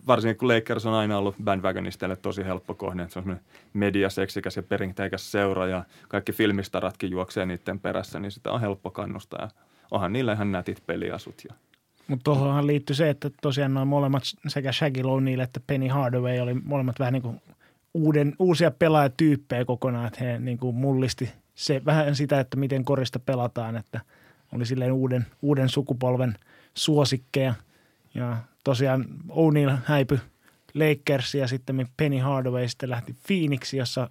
varsinkin kun Lakers on aina ollut bandwagonisteille tosi helppo kohde, että se on semmoinen mediaseksikäs ja perinteikäs seura ja kaikki filmistaratkin juoksee niiden perässä, niin sitä on helppo kannustaa ja onhan niillä ihan nätit peliasut ja mutta tuohonhan liittyi se, että tosiaan nuo molemmat sekä Shaquille O'Neal että Penny Hardaway oli molemmat vähän niin kuin uuden, uusia pelaajatyyppejä kokonaan. Että he niin kuin mullisti se vähän sitä, että miten korista pelataan, että oli silleen uuden, uuden sukupolven suosikkeja. Ja tosiaan O'Neal häipyi Lakersiin ja sitten Penny Hardaway sitten lähti Phoenixiin, jossa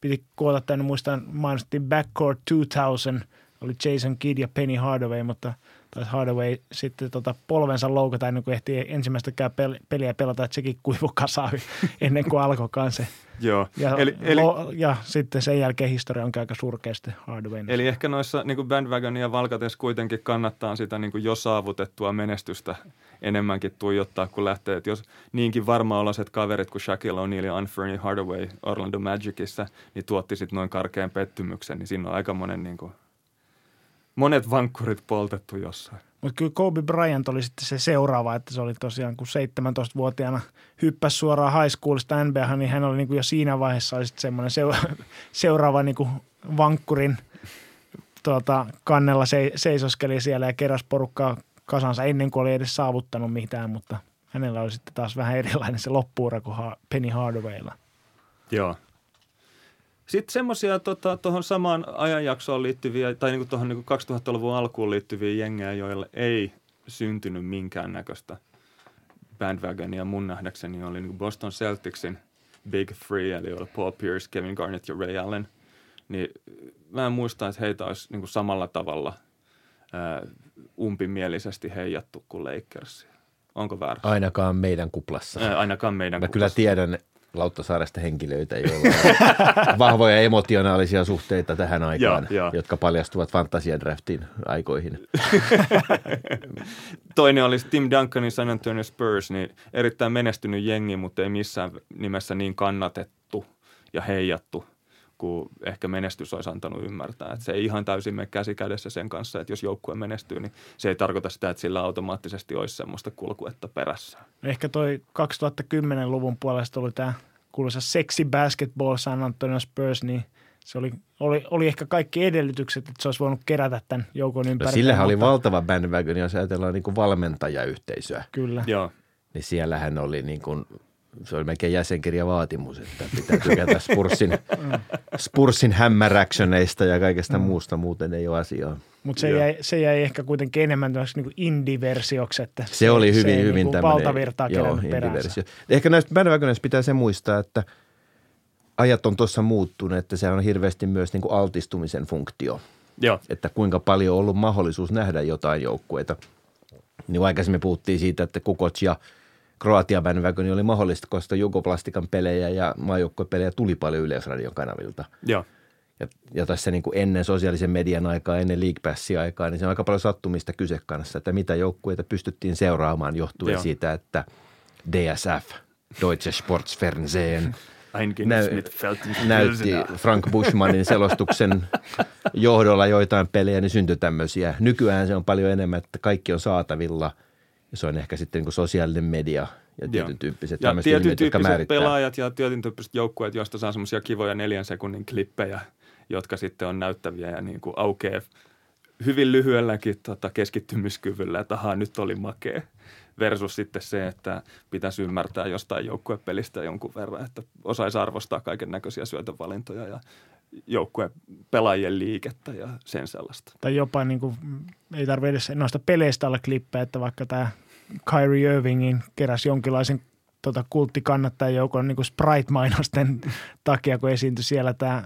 piti koota tänne muistaan mainostettiin Backcourt kaksituhatta, oli Jason Kidd ja Penny Hardaway, mutta tai Hardaway sitten tota polvensa loukata ennen kuin ehti ensimmäistäkään peliä pelata, että sekin kuivui kasaan ennen kuin alkoikaan se. Joo. Ja, eli, eli, lo, ja sitten sen jälkeen historia onkin aika surkeasti Hardawayn. Eli ehkä noissa niin kuin bandwagonia valkates kuitenkin kannattaa sitä niin kuin jo saavutettua menestystä enemmänkin tuijottaa, kun lähtee. Että jos niinkin varmaoloiset kaverit kuin Shaquille O'Neal ja Anthony Hardaway Orlando Magicissa, niin tuotti sitten noin karkean pettymyksen, niin siinä on aika monen niin kuin monet vankkurit poltettu jossain. Mutta kyllä Kobe Bryant oli sitten se seuraava, että se oli tosiaan kun seitsemäntoistavuotiaana hyppäsi suoraan high schoolista N B A:han, niin hän oli niin kuin jo siinä vaiheessa oli sitten semmoinen seura- seuraava niin kuin vankkurin tuota, kannella se- seisoskeli siellä ja keräsi porukkaa kasansa ennen kuin oli edes saavuttanut mitään, mutta hänellä oli sitten taas vähän erilainen se loppuura kuin ha- Penny Hardawaylla. Joo. Sitten semmoisia tota, tuohon samaan ajanjaksoon liittyviä tai niinku tuohon niinku kaksituhattaluvun alkuun liittyviä jengejä, joille ei syntynyt minkäännäköistä bandwagonia mun nähdäkseni, oli niinku Boston Celticsin Big Three, eli oli Paul Pierce, Kevin Garnett ja Ray Allen. Niin mä en muista, että heitä olisi niinku samalla tavalla ää, umpimielisesti heijattu kuin Lakers. Onko väärä? Ainakaan meidän kuplassa. Ää, ainakaan meidän mä kuplassa. Mä kyllä tiedän Lauttasaaresta henkilöitä, joilla on vahvoja emotionaalisia suhteita tähän aikaan, ja, ja. jotka paljastuvat fantasiadraftin aikoihin. Toinen oli Tim Duncanin San Antonio Spurs, niin erittäin menestynyt jengi, mutta ei missään nimessä niin kannatettu ja heijattu, kun ehkä menestys olisi antanut ymmärtää. Että se ei ihan täysin mene käsi kädessä sen kanssa, että jos joukkue menestyy, niin se ei tarkoita sitä, että sillä automaattisesti olisi semmoista kulkuetta perässä. Ehkä toi kaksituhattakymmenen-luvun puolesta oli tämä kuuluisa sexy basketball San Antonio Spurs, niin se oli, oli, oli ehkä kaikki edellytykset, että se olisi voinut kerätä tämän joukon ympäri. No sillähän oli valtava bandwagon, jos ajatellaan niin kuin valmentajayhteisöä. Kyllä. Joo. Niin siellähän oli niin kuin se oli melkein jäsenkirjavaatimus, että pitää tykätä Spursin, Spursin hämmäräksöneistä ja kaikesta mm. muusta, muuten ei ole asiaa. Mutta se, se jäi ehkä kuitenkin enemmän tämmöiseksi niin indiversioksi, että se, se oli hyvin, se hyvin niin tämmöinen valtavirtaa kerännyt peränsä. Ehkä näistä bandwagoneista pitää se muistaa, että ajat on tuossa muuttunut, että se on hirveästi myös niin kuin altistumisen funktio. Joo. Että kuinka paljon on ollut mahdollisuus nähdä jotain joukkueita. Niin aikaisemmin puhuttiin siitä, että Kukoc ja Kroatian bandwagoni oli mahdollista, koska Jugoplastikan pelejä ja maajoukkuepelejä tuli paljon Yleisradion kanavilta. Joo. Ja, ja tässä niin kuin ennen sosiaalisen median aikaa, ennen League Passin aikaa, niin se on aika paljon sattumista kyse kanssa, että mitä joukkueita pystyttiin seuraamaan johtuen Joo. siitä, että D S F, Deutsche Sportsfernsehen, nä- näytti Frank Buschmannin selostuksen johdolla joitain pelejä, niin syntyi tämmöisiä. Nykyään se on paljon enemmän, että kaikki on saatavilla. Se on ehkä sitten niin sosiaalinen media ja tietyn tyyppiset ja tämmöiset ilmiöt, jotka määrittää. Pelaajat ja tietyn tyyppiset joukkueet, joista saa semmoisia kivoja neljän sekunnin klippejä, jotka sitten on näyttäviä ja niin kuin aukeaa hyvin lyhyelläkin tota keskittymiskyvyllä, että ahaa, nyt oli makea. Versus sitten se, että pitäisi ymmärtää jostain joukkuepelistä jonkun verran, että osaisi arvostaa kaiken näköisiä syötövalintoja ja joukkueen pelaajien liikettä ja sen sellaista. Tai jopa niin kuin, ei tarvitse edes noista peleistä olla klippejä, että vaikka tämä Kyrie Irvingin keräsi jonkinlaisen tota kulttikannattajajoukon niinku Sprite-mainosten takia, kun esiintyi siellä tämä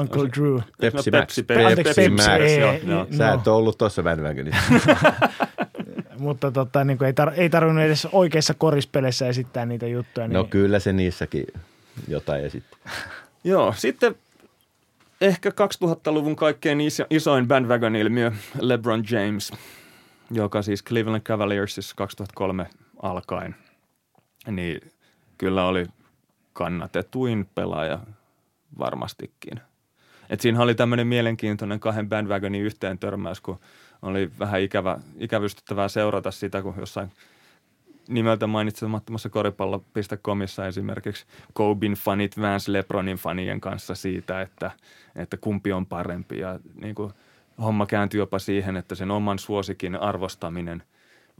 Uncle Drew. Pepsi Max. Pepsi, Pepsi Max, joo. Sä et ole ollut tuossa Vänväkylissä. Mutta tota, niin ei, tar- ei tarvinnut edes oikeissa korispeleissä esittää niitä juttuja. Niin... No kyllä se niissäkin jotain esitti. Joo, sitten ehkä kaksituhattaluvun kaikkein isoin bandwagon-ilmiö LeBron James, joka siis Cleveland Cavaliersissa kaksituhattakolme alkaen, niin kyllä oli kannatetuin pelaaja varmastikin. Et siinä oli tämmöinen mielenkiintoinen kahden bandwagonin yhteen törmäys, kun oli vähän ikävä, ikävystyttävää seurata sitä, kun jossain nimeltä mainitsemattomassa koripallo piste comissa esimerkiksi Kobin fanit väänsi LeBronin fanien kanssa siitä, että, että kumpi on parempi. Ja niin kuin homma kääntyi jopa siihen, että sen oman suosikin arvostaminen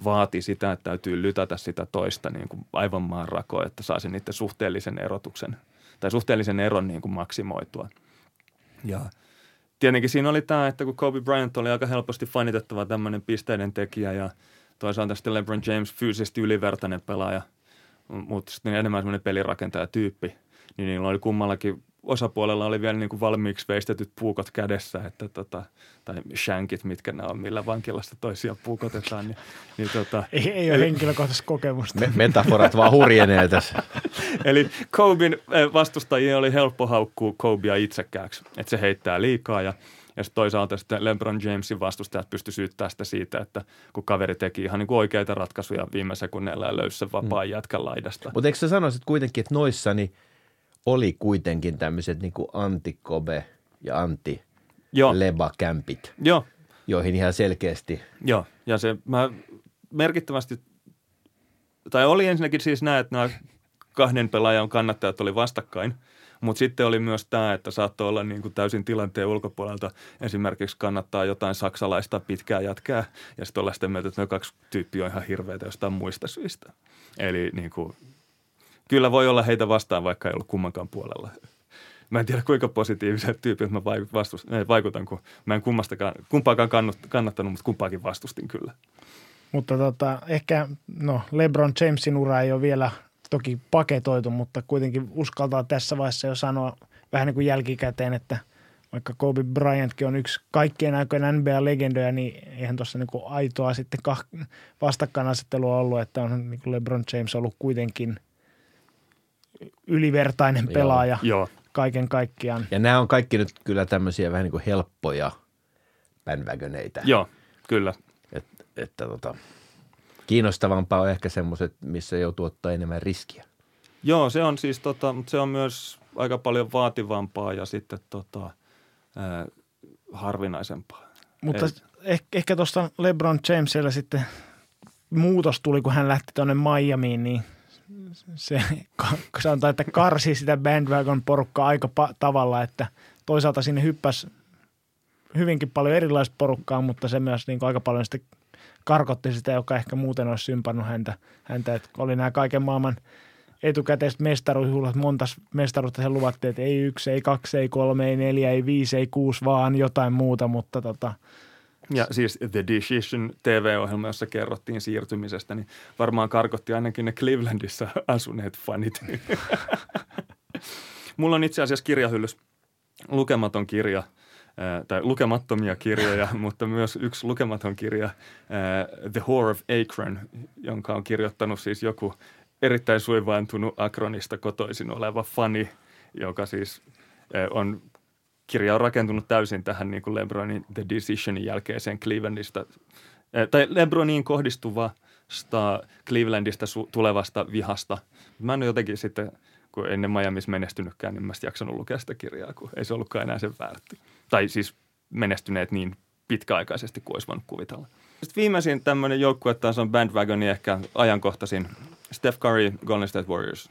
vaati sitä, että täytyy lytätä sitä toista niin kuin aivan maan rakoon, että saa sen niiden suhteellisen erotuksen tai suhteellisen eron niin kuin maksimoitua. Ja tietenkin siinä oli tämä, että kun Kobe Bryant oli aika helposti fanitettava tämmöinen pisteiden tekijä ja toisaalta sitten LeBron James fyysisesti ylivertainen pelaaja, mutta sitten enemmän semmoinen pelirakentajatyyppi, niin niillä oli kummallakin osapuolella oli vielä niin kuin valmiiksi veistetyt puukot kädessä, että tota, tai shankit, mitkä nämä on, millä vankilasta toisia puukotetaan. Niin, niin tota, ei ei eli, ole henkilökohtaisesta kokemusta. Me, metaforat vaan hurjenee tässä. Eli Kobin vastustajien oli helppo haukkua Kobea itsekääksi, että se heittää liikaa ja Ja sitten toisaalta sitten LeBron Jamesin vastustajat pysty syyttämään sitä siitä, että kun kaveri teki ihan niin kuin oikeita ratkaisuja viime sekunneilla ja löysi sen vapaan mm. jätkän laidasta. Mutta eikö sä sanoisit kuitenkin, että noissa niin oli kuitenkin tämmöiset niin kuin anti-Kobe ja anti-Leba-kämpit, Joo. joihin ihan selkeästi. Joo, ja se mä merkittävästi, tai oli ensinnäkin siis näin, että nämä kahden pelaajan kannattajat oli vastakkain. Mutta sitten oli myös tämä, että saattoi olla niin kuin täysin tilanteen ulkopuolelta. Esimerkiksi kannattaa jotain saksalaista pitkää jätkää ja sitten ollaan sitä mieltä, että ne kaksi tyyppiä on ihan hirveitä jostain muista syistä. Eli niin kuin, kyllä voi olla heitä vastaan, vaikka ei ollut kummankaan puolella. Mä en tiedä kuinka positiiviset tyypit mä vaikutan, kun mä en kumpaakaan kannattanut, mutta kumpaakin vastustin kyllä. Mutta tota, ehkä no, LeBron Jamesin ura ei ole vielä toki paketoitu, mutta kuitenkin uskaltaa tässä vaiheessa jo sanoa vähän niin kuin jälkikäteen, että vaikka Kobe Bryantkin on yksi kaikkien aikojen N B A-legendoja, niin eihän tuossa niin kuin aitoa sitten vastakkainasettelua ollut, että on niin kuin LeBron James ollut kuitenkin ylivertainen pelaaja joo, joo. kaiken kaikkiaan. Ja nämä on kaikki nyt kyllä tämmöisiä vähän niin kuin helppoja bandwagoneita. Joo, kyllä. Et, että tota... Kiinnostavampaa on ehkä semmoiset, missä joutuu ottaa enemmän riskiä. Joo, se on siis tota, mutta se on myös aika paljon vaativampaa ja sitten tota, äh, harvinaisempaa. Mutta eh- ehkä tuosta LeBron Jamesilla sitten muutos tuli, kun hän lähti tuonne Miamiin, niin se sanotaan, että karsi sitä bandwagon-porukkaa aika pa- tavalla, että toisaalta sinne hyppäsi hyvinkin paljon erilaista porukkaa, mutta se myös niin kuin aika paljon sitten karkotti sitä, joka ehkä muuten olisi sympannut häntä. häntä. Että oli nämä kaiken maailman etukäteiset mestaruusjuhlat, monta mestaruutta sen luvattiin, että ei yksi, ei kaksi, ei kolme, ei neljä, ei viisi, ei kuusi, vaan jotain muuta, mutta tota. Ja siis The Decision T V-ohjelma, jossa kerrottiin siirtymisestä, niin varmaan karkotti ainakin ne Clevelandissa asuneet fanit. Mulla on itse asiassa kirjahyllys, lukematon kirja. Tai lukemattomia kirjoja, mutta myös yksi lukematon kirja, The Whore of Akron, jonka on kirjoittanut siis joku erittäin suivaantunut Akronista kotoisin oleva fani, joka siis on, kirja on rakentunut täysin tähän niin kuin LeBronin The Decisionin jälkeiseen Clevelandista, tai LeBroniin kohdistuvasta Clevelandista su- tulevasta vihasta. Mä en jotenkin sitten, kun ennen Miamiissa menestynytkään, niin mä sitten jaksanut lukea sitä kirjaa, kun ei se ollutkaan enää sen väärti. Tai siis menestyneet niin pitkäaikaisesti kuin olisi voinut kuvitella. Sitten viimeisin tämmöinen joukkue taas on bandwagoni ehkä ajankohtaisin. Steph Curry, Golden State Warriors.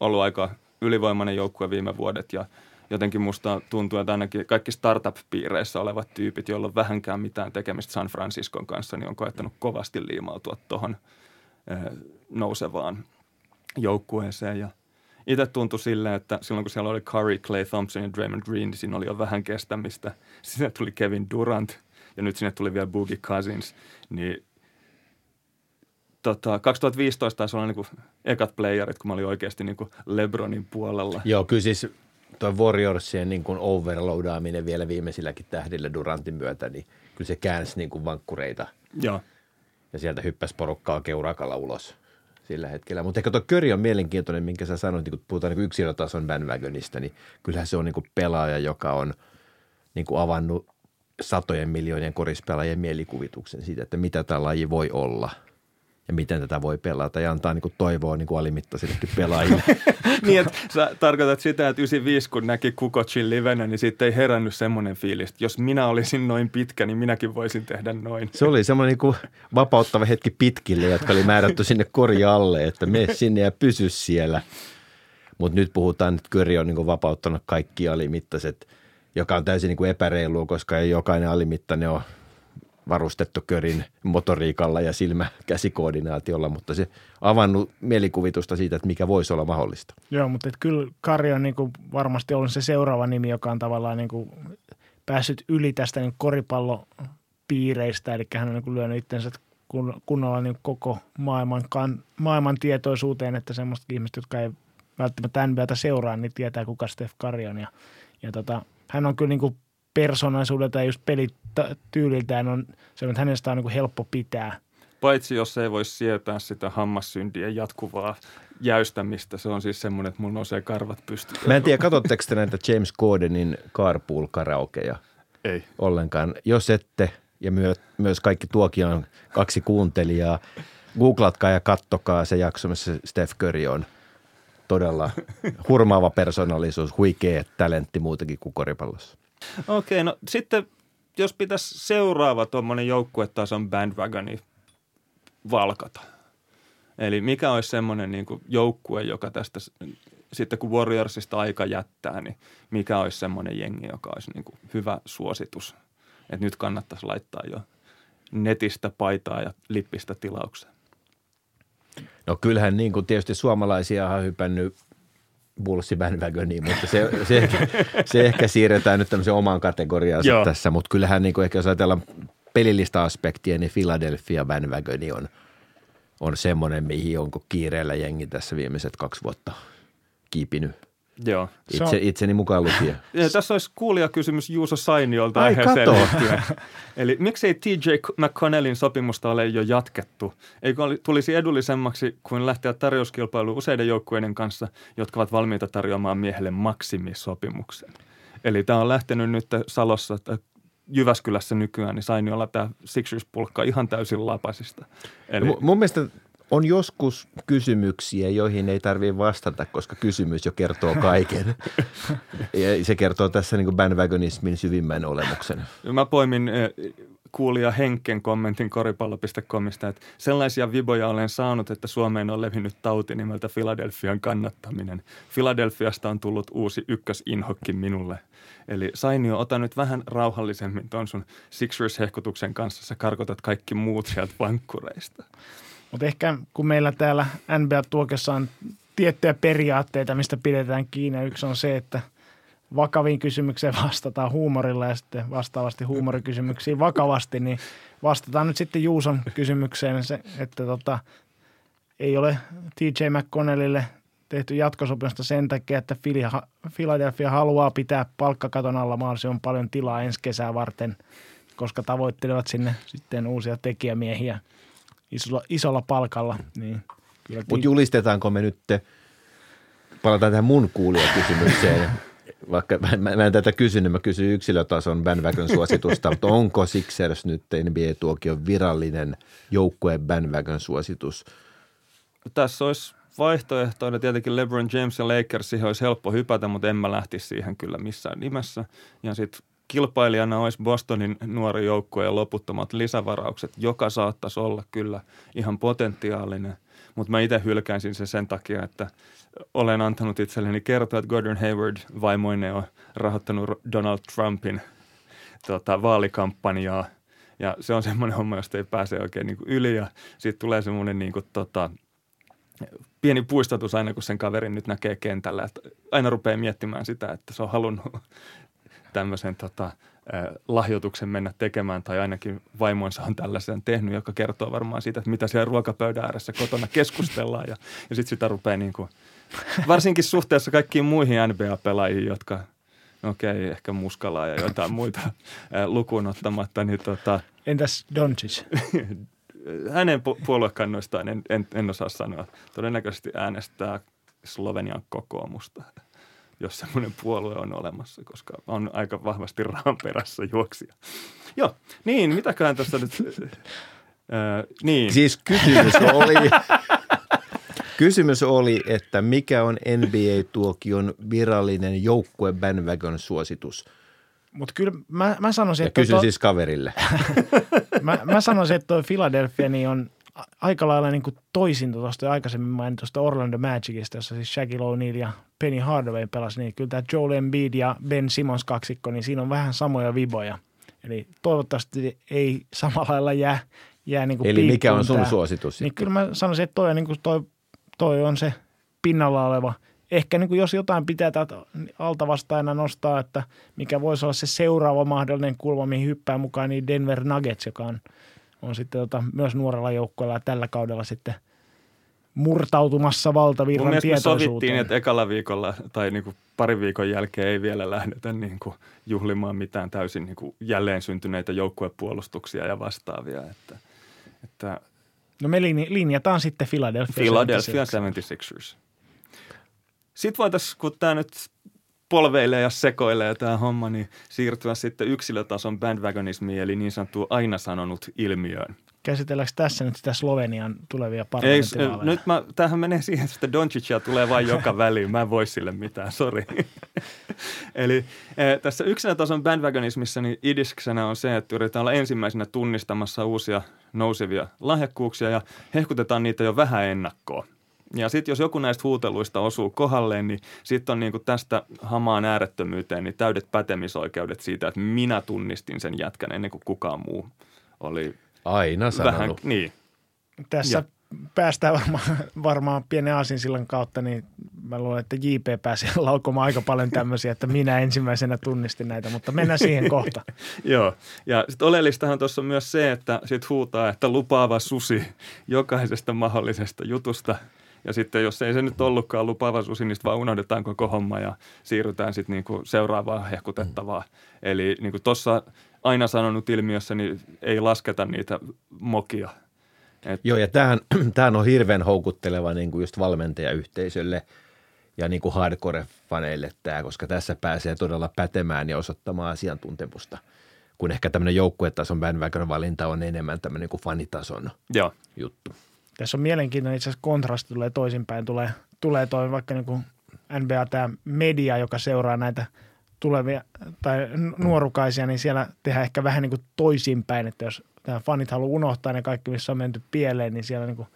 Ollut aika ylivoimainen joukkue viime vuodet ja jotenkin musta tuntuu, että ainakin kaikki startup-piireissä olevat tyypit, joilla on vähänkään mitään tekemistä San Franciscon kanssa, niin on koettanut kovasti liimautua tuohon nousevaan joukkueeseen ja itse tuntui silleen, että silloin kun siellä oli Curry, Clay Thompson ja Draymond Green, niin siinä oli jo vähän kestämistä. Sinne tuli Kevin Durant ja nyt sinne tuli vielä Boogie Cousins. Niin Tota, kaksituhattaviisitoista taisi olla niinku ekat playerit, kun mä olin oikeasti niinku LeBronin puolella. Joo, kyllä siis toi Warriorsien niinku overloadaaminen vielä viimeisilläkin tähdillä Durantin myötä, niin kyllä se käänsi niinku vankkureita. Joo. Ja sieltä hyppäsi porukkaa keurakalla ulos sillä hetkellä. Mutta ehkä tuo Curry on mielenkiintoinen, minkä sä sanoit, niin kun puhutaan niin kun yksilötason bandwagonista, niin kyllähän se on niin kun pelaaja, joka on niin kun avannut satojen miljoonien korispelaajien mielikuvituksen siitä, että mitä tämä laji voi olla ja miten tätä voi pelata ja antaa niin kun toivoa niin kun alimittaisillekin pelaajille. Niin, että sä tarkoitat sitä, että yhdeksänkymmentäviisi kun näki Kukocin livenä, niin siitä ei herännyt semmoinen fiilis, että jos minä olisin noin pitkä, niin minäkin voisin tehdä noin. Se oli semmoinen niin kuin vapauttava hetki pitkille, jotka oli määrätty sinne korjaalle, että mene sinne ja pysy siellä. Mutta nyt puhutaan, että Curry on niin kuin vapauttanut kaikki alimittaiset, joka on täysin niin kuin epäreilua, koska ei jokainen alimittainen on varustettu Curryn motoriikalla ja silmä-käsikoordinaatiolla, mutta se avannut mielikuvitusta siitä, että mikä voisi olla mahdollista. Joo, mutta kyllä Curry on niin kuin varmasti ollut se seuraava nimi, joka on tavallaan niin kuin päässyt yli tästä niin koripallopiireistä, eli hän on niin kuin lyönyt itsensä kunnolla niin kuin koko maailman, maailman tietoisuuteen, että semmoiset ihmiset, jotka ei välttämättä N B A:ta seuraa, niin tietää kuka Steph Curry on. Ja, ja tota, hän on kyllä niin kuin persoonallisuudelta ja just pelityyliltään on se, että hänestä on niin kuin helppo pitää. Paitsi jos ei voi sietää sitä hammassyntien jatkuvaa jäystämistä. Se on siis semmoinen, että mun nousee karvat pystyyn. Mä en tiedä, katsotteko te näitä James Cordenin carpool-karaokeja? Ei. Ollenkaan. Jos ette, ja myö, myös kaikki tuokion kaksi kuuntelijaa, googlatkaa ja kattokaa se jakso, missä Steph Curry on. Todella hurmaava persoonallisuus, huikea talentti muutenkin kuin koripallossa. Okei, no sitten jos pitäisi seuraava tuommoinen joukkuetason bandwagoni valkata. Eli mikä olisi semmoinen niin kuin joukkue, joka tästä sitten kun Warriorsista aika jättää, niin mikä olisi semmoinen jengi, joka olisi niin kuin hyvä suositus. Että nyt kannattaisi laittaa jo netistä paitaa ja lippistä tilaukseen. No kyllähän niin kuin tietysti suomalaisia on hypännyt Bulls-bandwagoniin, mutta se, se, ehkä, se ehkä siirretään nyt tämmöiseen omaan kategoriaan tässä, mutta kyllähän niin kuin ehkä jos ajatellaan pelillistä aspektia, niin Philadelphia-bandwagoni on, on semmoinen, mihin onko kiireellä jengi tässä viimeiset kaksi vuotta kiipinyt. Joo. Itse, itseni mukaan lukien. Ja tässä olisi kuulijakysymys Juuso Sainiolta. Ai kato. Eli miksei T J McConnellin sopimusta ole jo jatkettu? Eikö tulisi edullisemmaksi kuin lähteä tarjouskilpailuun useiden joukkueiden kanssa, jotka ovat valmiita tarjoamaan miehelle maksimisopimuksen? Eli tämä on lähtenyt nyt Salossa, Jyväskylässä nykyään, niin Sainiolla tämä Sixers-pulkka ihan täysin lapasista. Eli... M- mun mielestä... On joskus kysymyksiä, joihin ei tarvitse vastata, koska kysymys jo kertoo kaiken. Ja se kertoo tässä niin kuin bandwagonismin syvimmän olemuksen. Mä poimin kuulija Henken kommentin koripallo piste comista, että sellaisia viboja olen saanut, että Suomeen on levinnyt tauti nimeltä Philadelphian kannattaminen. Philadelphiasta on tullut uusi ykkösinhokki minulle. Eli Sainio, ota nyt vähän rauhallisemmin tuon sun Sixers-hehkutuksen kanssa. Sä karkotat kaikki muut sieltä vankkureista. Mutta ehkä kun meillä täällä N B A-tuokessa on tiettyjä periaatteita, mistä pidetään kiinni. Yksi on se, että vakaviin kysymyksiin vastataan huumorilla ja sitten vastaavasti huumorikysymyksiin vakavasti. Niin vastataan nyt sitten Juuson kysymykseen, se, että tota, ei ole T J McConnellille tehty jatkosopimusta sen takia, että Philadelphia haluaa pitää palkkakaton alla mahdollisimman paljon tilaa ensi kesää varten, koska tavoittelevat sinne sitten uusia tekijämiehiä. Isolla, isolla palkalla. Niin. Mutta julistetaanko me nyt, palataan tähän mun kuulijakysymykseen, vaikka mä, mä en tätä kysynyt, mä kysyin yksilötason bandwagon suositusta, mutta onko Sixers nyt N B A-tuokion virallinen joukkueen bandwagon suositus? Tässä olisi vaihtoehtoinen, tietenkin LeBron James ja Lakers, siihen olisi helppo hypätä, mutta en mä lähtisi siihen kyllä missään nimessä. Ja sitten kilpailijana olisi Bostonin nuori joukkue ja loputtomat lisävaraukset, joka saattaisi olla kyllä ihan potentiaalinen. Mutta mä itse hylkäisin sen sen takia, että olen antanut itselleni kertoa, että Gordon Hayward vaimoineen on rahoittanut Donald Trumpin tota, vaalikampanjaa. Ja se on semmoinen homma, josta ei pääse oikein niinku yli ja siitä tulee semmoinen niinku tota, pieni puistatus aina, kun sen kaverin nyt näkee kentällä. Et aina rupeaa miettimään sitä, että se on halunnut – tämmöisen tota, lahjoituksen mennä tekemään, tai ainakin vaimonsa on tällaisen tehnyt, joka kertoo varmaan siitä, että mitä siellä ruokapöydän ääressä kotona keskustellaan. Ja, ja sitten sitä rupeaa niin kuin, varsinkin suhteessa kaikkiin muihin N B A-pelaajiin, jotka, okei, okay, ehkä Muskalaa ja jotain muita lukuun ottamatta. Niin tota, entäs Doncic? Hänen puoluekannoistaan en, en, en osaa sanoa. Todennäköisesti äänestää Slovenian kokoomusta, jos semmoinen puolue on olemassa, koska on aika vahvasti rahan perässä juoksija. Joo, niin, mitäköhän tuossa nyt... Öö, niin. Siis kysymys oli, kysymys oli, että mikä on N B A-tuokion virallinen joukkue bandwagon suositus? Mutta kyllä mä, mä sanoisin, ja että... kysyn to... siis kaverille. mä, mä sanoisin, että toi Philadelphia niin on... aika lailla niin kuin toisinto tuosta aikaisemmin mainitusta Orlando Magicista, jossa siis Shaquille O'Neal ja Penny Hardaway pelasi, niin kyllä tämä Joel Embiid ja Ben Simmons kaksikko, niin siinä on vähän samoja viboja. Eli toivottavasti ei samalla lailla jää, jää niin kuin piippuun. Eli mikä on sun suositus? Niin kyllä mä sanoisin, että toi on, niin kuin toi, toi on se pinnalla oleva. Ehkä niin kuin jos jotain pitää täältä alta vastaajana nostaa, että mikä voisi olla se seuraava mahdollinen kulma, mihin hyppää mukaan, niin Denver Nuggets, joka on on sitten tota, myös nuorella joukkueella tällä kaudella sitten murtautumassa valtavirran mun tietoisuuteen. Mun mielestä me sovittiin, että ekalla viikolla tai niin kuin parin viikon jälkeen ei vielä lähdetä niin kuin juhlimaan mitään täysin niin kuin jälleen syntyneitä joukkuepuolustuksia ja vastaavia. Että, että no me linjataan sitten Philadelphia, Philadelphia seitsemänkymmentäkuusi. Sitten voitaisiin, kun tämä nyt polveilee ja sekoilee ja tämä homma, niin siirtyä sitten yksilötason bandwagonismiin, eli niin sanottu aina sanonut ilmiöön. Käsitelläänkö tässä nyt sitä Slovenian tulevia parlamenttivaaleja? Nyt mä, tämähän menee siihen, että Donciccia tulee vain joka väliin. Mä en voi sille mitään, sori. Eli e, tässä yksilötason bandwagonismissa niin idiskenä on se, että yritetään olla ensimmäisenä tunnistamassa uusia nousevia lahjakkuuksia ja hehkutetaan niitä jo vähän ennakkoon. Ja sitten jos joku näistä huuteluista osuu kohdalleen, niin sitten on niinku tästä hamaan äärettömyyteen niin täydet pätemisoikeudet siitä, että minä tunnistin sen jätkän ennen kuin kukaan muu oli aina sanonut. Vähän, niin. Tässä ja päästään varmaan, varmaan pienen aasinsillan kautta, niin mä luulen, että J P pääsee laukomaan aika paljon tämmöisiä, että minä ensimmäisenä tunnistin näitä, mutta mennään siihen kohta. Joo, ja sitten oleellistahan tuossa on myös se, että sitten huutaa, että lupaava susi jokaisesta mahdollisesta jutusta. Ja sitten jos ei se nyt ollutkaan lupaava susi, niin vaan unohdetaan koko homma ja siirrytään sitten niinku seuraavaan hehkutettavaan. Eli niinku tuossa aina sanonut ilmiössä, niin ei lasketa niitä mokia. Et... Joo, ja tämähän on hirveän houkutteleva niinku just valmentajayhteisölle ja niinku hardcore-faneille tämä, koska tässä pääsee todella pätemään ja osoittamaan asiantuntemusta. Kun ehkä tämmöinen joukkuetason bandwagon-valinta on enemmän tämmöinen kuin fanitason Joo. juttu. Tässä on mielenkiintoinen itse asiassa kontrasti tulee toisinpäin. Tulee, tulee toi vaikka niin kuin N B A tämä media, joka seuraa näitä tulevia tai nuorukaisia, niin siellä tehdään ehkä vähän niin kuin toisinpäin. Että jos tämä fanit haluaa unohtaa ne kaikki, missä on menty pieleen, niin siellä niin kuin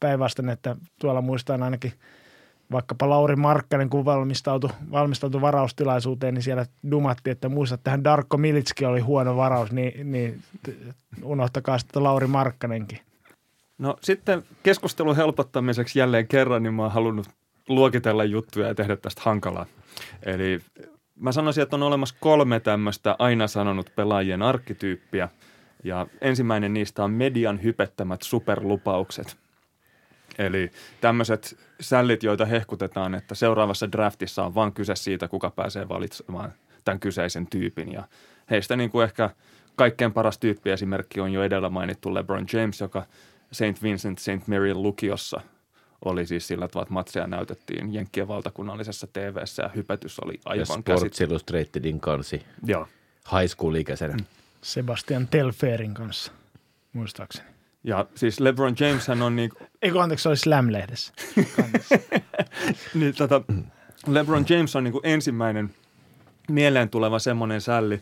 päinvastainen, että tuolla muistaan ainakin vaikkapa Lauri Markkanen, kun valmistautui, valmistautui varaustilaisuuteen, niin siellä dumattiin, että muista, että tähän Darko Militski oli huono varaus, niin, niin unohtakaa sitten Lauri Markkanenkin. No sitten keskustelun helpottamiseksi jälleen kerran, niin mä oon halunnut luokitella juttuja ja tehdä tästä hankalaa. Eli mä sanoisin, että on olemassa kolme tämmöistä aina sanonut pelaajien arkkityyppiä. Ja ensimmäinen niistä on median hypettämät superlupaukset. Eli tämmöiset sällit, joita hehkutetaan, että seuraavassa draftissa on vaan kyse siitä, kuka pääsee valitsemaan tämän kyseisen tyypin. Ja heistä niin kuin ehkä kaikkein paras tyyppi esimerkki on jo edellä mainittu LeBron James, joka Saint Vincent Saint Maryn lukiossa oli siis sillä tavalla, että matseja näytettiin Jenkkien valtakunnallisessa T V:ssä ja hypetys oli aivan käsittämätöntä. Ja Sports Illustratedin kansi. Joo. High school-ikäisenä. Sebastian Telfairin kanssa, muistaakseni. Ja siis LeBron James hän on niin kuin... Eikö anteeksi, se oli Slam-lehdessä. niin, tota, LeBron James on niin kuin ensimmäinen mieleen tuleva semmoinen sälli,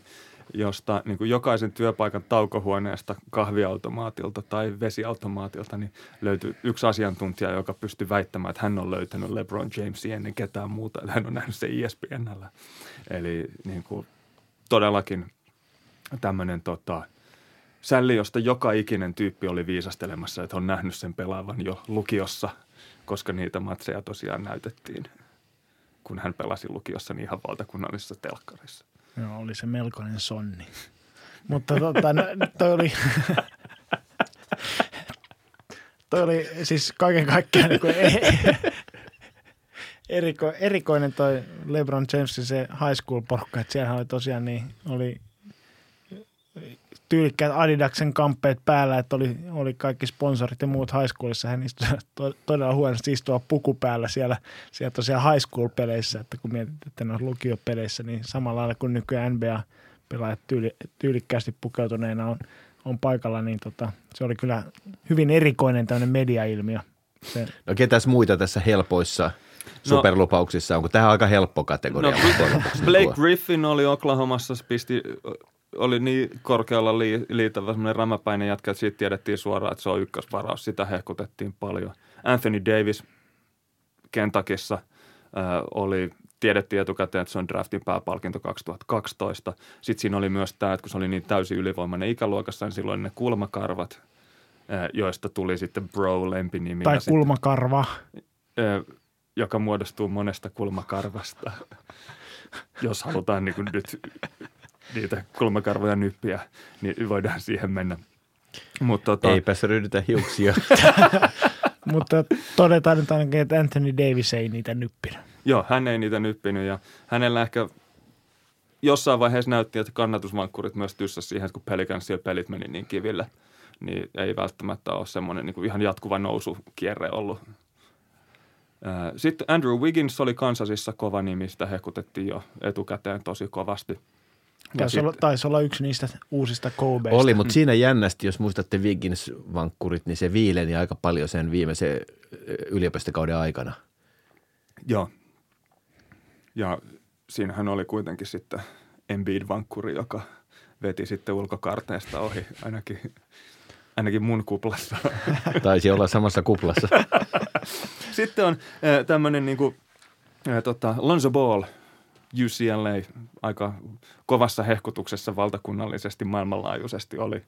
josta niin kuin jokaisen työpaikan taukohuoneesta, kahviautomaatilta tai vesiautomaatilta niin löytyy yksi asiantuntija, joka pystyy väittämään, että hän on löytänyt LeBron Jamesia ennen ketään muuta. Hän on nähnyt se E S P N:llä. Eli niin kuin todellakin tämmöinen tota, sälli, josta joka ikinen tyyppi oli viisastelemassa, että on nähnyt sen pelaavan jo lukiossa, koska niitä matseja tosiaan näytettiin, kun hän pelasi lukiossa niin ihan valtakunnallisessa telkkarissa. Joo, oli se melkoinen sonni. Mutta tota, toi oli... Toi oli siis kaiken kaikkiaan niin kuin eriko, erikoinen toi LeBron Jamesin se high school-porukka. Että siellähän oli tosiaan niin, oli tyylikkäät Adidaksen kamppeet päällä, että oli, oli kaikki sponsorit ja muut high schoolissa. Hän istui to, todella huonosti istua puku päällä siellä, siellä tosiaan high school-peleissä, että kun mietit, että ne on lukiopeleissä, niin samalla lailla kuin nykyään N B A-pelaajat tyyli, tyylikkäästi pukeutuneena on on paikalla, niin tota, se oli kyllä hyvin erikoinen tämmöinen mediailmiö. Se. No ketäs muita tässä helpoissa superlupauksissa? Onko tähän aika helppo kategoria? No, Blake tuo? Griffin oli Oklahomassa, pisti, oli niin korkealla li, liitävä semmoinen rämäpäinen jatka, että siitä tiedettiin suoraan, että se on ykkösvaraus. Sitä hehkutettiin paljon. Anthony Davis Kentuckissa äh, oli... Tiedettiin etukäteen, että se on draftin pääpalkinto kaksituhattakaksitoista. Sitten siinä oli myös tämä, että kun se oli niin täysin ylivoimainen ikäluokassa, niin silloin ne kulmakarvat, joista tuli sitten bro-lempinimiä. Tai kulmakarva. Sitten, joka muodostuu monesta kulmakarvasta, jos halutaan niin kuin nyt niitä kulmakarvoja nyppiä, niin voidaan siihen mennä. Mut tota... Eipä se ryhdytä hiuksia. Mutta todetaan nyt ainakin, että Anthony Davis ei niitä nyppinä. Joo, hän ei niitä nyppinyt ja hänellä ehkä jossain vaiheessa näytti, että kannatusvankkurit myös tyssäsi siihen, kun Pelicansia pelit meni niin kiville. Niin ei välttämättä ole semmoinen niin kuin ihan jatkuva nousukierre ollut. Sitten Andrew Wiggins oli Kansasissa kova nimi, sitä hehkutettiin jo etukäteen tosi kovasti. Taisi olla, taisi olla yksi niistä uusista Kobeista. Oli, mutta siinä jännästi, jos muistatte Wiggins-vankkurit, niin se viileni aika paljon sen viimeisen yliopistokauden aikana. Joo. Ja siinähän oli kuitenkin sitten Embiid-vankkuri, joka veti sitten ulkokarteesta ohi, ainakin, ainakin mun kuplassa. Taisi olla samassa kuplassa. Sitten on äh, tämmöinen niin kuin, äh, tota, Lonzo Ball, U C L A, aika kovassa hehkutuksessa valtakunnallisesti, maailmanlaajuisesti oli.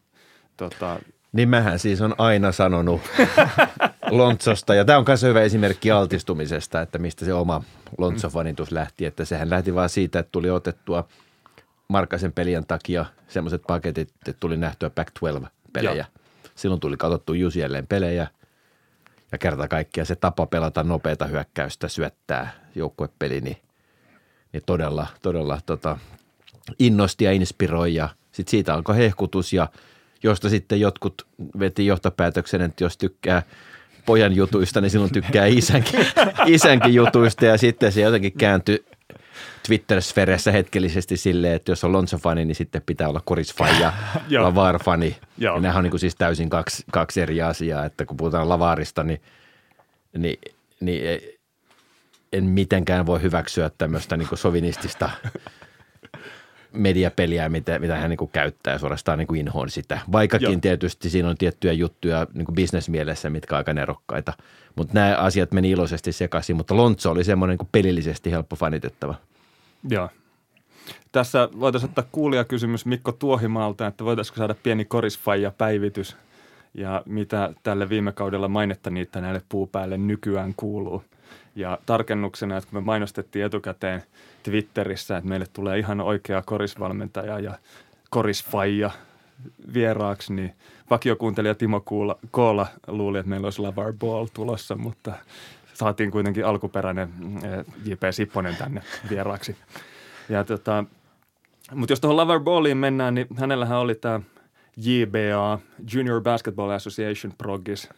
Tota... Niin mähän siis on aina sanonut Lontsosta, ja tämä on myös hyvä esimerkki altistumisesta, että mistä se oma Lontso-fanitus lähti, että sehän lähti vaan siitä, että tuli otettua Markkasen pelien takia semmoiset paketit, että tuli nähtyä Pac twelve -pelejä. Ja. Silloin tuli katsottu U C L A -pelejä, ja kerta kaikkiaan se tapa pelata nopeata hyökkäystä, syöttää joukkuepeli, niin ja todella, todella tota, innosti ja inspiroi ja sitten siitä alkoi hehkutus ja josta sitten jotkut veti johtopäätöksen, että jos tykkää pojan jutuista, niin silloin tykkää isänkin, isänkin jutuista ja sitten se jotenkin kääntyi Twitter-sferessä hetkellisesti silleen, että jos on Lonzo-fani, niin sitten pitää olla Koris-fani ja Lavar-fani. Ja nämä on niin kuin siis täysin kaksi, kaksi eri asiaa, että kun puhutaan Lavarista, niin, niin, niin en mitenkään voi hyväksyä tämmöistä niin kuin sovinistista mediapeliä, mitä, mitä hän niin kuin käyttää suorastaan niin kuin inhoon sitä. Vaikkakin Joo. tietysti siinä on tiettyjä juttuja niin kuin bisnesmielessä, mitkä aika nerokkaita. Mutta nämä asiat meni iloisesti sekaisin, mutta Lonzo oli semmoinen niin kuin pelillisesti helppo fanitettava. Joo. Tässä voitaisiin ottaa kuulijakysymys Mikko Tuohimaalta, että voitaisiinko saada pieni korisfaija-päivitys ja mitä tälle viime kaudella mainetta niitä näille puupäälle nykyään kuuluu. Ja tarkennuksena, että kun me mainostettiin etukäteen Twitterissä, että meille tulee ihan oikea korisvalmentaja ja korisfaija vieraaksi, niin vakiokuuntelija Timo Kuula, Koola luuli, että meillä olisi LaVar Ball tulossa, mutta saatiin kuitenkin alkuperäinen J P Sipponen tänne vieraaksi. Ja tota, mutta jos tuohon LaVar Balliin mennään, niin hänellähän oli tämä J B A, Junior Basketball Association Progis,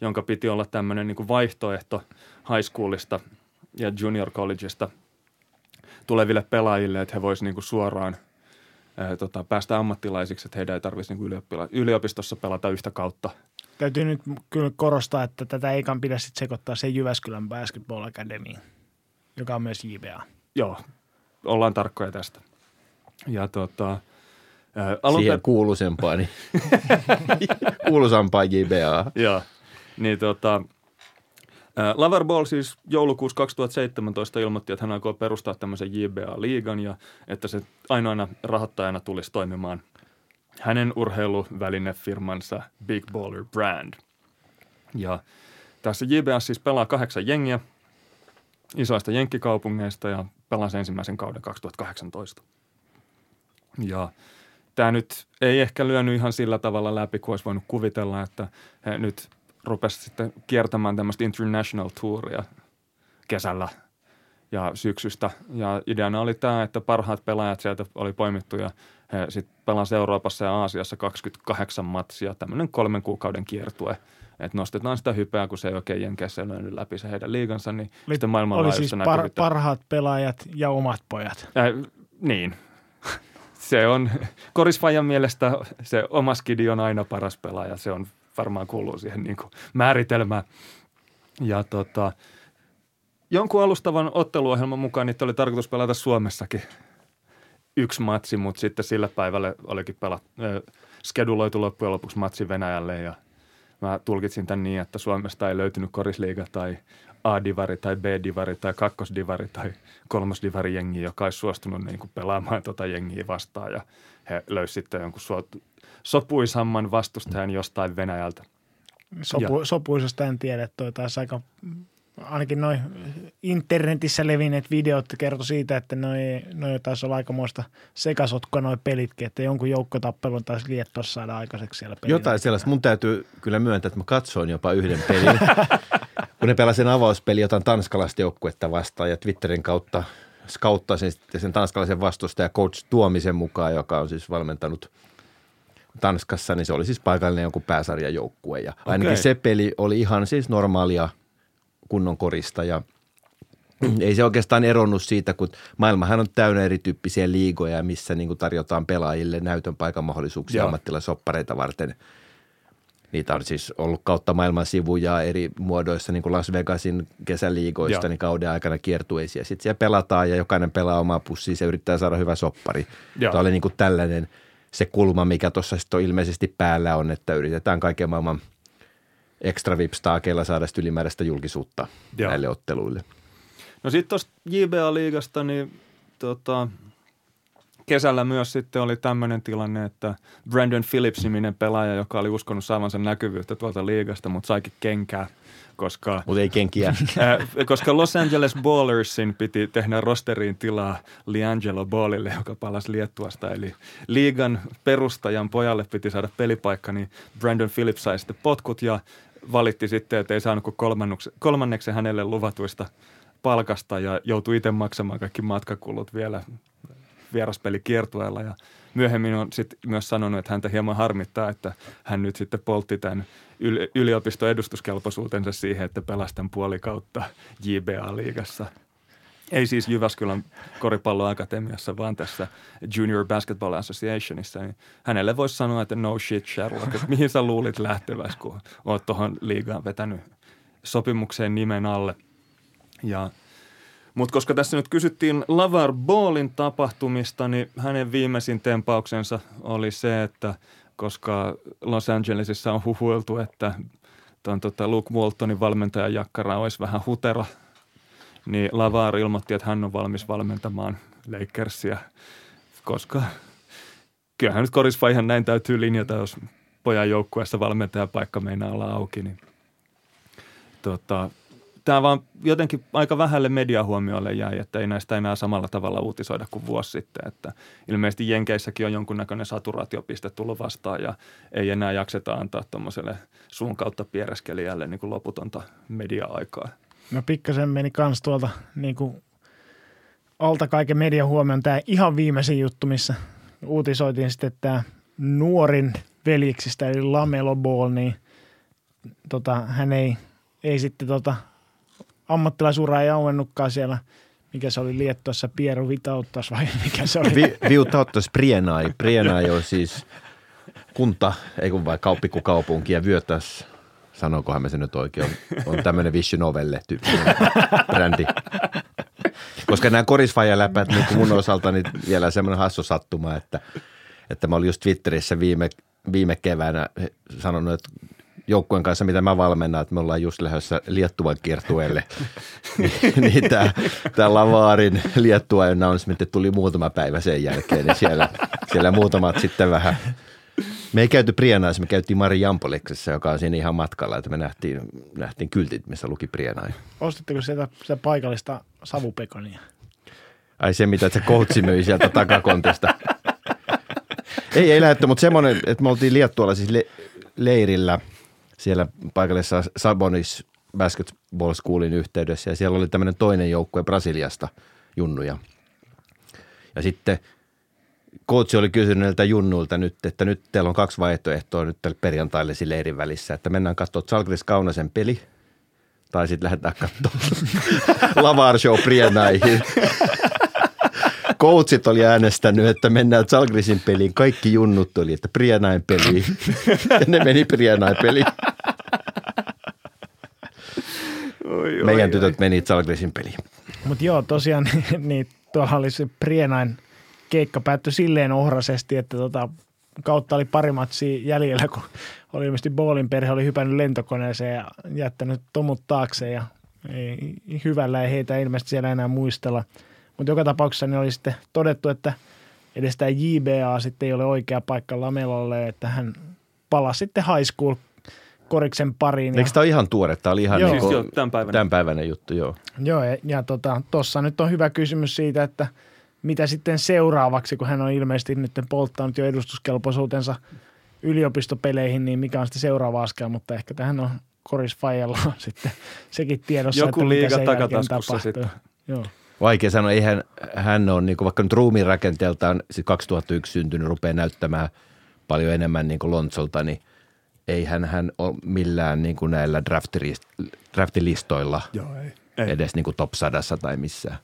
jonka piti olla tämmöinen niin kuin vaihtoehto high schoolista ja junior collegeista tuleville pelaajille, että he voisivat niin kuin suoraan ää, tota, päästä ammattilaisiksi, että heidän ei tarvitsisi niin kuin yliopistossa pelata yhtä kautta. Täytyy nyt kyllä korostaa, että tätä eikaan pidä sitten sekoittaa se Jyväskylän Basketball Academyin, joka on myös J B A. Joo, ollaan tarkkoja tästä. Ja tota... Ää, alun Siihen pe- kuuluisempaa, niin kuuluisampaa J B A. Joo. Niin tota, ää, LaVar Ball siis joulukuussa kaksituhattaseitsemäntoista ilmoitti, että hän aikoo perustaa tämmöisen J B A-liigan ja että se ainoana rahoittajana tulisi toimimaan hänen urheiluvälinefirmansa Big Baller Brand. Ja tässä J B A siis pelaa kahdeksan jengiä isoista jenkkikaupungeista ja pelasi ensimmäisen kauden kaksituhattakahdeksantoista. Ja tämä nyt ei ehkä lyönyt ihan sillä tavalla läpi, kun olisi voinut kuvitella, että he nyt rupesivat sitten kiertämään tämmöistä international touria kesällä ja syksystä. Ja ideana oli tämä, että parhaat pelaajat sieltä oli poimittu ja he sitten pelasivat Euroopassa ja Aasiassa kaksikymmentäkahdeksan matsia, tämmöinen kolmen kuukauden kiertue. Että nostetaan sitä hypeä, kun se ei oikein jenkeissä löynyt läpi se heidän liigansa, niin Li- sitten maailmanlaajuisessa näkyvyyttä. Oli siis par- parhaat pelaajat ja omat pojat. Äh, niin. Se on, korisvajan mielestä se oma skidi on aina paras pelaaja. Se on varmaan kuuluu siihen niin kuin määritelmään. Ja tota, jonkun alustavan otteluohjelman mukaan niitä oli tarkoitus pelata Suomessakin yksi matsi, mutta sitten sillä päivällä olikin pelattu, äh, skeduloitu loppujen lopuksi matsi Venäjälle ja mä tulkitsin tämän niin, että Suomesta ei löytynyt korisliiga tai A-divari tai B-divari tai kakkosdivari tai kolmosdivari jengiä, joka olisi suostunut niin kuin pelaamaan tuota jengiä vastaan. Ja he löysivät sitten jonkun suot- sopuisamman vastustajan jostain Venäjältä. Sopu- ja, sopuisasta en tiedä. Toi taas aika, ainakin noin internetissä levinneet videot kertoi siitä, että noin taisi olla aikamoista sekasotkua noin pelitkin, että jonkun joukkotappelun taisi Liettuassa saada aikaiseksi siellä pelillä. Jotain sellaista. Mun täytyy kyllä myöntää, että mä katsoin jopa yhden pelin. Kun ne pelasin avauspeli jotain tanskalaista joukkuetta vastaan ja Twitterin kautta skauttasin sitten sen tanskalaisen vastustajan coach Tuomisen mukaan, joka on siis valmentanut Tanskassa, niin se oli siis paikallinen jonkun pääsarjajoukkue. Ja ainakin okay. Se peli oli ihan siis normaalia kunnon korista ja ei se oikeastaan eronnut siitä, kun maailmahan on täynnä erityyppisiä liigoja, missä niin kuin tarjotaan pelaajille näytön paikan mahdollisuuksia Joo. ammattilaisoppareita varten. Niitä on siis ollut kautta maailman sivuja eri muodoissa, niin kuin Las Vegasin kesäliigoista, Joo. niin kauden aikana kiertueisia. Sitten siellä pelataan ja jokainen pelaa omaa pussiin ja yrittää saada hyvä soppari. Joo. Tämä oli niin kuin tällainen se kulma, mikä tuossa sitten ilmeisesti päällä on, että yritetään kaiken maailman ekstra vipstaakeilla saada sitä ylimääräistä julkisuutta Joo. näille otteluille. No sitten tuosta J B A-liigasta, niin tota, kesällä myös sitten oli tämmöinen tilanne, että Brandon Phillips-niminen pelaaja, joka oli uskonut saavansa näkyvyyttä tuolta liigasta, mutta saikin kenkää, koska... Mutta ei kenkiä. Äh, koska Los Angeles Ballersin piti tehdä rosteriin tilaa LiAngelo Ballille, joka palasi Liettuasta. Eli liigan perustajan pojalle piti saada pelipaikka, niin Brandon Phillips sai sitten potkut ja valitti sitten, että ei saanut kuin kolmanneksi hänelle luvatuista palkasta ja joutui itse maksamaan kaikki matkakulut vielä vieraspeli kiertueella ja myöhemmin on sitten myös sanonut, että häntä hieman harmittaa, että hän nyt sitten poltti tämän yliopiston edustuskelpoisuutensa siihen, että pelasi tämän puoli kautta J B A-liigassa. Ei siis Jyväskylän koripalloakatemiassa, vaan tässä Junior Basketball Associationissa. Niin hänelle voisi sanoa, että no shit Sherlock, että mihin sä luulit lähteväs, kun oot tuohon liigaan vetänyt sopimukseen nimen alle. Ja mutta koska tässä nyt kysyttiin LaVar Ballin tapahtumista, niin hänen viimeisin tempauksensa oli se, että koska Los Angelesissa on huhuiltu, että tämän tota Luke Waltonin valmentajan jakkara olisi vähän hutera, niin LaVar ilmoitti, että hän on valmis valmentamaan Lakersia, koska kyllähän nyt korisvaihan ihan näin täytyy linjata, jos pojan joukkueessa valmentajan paikka meinaa olla auki, niin tota... Tämä vaan jotenkin aika vähälle mediahuomiolle jäi, että ei näistä enää samalla tavalla uutisoida kuin vuosi sitten. Että ilmeisesti Jenkeissäkin on jonkunnäköinen saturaatiopiste tullut vastaan ja ei enää jakseta antaa tuommoiselle suun kautta piereskelijälle niin kuin loputonta media-aikaa. No pikkasen meni kans tuolta niin kuin alta kaiken mediahuomion tämä ihan viimeisin juttu, missä uutisoitiin sitten tämä nuorin veljiksistä eli LaMelo Ball, niin tota, hän ei, ei sitten tota... ammattilaisuraa ei auennutkaan siellä, mikä se oli Liettuassa, Pieru Vitauttas vai mikä se oli? Vi, Vitauttas Prienai. Prienai on siis kunta, ei kun vai kauppiku kaupunki ja Vyötäs, sanokohan me sen nyt oikein, on, on tämmöinen Visionovelle-tyyppinen brändi. Koska nämä korisfajaläpät, niin kuin mun osalta, niin vielä semmoinen hassu sattuma, että, että mä olin just Twitterissä viime, viime keväänä sanonut, että joukkueen kanssa, mitä mä valmennan, että me ollaan just lähdössä Liettuvan kiertueelle. Niin tämä, tämä LaVarin Liettua announcement tuli muutama päivä sen jälkeen, niin siellä, siellä muutamat sitten vähän. Me ei käyty Prienais, me käytiin Mari Jampoleksessa, joka on siinä ihan matkalla, että me nähtiin, nähtiin kyltit, missä luki Prienai. Ostatteko sieltä sitä paikallista savupekonia? Ai se, mitä se koutsi möi sieltä takakontista. Ei, ei lähdetty, mutta semmoinen, että me oltiin Liettualla siis le- leirillä siellä paikallisessa Sabonis Basketball Schoolin yhteydessä ja siellä oli tämmöinen toinen joukkue Brasiliasta junnuja. Ja sitten coachi oli kysynyt näiltä junnuilta nyt, että nyt teillä on kaksi vaihtoehtoa nyt tälle perjantaille siinä leirin välissä, että mennään katsoa Zalgiris Kaunasen peli tai sitten lähdetään katsomaan Lavar Show Prienaihin. Coachit oli äänestänyt, että mennään Zalgirisin peliin. Kaikki junnut oli, että Prienain peliin. Ja ne meni Prienain peliin. Oi, oi, Meidän oi, tytöt oi. meni Zalgirisin peliin. Mutta joo, tosiaan niin tuolla oli se Prienain keikka päättyi silleen ohrasesti, että tota, kautta oli pari matsia jäljellä, kun oli ilmeisesti Boolin perhe oli hypännyt lentokoneeseen ja jättänyt tomut taakse. Ja ei, hyvällä ei heitä ilmeisesti siellä enää muistella. Mutta joka tapauksessa ne oli sitten todettu, että edes tämä J B A sitten ei ole oikea paikka Lamelolle, että hän palasi sitten high school koriksen pariin. Eikö ja... tämä ole ihan tuore? Tämä oli ihan joo. Niin joo, tämänpäiväinen. tämänpäiväinen juttu, joo. Joo, ja, ja tuossa tota, nyt on hyvä kysymys siitä, että mitä sitten seuraavaksi, kun hän on ilmeisesti nyt polttanut jo edustuskelpoisuutensa yliopistopeleihin, niin mikä on sitten seuraava askel, mutta ehkä tähän on korisfaijalla sitten sekin tiedossa, joku että mitä sen jälkeen tapahtuu. Sitten. Joo. Vaikea sanoa, eihän hän on niin vaikka nyt ruumiin rakenteeltaan kaksituhattayksi syntynyt, rupeaa näyttämään paljon enemmän niin kuin Lontsolta, niin eihän hän ole millään niin kuin näillä draftilistoilla Joo, ei. Ei. edes niin kuin top sadassa tai missään.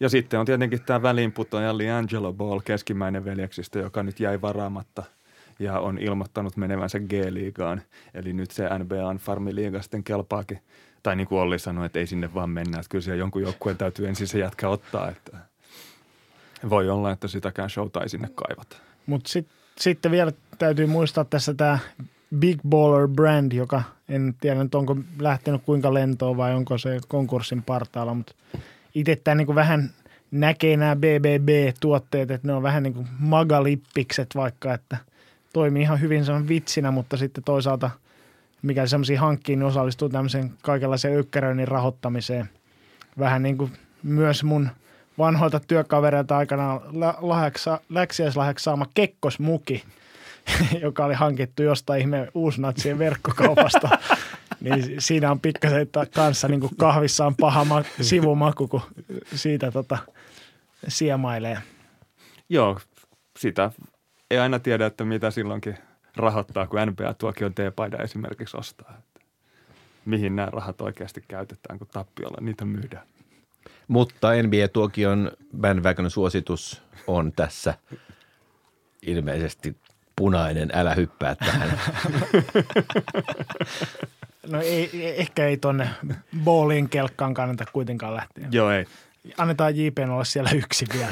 Ja sitten on tietenkin tämä väliinputoaja LiAngelo Ball keskimmäinen veljeksistä, joka nyt jäi varaamatta ja on ilmoittanut menevänsä G-liigaan. Eli nyt se N B A:n farmiliiga sitten kelpaakin. Tai niin kuin Olli sanoi, että ei sinne vaan mennä. Että kyllä siellä jonkun joukkueen täytyy ensin se jätkä ottaa. Että voi olla, että sitäkään showta ei sinne kaivata. Mutta sit, sitten vielä täytyy muistaa tässä tämä Big Baller Brand, joka en tiedä nyt onko lähtenyt kuinka lentoon vai onko se konkurssin partaalla. Mutta itse tämä niin kuin vähän näkee nämä B B B-tuotteet, että ne on vähän niin kuin magalippikset vaikka, että toimii ihan hyvin saman vitsinä, mutta sitten toisaalta – mikä semmoisia hankkiin, niin osallistuu tämmöiseen kaikenlaiseen ökkäröinnin rahoittamiseen. Vähän niin kuin myös mun vanhoilta työkavereilta aikanaan läksiäislahjaksi saama kekkosmuki, joka oli hankittu jostain ihmeen uusnatsien verkkokaupasta. Niin siinä on pikkasen, että kanssa niin kuin kahvissa on paha ma- sivumaku, kun siitä tota siemailee. Joo, sitä ei aina tiedä, että mitä silloinkin rahoittaa, kun N B A tuokin on T-paida esimerkiksi ostaa. Että mihin nämä rahat oikeasti käytetään, kun tappiolla niitä myydään. Mutta N B A tuokion bandwagon suositus on tässä ilmeisesti punainen, älä hyppää tähän. No ei, ehkä ei tonne bowlin kelkkaan kannata kuitenkaan lähteä. Joo ei. Annetaan J P:n olla siellä yksi vielä.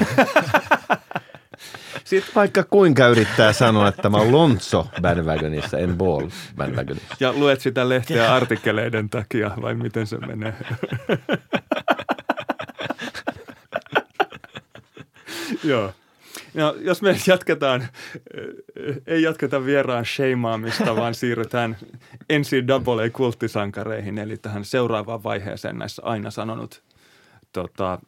Sitten vaikka kuinka yrittää sanoa, että mä oon Lonzo bandwagonissa, en Ball bandwagonissa. Ja luet sitä lehteä artikkeleiden takia, vai miten se menee? Joo. No, jos me jatketaan, ei jatketa vieraan sheimaamista, vaan siirrytään N C A A-kulttisankareihin, eli tähän seuraavaan vaiheeseen näissä aina sanonut tota,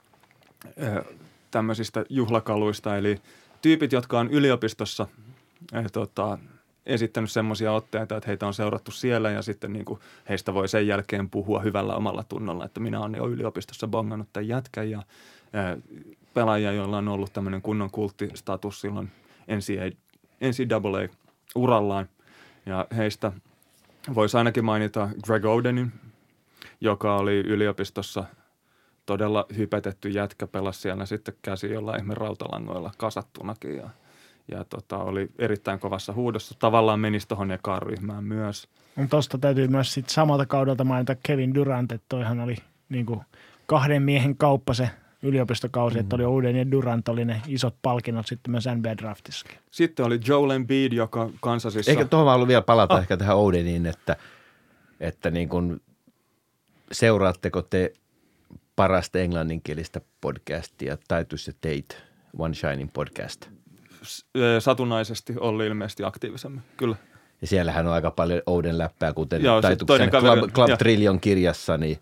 tämmöisistä juhlakaluista, eli tyypit, jotka on yliopistossa eh, tota, esittänyt semmoisia otteita, että heitä on seurattu siellä ja sitten niin kuin heistä voi sen jälkeen puhua hyvällä omalla tunnolla, että minä olen jo yliopistossa bongannut tämän jätkän ja eh, pelaajia, joilla on ollut tämmöinen kunnon kulttistatus silloin N C A A-urallaan ja heistä voisi ainakin mainita Greg Odenin, joka oli yliopistossa todella hypetetty jätkä, pelasi siellä sitten käsi jollain ihme rautalangoilla kasattunakin ja, ja tota, oli erittäin kovassa huudossa. Tavallaan menisi tuohon ekaan ryhmään myös. Tuosta täytyy myös sitten samalta kaudelta mainita Kevin Durant, että toihan oli niinku kahden miehen kauppa se yliopistokausi, mm-hmm. että oli Oden ja Durant oli ne isot palkinnot sitten myös N B A-draftissakin. Sitten oli Joel Embiid, joka Kansasissa... Eikä tuohon ollut vielä palata oh. ehkä tähän Odeniin, että, että niin kun, seuraatteko te... parasta englanninkielistä podcastia, Titus ja Tate, One Shining podcast. Satunnaisesti Olli ilmeisesti aktiivisemmin, kyllä. Ja siellähän on aika paljon Oden läppää, kuten Joo, Taituksen Club, Club Trillion kirjassa, niin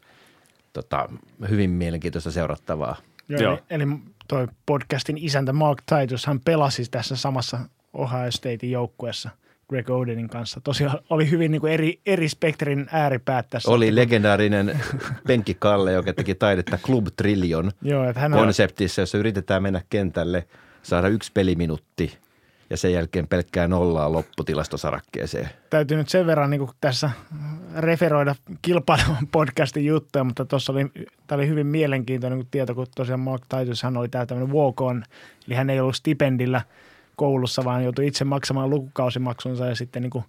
tota, hyvin mielenkiintoista seurattavaa. Joo, Joo. Eli, eli toi podcastin isäntä Mark Titus, hän pelasi tässä samassa Ohio Statein joukkueessa Greg Odenin kanssa. Tosiaan oli hyvin niin kuin eri, eri spektrin ääripäät tässä. Oli legendaarinen Penki Kalle, joka teki taidetta Club Trillion Joo, hän konseptissa, jossa yritetään mennä kentälle, saada yksi peliminuutti ja sen jälkeen pelkkää nollaa lopputilastosarakkeeseen. Täytyy nyt sen verran niin kuin tässä referoida kilpailun podcastin juttuja, mutta tuossa oli, tämä oli hyvin mielenkiintoinen kun tieto, kun tosiaan Mark Titus, hän oli täällä tämmöinen walk-on, eli hän ei ollut stipendillä koulussa, vaan joutui itse maksamaan lukukausimaksunsa ja sitten niin kuin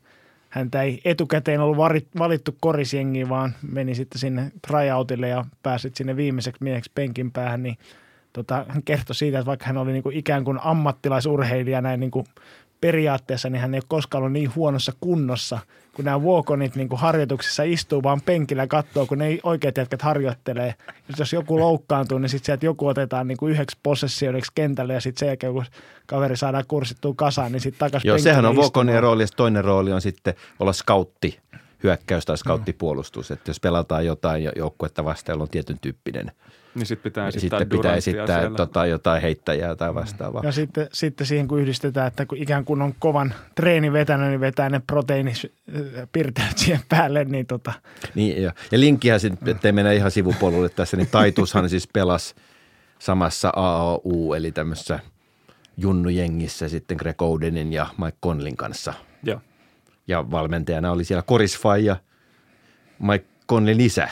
häntä ei etukäteen ollut valittu korisjengiin, vaan meni sitten sinne tryoutille ja pääsit sinne viimeiseksi mieheksi penkin päähän, niin tota, hän kertoi siitä, että vaikka hän oli niin kuin ikään kuin ammattilaisurheilija näin niin kuin periaatteessa, niin hän ei ole koskaan ollut niin huonossa kunnossa, kun nämä walk-onit niin kuin harjoituksissa istuu vaan penkillä ja katsoo, kun ne oikeat jätkät harjoittelee. Ja jos joku loukkaantuu, niin sitten sieltä joku otetaan niin kuin yhdeksi possessioideksi kentälle ja sitten sen jälkeen, kun kaveri saadaan kurssittua kasaan, niin sitten takaisin penkille. Joo, sehän on walk-onien rooli ja toinen rooli on sitten olla scoutti hyökkäys tai scouttipuolustus. Että jos pelataan jotain joukkuetta vastaan, on tietyn tyyppinen. Niin sitten pitää esittää, sitten pitää esittää tota, jotain heittäjää tai vastaavaa. Ja sitten, sitten siihen kun yhdistetään, että kun ikään kuin on kovan treenin vetänyt, niin vetää ne proteiinipirteyt siihen päälle. Niin, tota. niin ja, ja linkkihän sitten, ettei mennä ihan sivupolulle tässä, niin Taitushan siis pelasi samassa A A U, eli tämmöisessä junnujengissä sitten Greg Odenin ja Mike Conlin kanssa. Joo. Ja valmentajana oli siellä Koris Faija, Mike Conlin isä.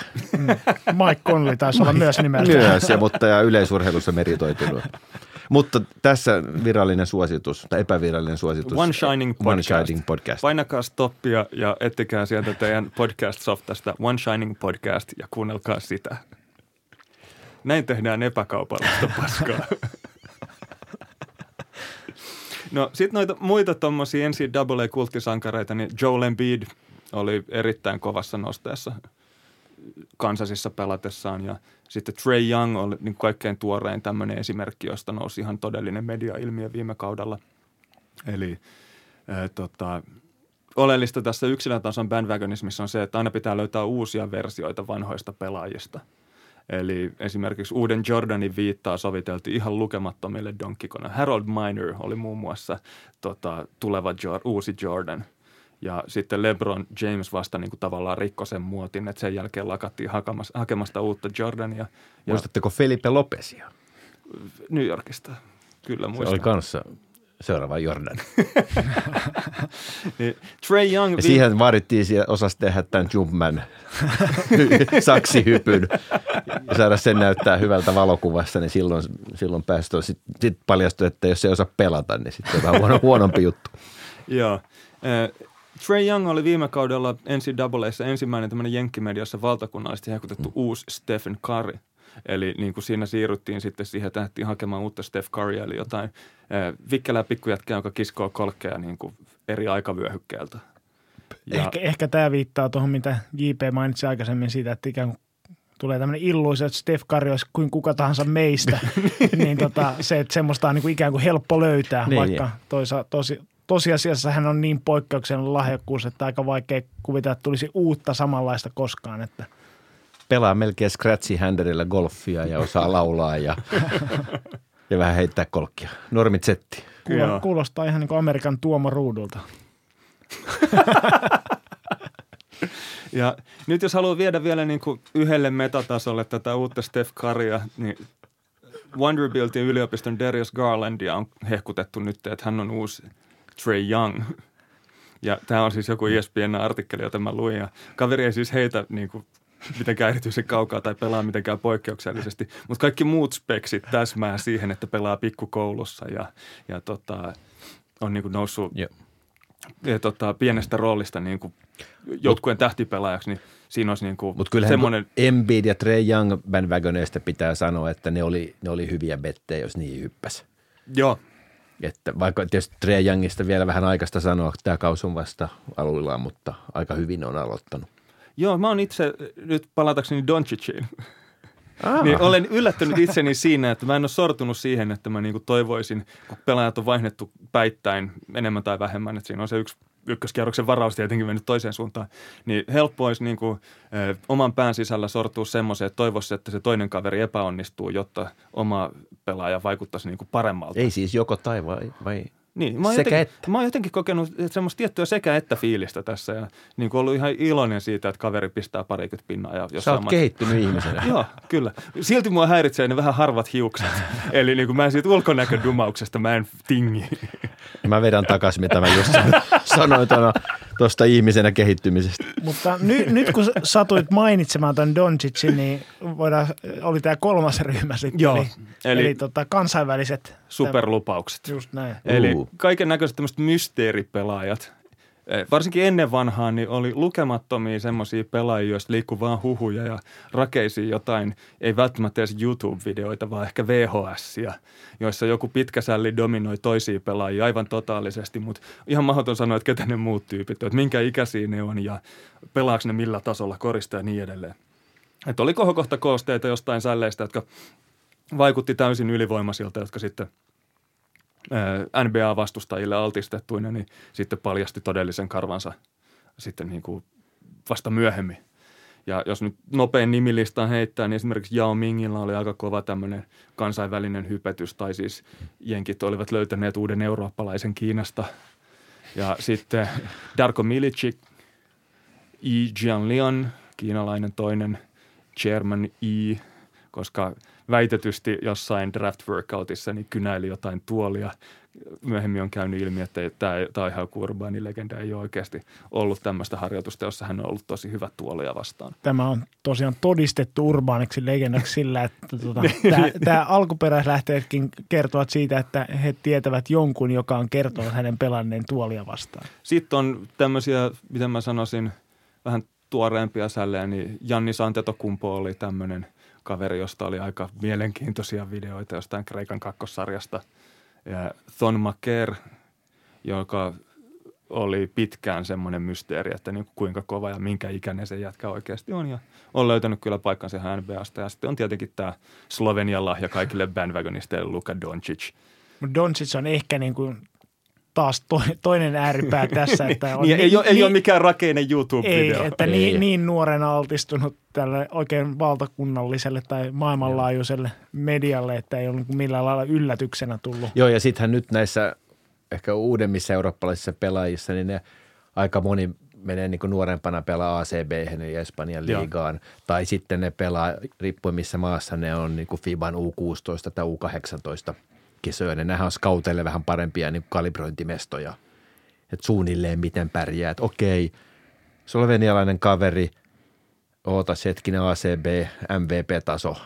Mike Conlin taisi olla myös nimeltä. Myös, ja, mutta ja yleisurheilussa meritoitunut. Mutta tässä virallinen suositus, tai epävirallinen suositus. One Shining Podcast. One Shining Podcast. Painakaa stoppia ja etsikää sieltä teidän podcast-softasta One Shining Podcast ja kuunnelkaa sitä. Näin tehdään epäkaupallista paskaa. No sit noita muita tommosia N C A A-kulttisankareita, niin Joel Embiid oli erittäin kovassa nosteessa Kansasissa pelatessaan ja sitten Trae Young oli niin kaikkein tuorein tämmöinen esimerkki, josta nousi ihan todellinen mediailmiö viime kaudella. Eli ää, tota, oleellista tässä yksilötason bandwagonismissa on se, että aina pitää löytää uusia versioita vanhoista pelaajista. Eli esimerkiksi uuden Jordanin viittaa soviteltiin ihan lukemattomille donkkikona. Harold Miner oli muun muassa tota, tuleva Jor- uusi Jordan. Ja sitten LeBron James vasta niin kuin tavallaan rikkoi sen muotin, että sen jälkeen lakattiin hakemasta, hakemasta uutta Jordania. Muistatteko Felipe Lopezia? New Yorkista, kyllä muistan. Se oli kanssa seuraava Jordan. niin, Trae Young... Vi- siihen vaadittiin, osasi tehdä tämän Jumpman saksihypyn ja saada sen näyttää hyvältä valokuvassa, niin silloin, silloin päästö. Sitten sit paljastui, että jos ei osaa pelata, niin sitten on vähän huono, huonompi juttu. Joo. Trae Young oli viime kaudella N C A A:ssa ensimmäinen tämmöinen jenkkimediassa valtakunnallisesti hehkutettu mm. uusi Stephen Curry. Eli niin kuin siinä siirryttiin sitten siihen, että lähdettiin hakemaan uutta Steph Currya, eli jotain eh, vikkelää pikkujätkää, joka kiskoo kolkkeja niin kuin eri aikavyöhykkeeltä. Ja ehkä, ehkä tämä viittaa tuohon, mitä J P mainitsi aikaisemmin siitä, että ikään kuin tulee tämmöinen illuisa, että Steph Curry olisi kuin kuka tahansa meistä. niin tota, se, että semmoista on niin kuin ikään kuin helppo löytää, niin, vaikka toisa, tosi... Tosiasiassa hän on niin poikkeuksellinen lahjakkuus, että aika vaikea kuvitella, että tulisi uutta samanlaista koskaan. Että. Pelaa melkein scratchy-händerillä golfia ja osaa laulaa ja, ja vähän heittää kolkkia. Normitsetti. Kuulostaa, kuulostaa ihan niin kuin Amerikan Tuomo Ruudulta. ja nyt jos haluaa viedä vielä niin kuin yhdelle metatasolle tätä uutta Steph Currya, niin Vanderbiltin yliopiston Darius Garlandia on hehkutettu nyt, että hän on uusi Trae Young. Ja tämä on siis joku E S P N-artikkeli, jota mä luin. Ja kaveri ei siis heitä niin kuin, mitenkään erityisen kaukaa tai pelaa mitenkään poikkeuksellisesti. Mutta kaikki muut speksit täsmää siihen, että pelaa pikkukoulussa ja, ja tota, on niin kuin noussut ja, tota, pienestä roolista niin kuin joukkueen tähtipelaajaksi. Niin siinä olisi niin kuin semmoinen... Embiid ja Trae Young bandwagoneista pitää sanoa, että ne oli, ne oli hyviä bettejä, jos niihin hyppäsi. Joo. Että vaikka tietysti Trae Youngista vielä vähän aikaista sanoa, että tämä kaus on vasta aluillaan, mutta aika hyvin on aloittanut. Joo, mä oon itse nyt palatakseni Donciciin. niin olen yllättynyt itseni siinä, että mä en ole sortunut siihen, että mä niinku toivoisin, kun pelaajat on vaihdettu päittäin enemmän tai vähemmän, että siinä on se yksi ykköskierroksen varaus tietenkin mennyt toiseen suuntaan, niin helppo olisi niin kuin, eh, oman pään sisällä sortua semmoiseen, että toivoisi, että se toinen kaveri epäonnistuu, jotta oma pelaaja vaikuttaisi niin kuin paremmalta. Ei siis joko tai vai, vai Niin, mä oon, sekä jotenkin, että. Mä oon jotenkin kokenut semmoista tiettyä sekä että fiilistä tässä ja niin kuin ollut ihan iloinen siitä, että kaveri pistää parikymmentä pinnaa. Ja jos sä oot mä... kehittynyt ihmisenä. Joo, kyllä. Silti mua häiritsee ne vähän harvat hiukset. Eli niin kuin mä en siitä ulkonäködumauksesta, mä en tingi. Mä vedän takaisin, mitä mä just sanoin tuosta ihmisenä kehittymisestä. Mutta ny, nyt kun satuit mainitsemaan ton Doncicin, niin voidaan, oli tää kolmas ryhmä sitten. Joo. Eli, eli, eli tota, kansainväliset. Superlupaukset. Just näin. Eli kaiken näköiset tämmöiset mysteeripelaajat. Varsinkin ennen vanhaa niin oli lukemattomia semmoisia pelaajia, joista liikkui vaan huhuja ja rakeisi jotain, ei välttämättä edes YouTube-videoita, vaan ehkä V H S-ia, joissa joku pitkä sälli dominoi toisia pelaajia aivan totaalisesti, mutta ihan mahdoton sanoa, että ketä ne muut tyypit, että minkä ikäisiä ne on ja pelaako ne millä tasolla korista ja niin edelleen. Että oli kohokohta koosteita jostain sälleistä, jotka vaikutti täysin ylivoimaisilta, jotka sitten N B A-vastustajille altistettuina, niin sitten paljasti todellisen karvansa sitten niin kuin vasta myöhemmin. Ja jos nyt nopein nimilistaan heittää, niin esimerkiksi Yao Mingillä oli aika kova tämmöinen kansainvälinen hypetys, tai siis jenkit olivat löytäneet uuden eurooppalaisen Kiinasta. Ja sitten Darko Milicic, Yi Jianlian, kiinalainen toinen, Chairman Yi, koska väitetysti jossain draft workoutissa niin kynäili jotain tuolia. Myöhemmin on käynyt ilmi, että tämä ihan urbaanilegenda ei ole oikeasti ollut tämmöistä harjoitusta, jossa hän on ollut tosi hyvä tuolia vastaan. Tämä on tosiaan todistettu urbaaniksi legendaksi sillä, että tuota, tämä alkuperäislähteetkin kertovat siitä, että he tietävät jonkun, joka on kertonut hänen pelanneen tuolia vastaan. Sitten on tämmöisiä, mitä mä sanoisin, vähän tuoreempia sällejä, niin Giannis Antetokounmpo oli tämmöinen kaveri, josta oli aika mielenkiintoisia videoita jostain Kreikan kakkossarjasta. Ja Thon Maker, joka oli pitkään semmoinen mysteeri, että niin kuinka kova ja minkä ikäinen se jätkä oikeasti on. Ja on löytänyt kyllä paikkansa ihan N B A:sta. Ja sitten on tietenkin tämä Slovenian lahja kaikille bandwagonisteille Luka Doncic. Doncic on ehkä niin kuin taas toinen ääripää tässä. Että on, niin, ei, ole, ei niin, ole mikään rakeinen YouTube-video. Ei, että ei. Niin, niin nuorena altistunut tälle oikein valtakunnalliselle tai maailmanlaajuiselle medialle, että ei ole millään lailla yllätyksenä tullut. Joo, ja sittenhän nyt näissä ehkä uudemmissa eurooppalaisissa pelaajissa, niin ne aika moni menee niin kuin nuorempana pelaa A C B:hen eli Espanjan liigaan. Joo. Tai sitten ne pelaa, riippuen missä maassa ne on, niin kuin FIBAn U kuusitoista tai U kahdeksantoista. Kisoinen. Nämähän on scouteille vähän parempia niin kalibrointimestoja, että suunnilleen miten pärjää. Että okei, slovenialainen kaveri, ootas hetkinen A C B, M V P-taso,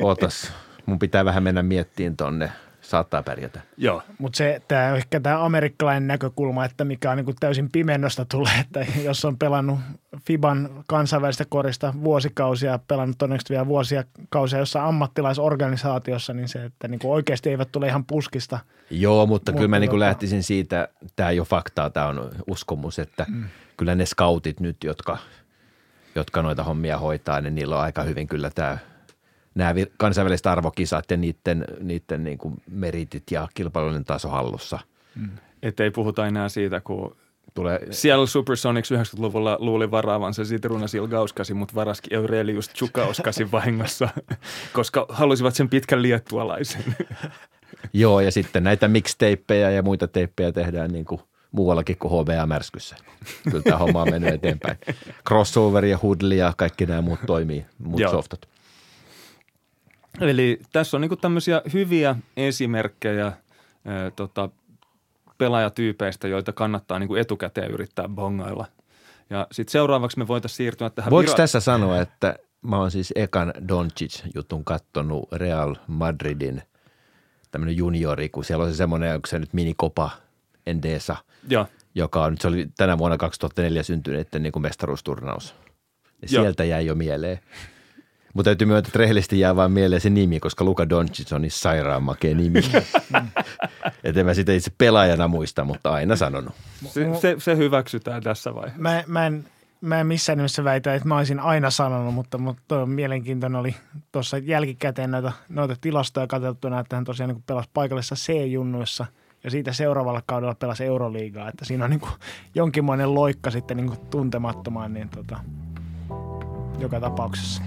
ootas, mun pitää vähän mennä miettiin tonne, saattaa pärjätä. Joo, mutta se, tämä on ehkä tämä amerikkalainen näkökulma, että mikä on niin kuin täysin pimennosta tulee, että jos on pelannut FIBAn kansainvälistä korista vuosikausia, pelannut todennäköisesti vielä vuosia kausia jossain ammattilaisorganisaatiossa, niin se, että niin kuin oikeasti eivät tule ihan puskista. Joo, mutta kyllä mä niin kuin lähtisin siitä, tämä ei ole faktaa, tämä on uskomus, että mm. kyllä ne scoutit nyt, jotka, jotka noita hommia hoitaa, niin niillä on aika hyvin kyllä tämä nämä kansainväliset arvokisat ja niiden, niiden niin kuin meritit ja kilpailullinen taso hallussa. Mm. Että ei puhuta enää siitä, kun tulee Seattle Supersonics yhdeksänkymmentäluvulla luuli varaavansa Zydrunas Ilgauskasin, mutta varaskin Eurelius Tsukauskasin vahingossa, koska halusivat sen pitkän liettualaisen. Joo, ja sitten näitä mixtapejä ja muita teippejä tehdään niin kuin muuallakin kuin H B A-märskyssä. Kyllä tämä homma on mennyt eteenpäin. Crossover ja Hoodli ja kaikki nämä muut toimii, muut softat. Eli tässä on niinku tämmöisiä hyviä esimerkkejä ää, tota, pelaajatyypeistä, joita kannattaa niinku etukäteen yrittää bongailla. Ja sitten seuraavaksi me voitaisiin siirtyä tähän. Voiko vira- tässä sanoa, että mä oon siis ekan Doncic-jutun kattonut Real Madridin tämmöinen juniori, kun siellä on se semmoinen, onko se nyt minikopa Endesa, ja. joka on nyt, se oli tänä vuonna kaksituhattaneljä syntyneiden niin kuin mestaruusturnaus. Ja sieltä ja. jäi jo mieleen. Mutta täytyy myöntää, että rehellisesti jää vaan mieleen se nimi, koska Luka Doncic on niin sairaan makea nimi. Että en mä sitä itse pelaajana muista, mutta aina sanonut. Se, se, se hyväksytään tässä vaiheessa. Mä, mä, en, mä en missään nimessä väitä, että mä olisin aina sanonut, mutta, mutta mielenkiintoinen oli tuossa jälkikäteen noita, noita tilastoja katsottuna, että hän tosiaan niin kuin pelasi paikallisessa C-junnuissa ja siitä seuraavalla kaudella pelasi Euroliigaa. Että siinä on niin kuin jonkinmoinen loikka sitten niin kuin tuntemattomaan niin tota, joka tapauksessa.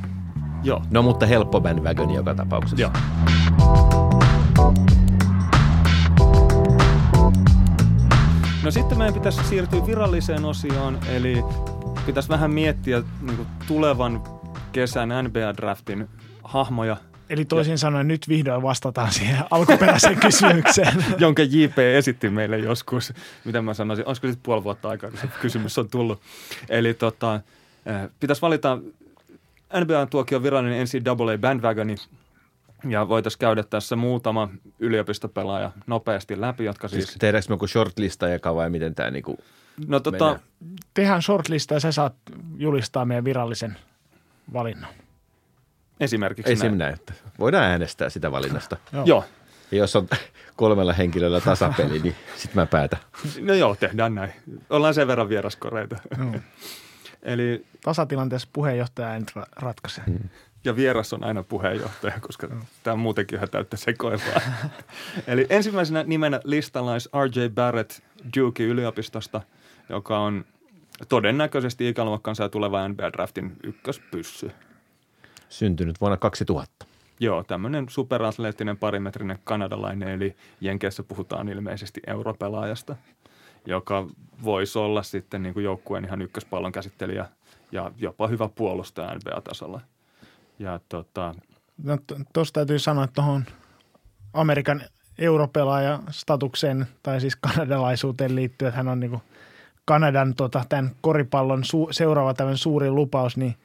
Joo. No mutta helppo bandwagon joka tapauksessa. Joo. No sitten meidän pitäisi siirtyä viralliseen osioon, eli pitäisi vähän miettiä niin kuin tulevan kesän N B A-draftin hahmoja. Eli toisin ja. sanoen nyt vihdoin vastataan siihen alkuperäiseen kysymykseen. Jonka J P esitti meille joskus, mitä mä sanoisin, olisiko sitten puoli vuotta aikaa, kun se kysymys on tullut. Eli tota, pitäisi valita N B A-tuokion virallinen N C A A bandwagoni, ja voitaisiin käydä tässä muutama yliopistopelaaja nopeasti läpi, jotka siis... siis tehdäänkö me joku shortlista eka vai miten tämä niinku no, tota, tehdään shortlista ja sä saat julistaa meidän virallisen valinnan. Esimerkiksi Esim. näin. Voidaan äänestää sitä valinnasta. Joo. Ja jos on kolmella henkilöllä tasapeli, niin sit mä päätän. No joo, tehdään näin. Ollaan sen verran vieraskoreita. Mm. Eli tasatilanteessa puheenjohtaja en ratkaise. Mm. Ja vieras on aina puheenjohtaja, koska mm. tämä on muutenkin ihan täyttä sekoilua. Eli ensimmäisenä nimenä listalla olisi R J Barrett Duke yliopistosta, joka on todennäköisesti ikäluokkansa ja tuleva N B A-draftin ykköspyssy. Syntynyt vuonna kaksituhatta. Joo, tämmöinen superatleettinen parimetrinen kanadalainen, eli Jenkeissä puhutaan ilmeisesti europelaajasta, joka voisi olla sitten niin kuin joukkueen ihan ykköspallon käsittelijä ja jopa hyvä puolustaja N B A-tasolla. Ja tota... No, tuossa täytyy sanoa, että tuohon Amerikan europelaaja-statukseen tai siis kanadalaisuuteen liittyen, että hän on niin kuin Kanadan tota, tämän koripallon su- seuraava tämmöinen suuri lupaus, niin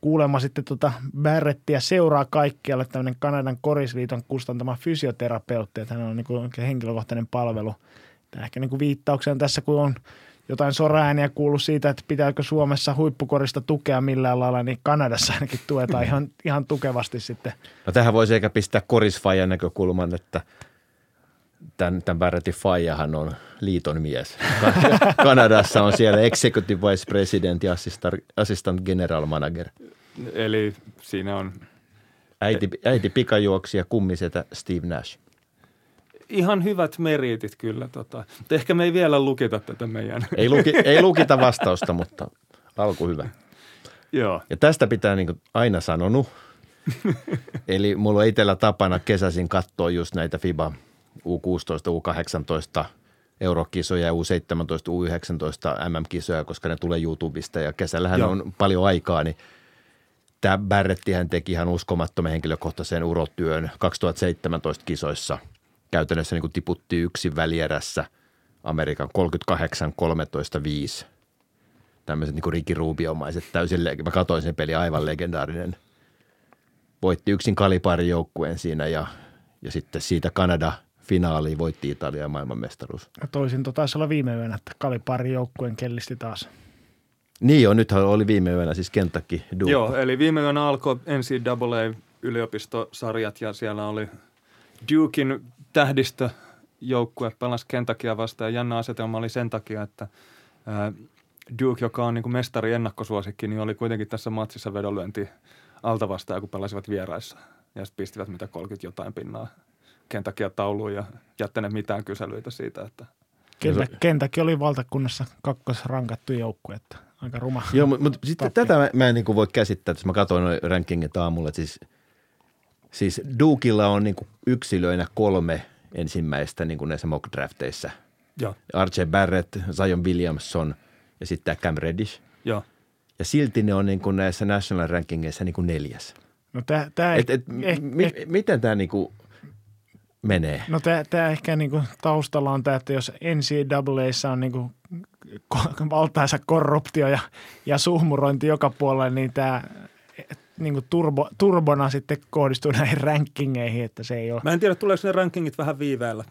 kuulemma sitten tota Barrettia seuraa kaikkialle tämmöinen Kanadan korisliiton kustantama fysioterapeutti, että hän on niin kuin henkilökohtainen palvelu. Tämä ehkä niin kuin viittauksena tässä, kun on jotain soraääniä kuullut siitä, että pitääkö Suomessa huippukorista tukea millään lailla, niin Kanadassa ainakin tuetaan ihan, ihan tukevasti sitten. No tähän voisi eikä pistää korisfajan näkökulman, että tämän, tämän Barrettin faijahan on liiton mies. Kanadassa on siellä executive vice president ja assistant, assistant general manager. Eli siinä on... Äiti, äiti pikajuoksija, kummisetä Steve Nash. Ihan hyvät meriitit kyllä. Tota. Ehkä me ei vielä lukita tätä meidän. Ei, luki, ei lukita vastausta, mutta alku hyvä. Joo. Ja tästä pitää niin kuin aina sanonut. Eli mulla on itsellä tapana kesäisin katsoa just näitä FIBA U kuusitoista, U kahdeksantoista eurokisoja ja U seitsemäntoista, U yhdeksäntoista M M-kisoja, koska ne tulee YouTubesta ja kesällähän Joo. on paljon aikaa, niin tämä Barrettihän teki ihan uskomattoman henkilökohtaisen urotyön kaksituhattaseitsemäntoista kisoissa. Käytännössä niin kuin tiputti yksin välierässä Amerikan kolmekymmentäkahdeksan kolmetoista viisi. Tämmöiset niin kuin Ricky Rubio-maiset täysin, le- mä katsoin sen peli aivan legendaarinen. Voitti yksin Kalibarin joukkueen siinä ja, ja sitten siitä Kanada finaaliin voitti Italia maailmanmestaruus. Ja toisinto taisi olla viime yönä, että Kalibarin joukkueen kellisti taas. Niin joo, nythän oli viime yönä siis Kentucky Duke. Joo, eli viime yönä alkoi N C A A-yliopistosarjat ja siellä oli Dukein tähdistöjoukkue pelasi Kentuckya vastaan ja jännä asetelma oli sen takia, että Duke, joka on niin kuin mestari ennakkosuosikki, niin oli kuitenkin tässä matsissa vedonlyönti alta vastaan, kun pelasivat vieraissa ja sitten pistivät mitä kolmekymmentä jotain pinnaa Kentuckya tauluun ja jättäneet mitään kyselyitä siitä, että... Kentucky oli valtakunnassa kakkosrankattu joukkue, että aika ruma. Joo, mutta mut sitten tätä mä, mä en niin kuin voi käsittää, että jos mä katsoin noin rankingit aamulla, että siis... Siis Dukilla on niin yksilöinä kolme ensimmäistä niin kuin näissä mock-drafteissa. R J Barrett, Zion Williamson ja sitten tämä Cam Reddish. Joo. Ja silti ne on niin kuin näissä national rankingeissa niin kuin neljäs. No tää, tää et, et, eh, mi, eh, miten tämä niin kuin menee? No tää, tää ehkä niin kuin taustalla on tämä, että jos N C A A:ssa on niin kuin valtaisa korruptio ja, ja suhmurointi joka puolella, niin tämä – niin turbo, turbona sitten kohdistuu näihin rankingeihin, että se ei ole. Mä en tiedä, tuleeko ne rankingit vähän viiveellä,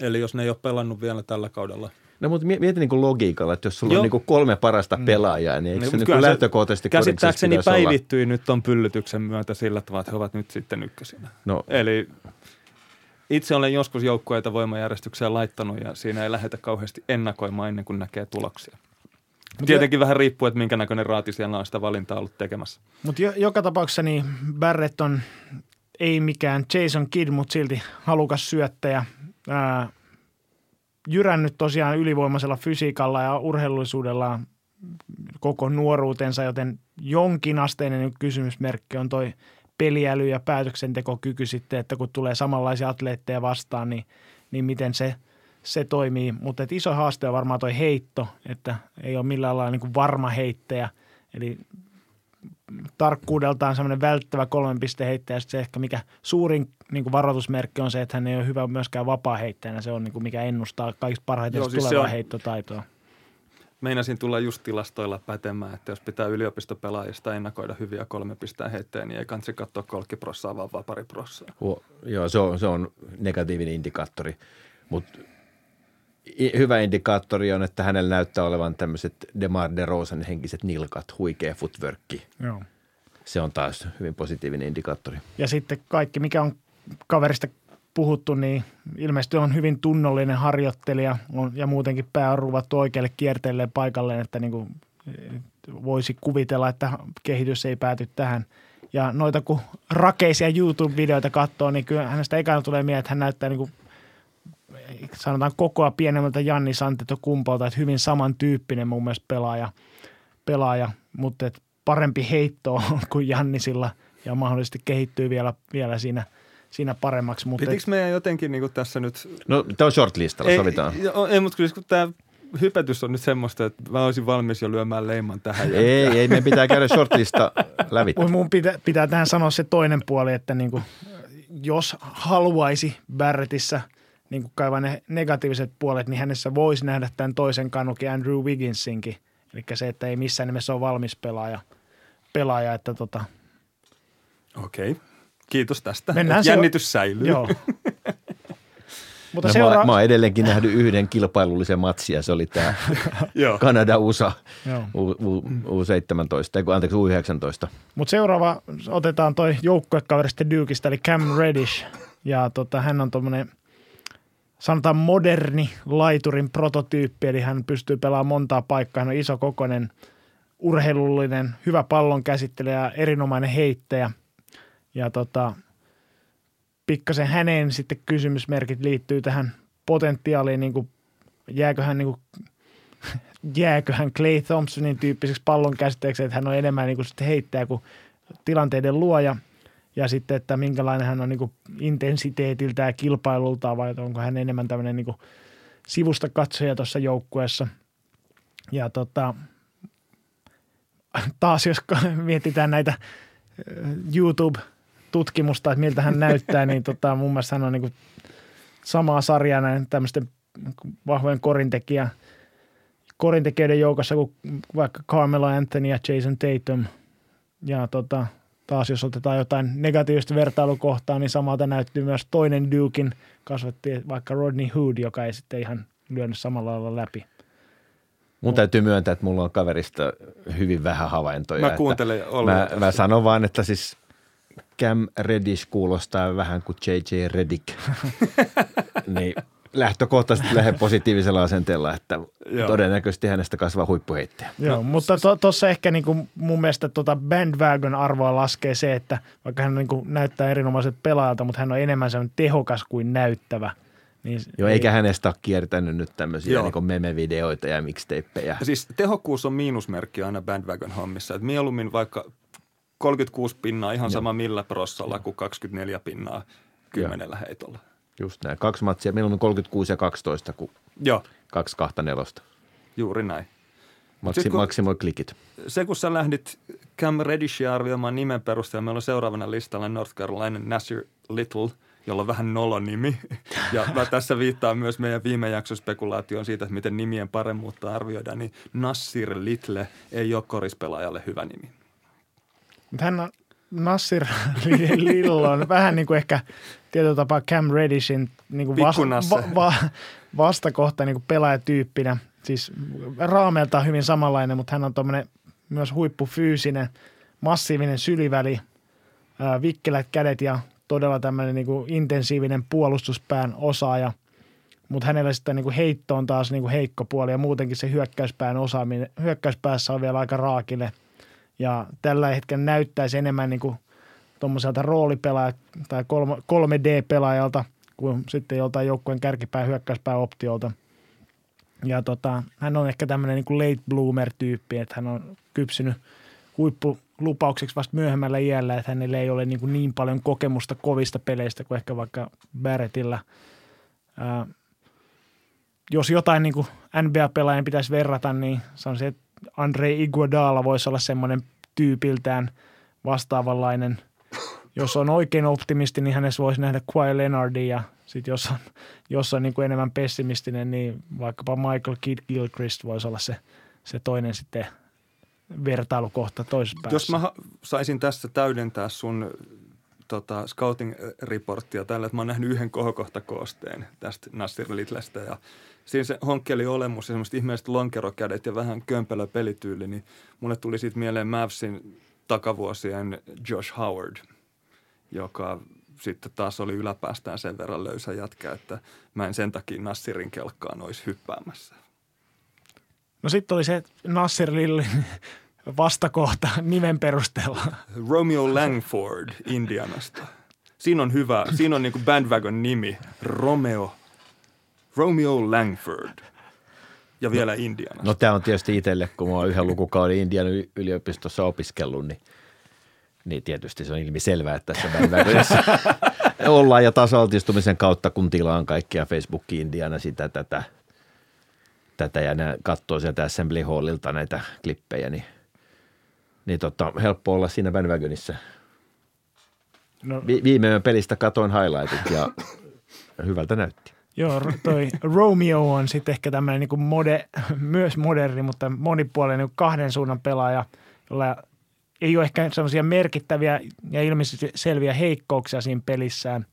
eli jos ne ei ole pelannut vielä tällä kaudella. No mutta mieti niin kuin logiikalla, että jos sulla Joo. on niin kuin kolme parasta pelaajaa, niin eikö no, se niin lähtökohtaisesti korinksessa pitäisi olla? Käsittääkseni päivittyi nyt ton pyllytyksen myötä sillä tavalla, että he ovat nyt sitten ykkösinä. No. Eli itse olen joskus joukkueita voimajärjestykseen laittanut ja siinä ei lähdetä kauheasti ennakoimaan ennen kuin näkee tuloksia. Tietenkin vähän riippuu, että minkä näköinen raati siellä on sitä valintaa ollut tekemässä. Mutta jo, joka tapauksessa niin Barrett on ei mikään Jason Kidd, mutta silti halukas syöttäjä. Ää, jyrännyt tosiaan ylivoimaisella fysiikalla ja urheilullisuudellaan koko nuoruutensa, joten jonkinasteinen kysymysmerkki on toi peliäly ja päätöksentekokyky sitten, että kun tulee samanlaisia atleetteja vastaan, niin, niin miten se se toimii. Mutta iso haaste on varmaan toi heitto, että ei ole millään lailla niin kuin varma heittäjä. Eli tarkkuudeltaan semmoinen välttävä kolmen pisteen heittäjä. Sitten se ehkä mikä suurin niin kuin varoitusmerkki on se, että hän ei ole hyvä myöskään vapaa heittäjänä. Se on niin kuin mikä ennustaa kaikista parhaiten siis tulevaa on... heittotaitoa. Meinasin tulla just tilastoilla pätemään, että jos pitää yliopistopelaajista ennakoida hyviä kolme pistää heittäjä, niin ei kansi katsoa kolkkiprossaa, vaan vapariprossaa. Oh, joo, se on, se on negatiivinen indikaattori, mutta hyvä indikaattori on, että hänellä näyttää olevan tämmöiset DeMar DeRozan henkiset nilkat, huikea footworkki. Joo. Se on taas hyvin positiivinen indikaattori. Ja sitten kaikki, mikä on kaverista puhuttu, niin ilmeisesti on hyvin tunnollinen harjoittelija ja muutenkin pää on ruuvattu oikealle kierteelle paikalleen, että niin kuin voisi kuvitella, että kehitys ei pääty tähän. Ja noita kun rakeisia YouTube-videoita katsoo, niin kyllä hänestä ekana tulee mieleen, että hän näyttää niin kuin sanotaan kokoa pienemmältä Giannis Antetokounmpolta, että hyvin samantyyppinen mun mielestä pelaaja, pelaaja mutta että parempi heitto kuin Giannisilla ja mahdollisesti kehittyy vielä, vielä siinä siinä paremmaksi. Mutta pitikö meidän jotenkin niin tässä nyt... No, tämä on shortlistalla, ei, sovitaan. Ei, mutta kun tämä hypätys on nyt semmoista, että mä olisin valmis jo lyömään leiman tähän. Ei, ei, meidän pitää käydä shortlista lävittä. Mun pitää, pitää tähän sanoa se toinen puoli, että niin kuin, jos haluaisi Barrettissä niin kaivaa ne negatiiviset puolet, niin hänessä voisi nähdä tämän toisen kanukin Andrew Wigginsinkin. Eli se, että ei missään nimessä ole valmis pelaaja. pelaaja että tota... Okei. Okay. Kiitos tästä. Mennään jännitys seura- säilyy. Joo. Mutta no seura- mä, mä oon edelleenkin nähnyt yhden kilpailullisen matsia. Se oli tämä Kanada-U S A U- U- U seitsemäntoista, ei, anteeksi U yhdeksäntoista. Mutta seuraava otetaan toi joukkuekaverista Dukeista, eli Cam Reddish. Ja tota, hän on tuommoinen, sanotaan moderni laiturin prototyyppi, eli hän pystyy pelaamaan montaa paikkaa. Hän on isokokoinen, urheilullinen, hyvä pallonkäsittelijä, erinomainen heittäjä. Ja tota, pikkasen häneen sitten kysymysmerkit liittyy tähän potentiaaliin, niin kuin jääköhän, niin kuin, jääköhän Clay Thompsonin tyyppiseksi pallonkäsittäjäksi, että hän on enemmän niin kuin sitten heittäjä kuin tilanteiden luoja. Ja sitten, että minkälainen hän on niin kuin intensiteetiltä ja kilpailultaan vai onko hän enemmän tämmöinen niin kuin sivusta katsoja tuossa joukkueessa. Ja tota, taas jos mietitään näitä YouTube tutkimusta, että miltä hän näyttää, niin tota, mun mielestä hän on niin kuin samaa sarjaa näin tämmöisten vahvojen korintekijä, korintekijöiden joukossa kuin vaikka Carmelo Anthony ja Jason Tatum. Ja tota, taas jos otetaan jotain negatiivista vertailukohtaa, niin samalta näyttyy myös toinen Duken kasvatti, vaikka Rodney Hood, joka ei sitten ihan lyönyt samalla lailla läpi. Mun täytyy myöntää, että mulla on kaverista hyvin vähän havaintoja. Mä kuuntelen ollaan. Mä, mä sanon vaan, että siis Cam Reddish kuulostaa vähän kuin J J Redick. Niin lähtökohtaisesti lähde positiivisella asenteella, että joo, todennäköisesti hänestä kasvaa huippuheittäjä. Joo, no, mutta tuossa to, ehkä niin kuin mun mielestä tota bandwagon-arvoa laskee se, että vaikka hän niin kuin näyttää erinomaiset pelaajalta, mutta hän on enemmän sellainen tehokas kuin näyttävä. Niin, joo, eikä ei. hänestä ole kiertänyt nyt tämmöisiä niin meme-videoita ja mixtapejä. Siis tehokkuus on miinusmerkki aina bandwagon-hommissa. Et mieluummin vaikka kolmekymmentäkuusi pinnaa ihan sama joo. millä prossalla kuin kaksikymmentäneljä pinnaa kymmenellä joo. heitolla. Just näin. Kaksi matsia. Mieluummin kolmekymmentäkuusi ja kaksitoista kuin joo. kaksi kahta nelosta. Juuri näin. Maksi, kun, maksimoi klikit. Se, kun sä lähdit Cam Reddishia arvioimaan nimen perusteella, meillä on seuraavana listalla North Carolina Nasir Little – jolla on vähän nolonimi. Ja mä tässä viittaan myös meidän viime jakson spekulaatioon siitä, että miten nimien paremmuutta arvioidaan, niin Nasir Little ei ole korispelaajalle hyvä nimi. Hän on Nasir Little on vähän niin kuin ehkä tietyllä tapaa Cam Reddishin niin kuin vasta, va, va, vastakohta niin kuin pelaajatyyppinä. Siis raameeltaan hyvin samanlainen, mutta hän on tuommoinen myös huippufyysinen, massiivinen syliväli, vikkelät kädet ja todella tämmöinen niin kuin intensiivinen puolustuspään osaaja, mutta hänellä sitten niin kuin heitto on taas niin kuin heikko puoli ja muutenkin se hyökkäyspään osaaminen, hyökkäyspäässä on vielä aika raakille. Ja tällä hetkellä näyttäisi enemmän niin kuin tuommoiselta roolipelaajalta tai kolme D-pelaajalta kuin sitten joltain joukkueen kärkipään hyökkäyspään optiolta. Ja tota, hän on ehkä tämmöinen niin kuin late bloomer-tyyppi, että hän on kypsynyt huippu lupaukseksi vasta myöhemmällä iällä, että hänellä ei ole niin, kuin niin paljon kokemusta kovista peleistä kuin ehkä vaikka Barrettillä. jos jotain niin kuin N B A-pelaajien pitäisi verrata, niin sanoisin, että Andre Iguodala voisi olla semmoinen tyypiltään vastaavanlainen. Jos on oikein optimisti, niin hänessä voisi nähdä Kawhi Leonardin ja sitten jos on, jos on niin kuin enemmän pessimistinen, niin vaikkapa Michael Kidd-Gilchrist voisi olla se, se toinen sitten vertailukohta toisessa päässä. Jos mä saisin tässä täydentää sun tota, scouting-reporttia tällä, että mä oon nähnyt yhden kohokohtakoosteen tästä Nasir Littlestä ja siinä se honkkeli olemus ja semmoiset ihmiset lonkerokädet ja vähän kömpelö pelityyli, niin mulle tuli siitä mieleen Mavsin takavuosien Josh Howard, joka sitten taas oli yläpäästään sen verran löysä jätkä, että mä en sen takia Nasirin kelkkaan olisi hyppäämässä. No sitten oli se Nasir Lillin vastakohta nimen perusteella. Romeo Langford Indianasta. Siinä on hyvä, siinä on niinku bandwagon nimi, Romeo, Romeo Langford ja vielä no, Indianasta. No tämä on tietysti itselle, kun mä oon yhden lukukauden Indian yliopistossa opiskellut, niin Niin tietysti se on ilmiselvää, että tässä päivässä ollaan ja tasaltistumisen kautta, kun tilaan kaikkia Facebook-indiana sitä tätä, tätä ja nää katsoo sieltä Assembly Hallilta näitä klippejä, niin, niin tota, helppo olla siinä Van Wagenissä. No. Vi- viime pelistä katoin highlightit ja hyvältä näytti. Joo, toi Romeo on sitten ehkä tämmöinen niin kuin mode, myös moderni, mutta monipuolinen niin kuin kahden suunnan pelaaja, jolla ei ole ehkä sellaisia merkittäviä ja ilmeisesti selviä heikkouksia siinä pelissään.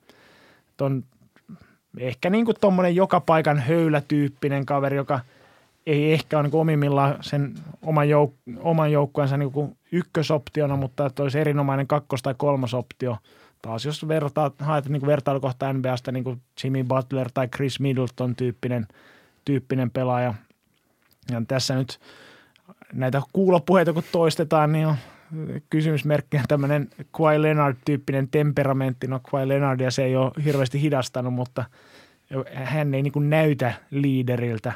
On ehkä niin kuin tuommoinen joka paikan höylätyyppinen kaveri, joka ei ehkä ole niin omimmillaan sen oman, jouk- oman joukkueensa niin kuin ykkösoptiona, mutta olisi erinomainen kakkos- tai kolmosoptio. Taas jos vertaa, haet niin kuin vertailukohta N B A:sta niin kuin Jimmy Butler tai Chris Middleton tyyppinen, tyyppinen pelaaja. Ja tässä nyt näitä kuulopuheita kun toistetaan, niin on kysymysmerkkinä tämmöinen Kawhi Leonard-tyyppinen temperamentti. No Kawhi Leonardia se ei ole hirveästi hidastanut, mutta hän ei niin kuin näytä liideriltä.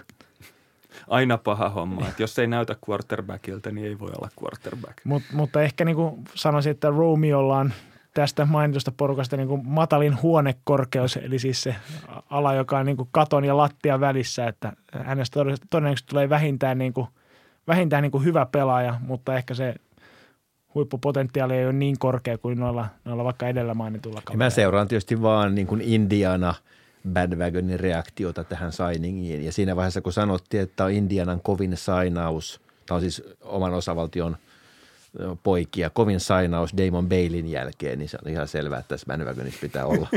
Aina paha homma, että jos ei näytä quarterbackilta, niin ei voi olla quarterback. Mut, mutta ehkä niin kuin sanoisin, että Romeolla on tästä mainitusta porukasta niin kuin matalin huonekorkeus, eli siis se ala, joka on niin kuin katon ja lattian välissä, että hänestä todennäköisesti tulee vähintään niin kuin, vähintään niin kuin hyvä pelaaja, mutta ehkä se huippupotentiaali ei ole niin korkea kuin noilla, noilla vaikka edellä mainitulla kavereilla. Mä seuraan tietysti vaan niin kuin Indiana bandwagonin reaktiota tähän signingiin. Ja siinä vaiheessa, kun sanottiin, että on Indianan kovin sainaus, tämä on siis oman osavaltion poikia, kovin sainaus Damon Baileyn jälkeen, niin se on ihan selvää, että tässä bandwagonissa pitää olla.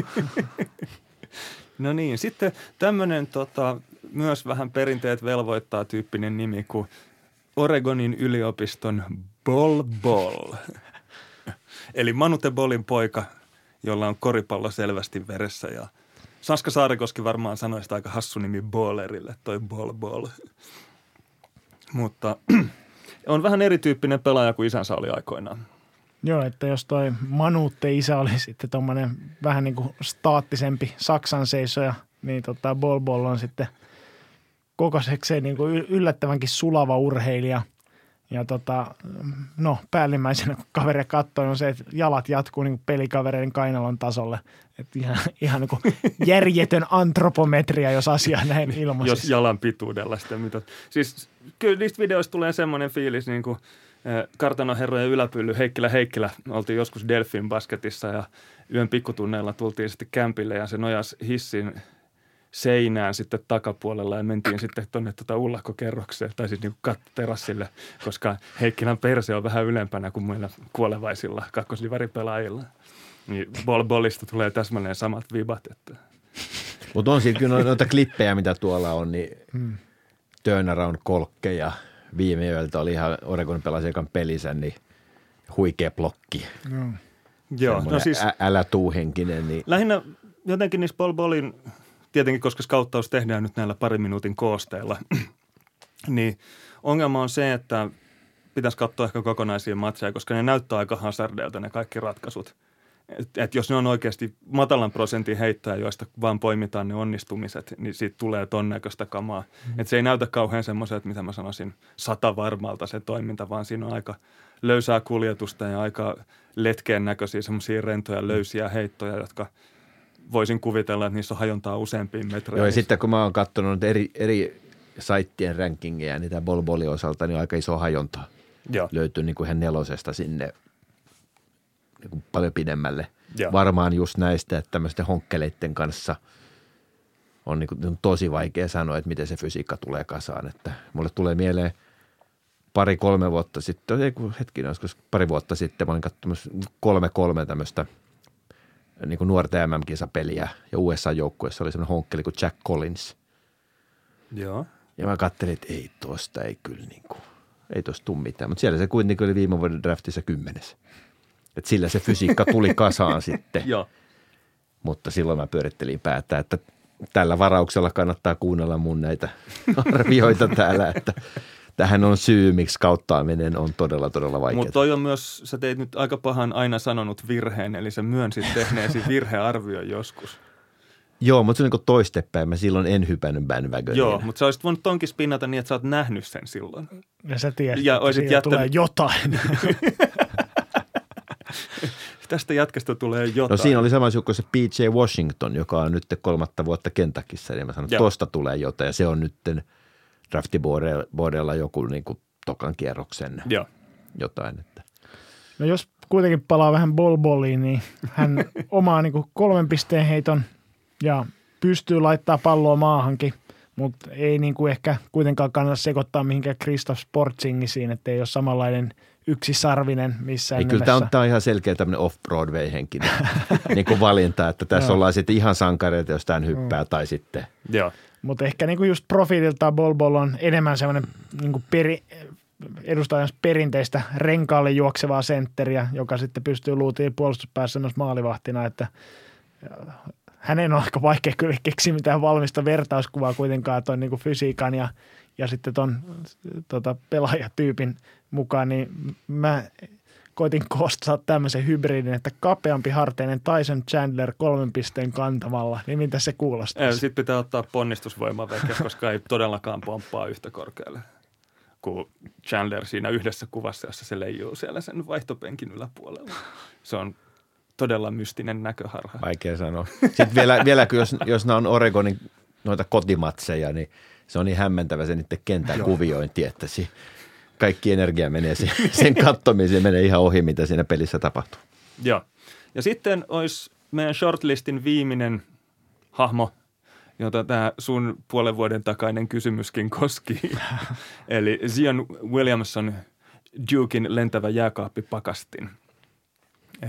No niin, sitten tämmöinen tota, myös vähän perinteet velvoittaa tyyppinen nimi kuin Oregonin yliopiston Bol Bol, eli Manute Bolin poika, jolla on koripallo selvästi veressä ja Saska Saarikoski varmaan sanoi sitä aika hassu nimi Bollerille, toi Bol Bol. Mutta on vähän erityyppinen pelaaja kuin isänsä oli aikoinaan. Joo, että jos toi Manute isä oli sitten tommoinen vähän niin kuin staattisempi Saksan seisoja, niin tota Bol Bol on sitten kokoisekseen niin kuin yllättävänkin sulava urheilija. Ja tota, no päällimmäisenä, kun kaveria katsoo, on se, että jalat jatkuu niin kuin pelikavereiden kainalon tasolle. Että ihan, ihan niin kuin järjetön antropometria, jos asia näin ilmaisisi. Jos jalan pituudella sitä mitä. Siis kyllä niistä videoista tulee semmoinen fiilis, niin kuin kartanoherrojen yläpylly Heikkilä Heikkilä. Oltiin joskus Delfin basketissa ja yön pikkutunneilla tultiin sitten kämpille ja se nojasi hissin seinään sitten takapuolella ja mentiin sitten tuonne tuota ullakkokerrokseen tai siis niin kuin terassille, koska Heikkilän perse on vähän ylempänä kuin meillä kuolevaisilla kakkoslivaripelaajilla. Niin Bol Bolista tulee täsmälleen samat vibat. Mutta on siinä kyllä noita klippejä, mitä tuolla on, niin turnaround-kolkkeja viime yöltä oli ihan Oregon pelasijakan pelissä, niin huikea blokki. Mm. Joo, no siis ä- älä tuu henkinen. Niin. Lähinnä jotenkin niissä Bol Bolin tietenkin, koska skauttaus tehdään nyt näillä parin minuutin koosteilla, niin ongelma on se, että pitäisi katsoa ehkä kokonaisia matseja, koska ne näyttää aika hazardeilta ne kaikki ratkaisut. Että et jos ne on oikeasti matalan prosentin heittäjä, joista vaan poimitaan ne onnistumiset, niin siitä tulee ton näköistä kamaa. Mm-hmm. Että se ei näytä kauhean semmoiselta, mitä mä sanoisin, sata varmalta se toiminta, vaan siinä on aika löysää kuljetusta ja aika letkeen näköisiä semmoisia rentoja, löysiä heittoja, jotka voisin kuvitella, että niissä on hajontaa useampiin metreihin. Joo, ja sitten kun mä oon katsonut eri, eri saittien rankingeja, niin tämä Bol-Bolin osalta niin on aika iso hajonta. Joo. Löytyy niin kuin ihan nelosesta sinne niin kuin paljon pidemmälle. Joo. Varmaan just näistä, että tämmöisten honkkeleiden kanssa on, niin kuin, on tosi vaikea sanoa, että miten se fysiikka tulee kasaan. Että mulle tulee mieleen pari-kolme vuotta sitten, ei kun hetkinen, joskus pari vuotta sitten mä olin katsomassa kolme-kolme tämmöistä niin kuin nuorten M M-kisapeliä ja U S A-joukkueessa oli semmoinen honkkeli kuin Jack Collins. Joo. Ja mä katselin, että ei tuosta, ei kyllä niin kuin, ei tuosta tule mitään, mutta siellä se kuitenkin oli viime vuoden draftissa kymmenes. Että sillä se fysiikka tuli kasaan sitten. Joo. Mutta silloin mä pyörittelin päätä, että tällä varauksella kannattaa kuunnella mun näitä arvioita täällä, että tähän on syy, miksi kauttaaminen on todella, todella vaikeaa. Mutta toi on myös, sä teit nyt aika pahan aina sanonut virheen, eli sä myönsit tehneesi virhearvio joskus. Joo, mutta se on niin toistepäin. Mä silloin en hypännyt bandwagonia. Joo, mutta sä olisit voinut tonkin spinnata niin, että sä oot nähnyt sen silloin. Ja sä tiedät, ja että siitä jättänyt... tulee jotain. Tästä jatkasta tulee jotain. No siinä oli sama kuin se P J Washington, joka on nyt kolmatta vuotta Kentuckyssa. Ja mä sanon, että tosta tulee jotain ja se on nytten draftiboardilla joku niin kuin tokan kierroksen Joo. jotain. Että. No jos kuitenkin palaa vähän Bol-Boliin, niin hän omaa niin kuin kolmen pisteen heiton ja pystyy laittaa palloa maahankin, mutta ei niin kuin ehkä kuitenkaan kannata sekoittaa mihinkään Kristaps Porzingisiin, että ei ole samanlainen yksisarvinen missään ei, nimessä. Kyllä tämä on, on ihan selkeä tämmöinen off-Broadway-henkinen niin kuin valinta, että tässä ollaan sitten ihan sankareita, jos tämän hyppää mm. tai sitten. Joo. Mutta ehkä niinku just profiililtaan Bol-Bol on enemmän semmoinen niinku peri, edustajansa perinteistä renkaalle juoksevaa sentteriä, joka sitten pystyy luutiin puolustuspäässä myös maalivahtina, että hänen on aika vaikea kyllä keksiä mitään valmista vertauskuvaa kuitenkaan tuon niinku fysiikan ja, ja sitten tuon tota, pelaajatyypin mukaan, niin mä koitin koostaa tämmöisen hybridin, että kapeampi harteinen Tyson Chandler kolmen pisteen kantamalla, niin mitä se kuulostaa? Sitten pitää ottaa ponnistusvoimaa veke, koska ei todellakaan pomppaa yhtä korkealle kuin Chandler siinä yhdessä kuvassa, jossa se leijuu siellä sen vaihtopenkin yläpuolella. Se on todella mystinen näköharha. Vaikea sanoa. Sitten vielä, vielä kun jos, jos nämä on Oregonin noita kotimatseja, niin se on niin hämmentävä se niiden kentän kuviointi, että si- kaikki energia menee sen, sen kattomiseen, menee ihan ohi, mitä siinä pelissä tapahtuu. Joo. Ja sitten olisi meidän shortlistin viimeinen hahmo, jota tämä sun puolen vuoden takainen kysymyskin koski. Eli Zion Williamson, Duken lentävä jääkaappipakastin.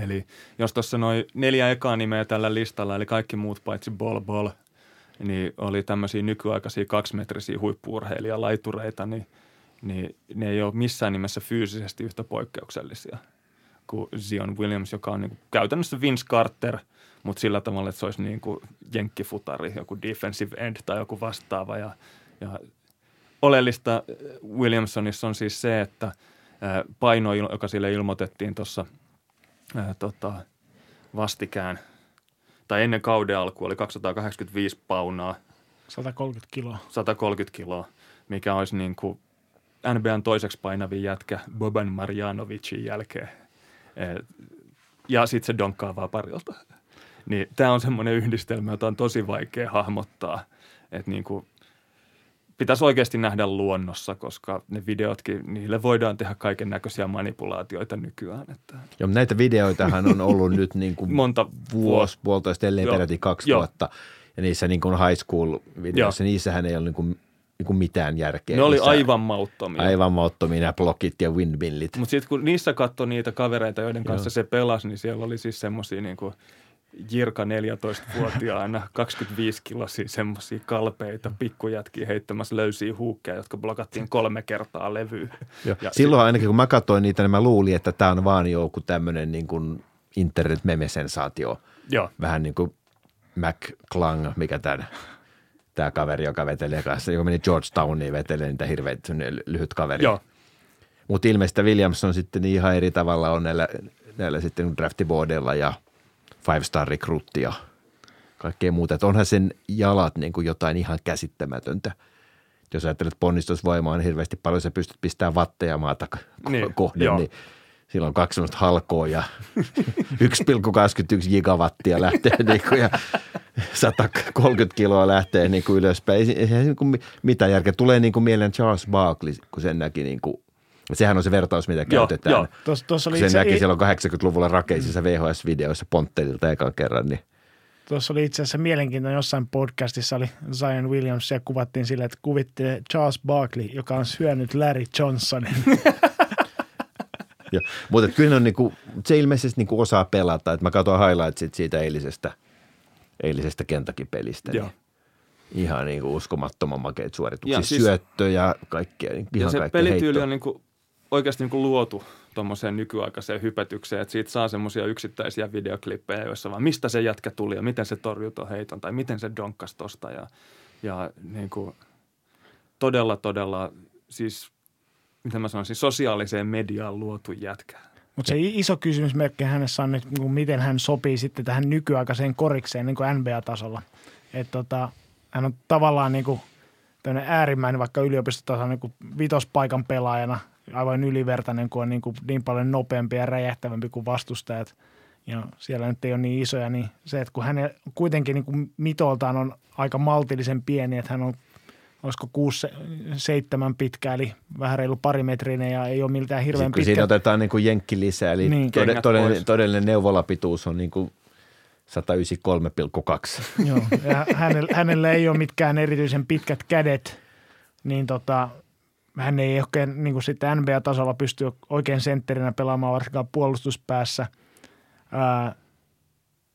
Eli jos tuossa noin neljä ekaa nimeä tällä listalla, eli kaikki muut paitsi Bol-Bol, niin oli tämmöisiä nykyaikaisia kaksimetrisiä huippu-urheilijalaitureita, niin niin ne ei ole missään nimessä fyysisesti yhtä poikkeuksellisia kuin Zion Williams, joka on niin kuin käytännössä Vince Carter, mutta sillä tavalla, että se olisi niin kuin jenkkifutari, joku defensive end tai joku vastaava. Ja, ja oleellista Williamsonissa on siis se, että paino, joka sille ilmoitettiin tuossa tota, vastikään, tai ennen kauden alkua, oli kaksisataakahdeksankymmentäviisi paunaa. sata kolmekymmentä kiloa. sata kolmekymmentä kiloa, mikä olisi niin kuin N B A:n toiseksi painavin jätkä Boban Marjanovicin jälkeen. Ja sitten se donkkaa vaan parilta. Niin tämä on semmoinen yhdistelmä, jota on tosi vaikea hahmottaa. Että niinku pitäisi oikeasti nähdä luonnossa, koska ne videotkin, niille voidaan tehdä kaiken näköisiä manipulaatioita nykyään. Että. Joo, näitä videoitahan on ollut nyt niinku monta vuosi, puolitoista, ellei peräti kaksi jo. vuotta. Ja niissä niinku high school-videoissa, niissähän ei ole niinku niin mitään järkeä. Ne oli niissä aivan mauttomia. Aivan mauttomia nämä blokit ja windmillit. Mutta sitten kun niissä katsoi niitä kavereita, joiden kanssa Joo. se pelasi, niin siellä oli siis semmoisia niin kuin Jirka neljätoistavuotiaana, kaksikymmentäviisi kiloisia semmoisia kalpeita, pikkujätkiä heittämässä löysiä huukkeja, jotka blokattiin kolme kertaa levyyn. Silloin ainakin kun mä katsoin niitä, niin mä luulin, että tämä on vaan joku tämmöinen niin kuin internet-meme-sensaatio. Joo. Vähän niin kuin McClung, mikä tämän... Tämä kaveri, joka vetelee kanssa, joka meni Georgetowniin, vetelee niitä hirveät lyhyt kaveri. Mutta ilmeisesti Williams on sitten ihan eri tavalla, on näillä, näillä sitten draftiboardilla ja five star recruitti ja kaikkea muuta. Et onhan sen jalat niin kuin jotain ihan käsittämätöntä. Jos ajattelet ponnistusvoimaa, niin hirveästi paljon sä pystyt pistämään vatteja maata kohden, niin, niin Silloin on kaksi sellaista halkoa ja yksi pilkku kaksikymmentäyksi gigawattia lähtee niin kuin, ja sata kolmekymmentä kiloa lähtee niin kuin ylöspäin. Ei se niin kuin mitään järkeä. Tulee niin kuin mieleen Charles Barkley, kun sen näki niin kuin, sehän on se vertaus, mitä joo, käytetään. Joo. Tuossa, tuossa oli sen itse... näki silloin kahdeksankymmentäluvulla rakeisissa V H S-videoissa Ponttelilta ekan kerran, niin. Tuossa oli itse asiassa mielenkiintoinen, jossain podcastissa oli Zion Williams ja kuvattiin sillä, että kuvittelee Charles Barkley, joka on syönyt Larry Johnsonin. Joo, mutta kyllä ne on niinku, se ilmeisesti niinku osaa pelata. Et mä katsoin highlightsit siitä eilisestä, eilisestä Kentucky-pelistä. Niin ihan niinku uskomattoman makeita suorituksia, ja siis, syöttöjä, kaikkea, ihan ja se pelityyli heittoa on niinku oikeasti niinku luotu tuommoiseen nykyaikaiseen hypetykseen, että siitä saa semmoisia yksittäisiä videoklippejä, joissa vaan mistä se jätkä tuli ja miten se torjui tuon heiton tai miten se donkkasi tosta. Ja, ja niinku todella, todella siis... mitä mä sanoisin, sosiaaliseen mediaan luotu jätkä. Mutta se iso kysymysmerkki hänessä on nyt, miten hän sopii sitten tähän nykyaikaiseen korikseen niin kuin N B A-tasolla. Että tota, hän on tavallaan niin kuin tämmöinen äärimmäinen, vaikka yliopistotason niin kuin vitospaikan pelaajana, aivan ylivertainen, kun on niin, kuin niin paljon nopeampi ja räjähtävämpi kuin vastustajat. Ja siellä nyt ei ole niin isoja, niin se, että kun hän kuitenkin niin kuin mitoltaan on aika maltillisen pieni, että hän on olisiko kuusi, seitsemän pitkä, eli vähän reilu parimetrinen ja ei ole miltään hirveän sitten, pitkä. Siinä otetaan niin kuin jenkki lisää, eli niin, todell, todellinen, todellinen neuvolapituus on niin kuin sata yhdeksänkymmentäkolme pilkku kaksi. Joo, ja hänellä, hänellä ei ole mitkään erityisen pitkät kädet, niin tota, hän ei oikein niin kuin sitten N B A-tasolla pysty oikein sentterinä pelaamaan, varsinkaan puolustuspäässä. Ää,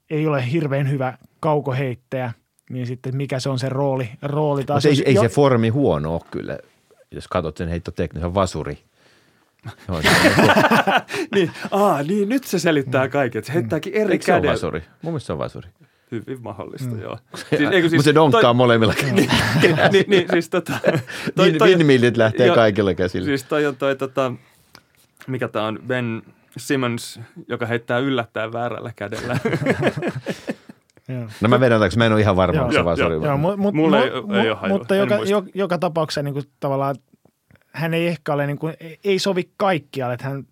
ei ole hirveän hyvä kaukoheittäjä. Niin sitten mikä se on se rooli, rooli taas. Ei, ei se formi huono ole kyllä, jos katsot sen heittoteknisen, se on vasuri. Se on niin, aa, niin, nyt se selittää kaiken, se heittääkin eri Eikö kädellä. Eikö se vasuri? Mun mielestä se on vasuri. Hyvin mahdollista, mm. joo. Siis, siis, mutta se donkkaa toi... molemmilla käsillä. niin, niin, siis tota. Toi, toi, Windmillit lähtee jo, kaikilla käsillä. Siis toi on toi tota, mikä tää on, Ben Simmons, joka heittää yllättäen väärällä kädellä. Joo. No mä vedän, että mä en ole ihan varma, onko se vasuri. Mulla ei, mu, ei ole hajua. Mutta joka, joka, joka tapauksessa niin kuin, tavallaan hän ei ehkä ole, niin kuin, ei sovi kaikkialle. Että hän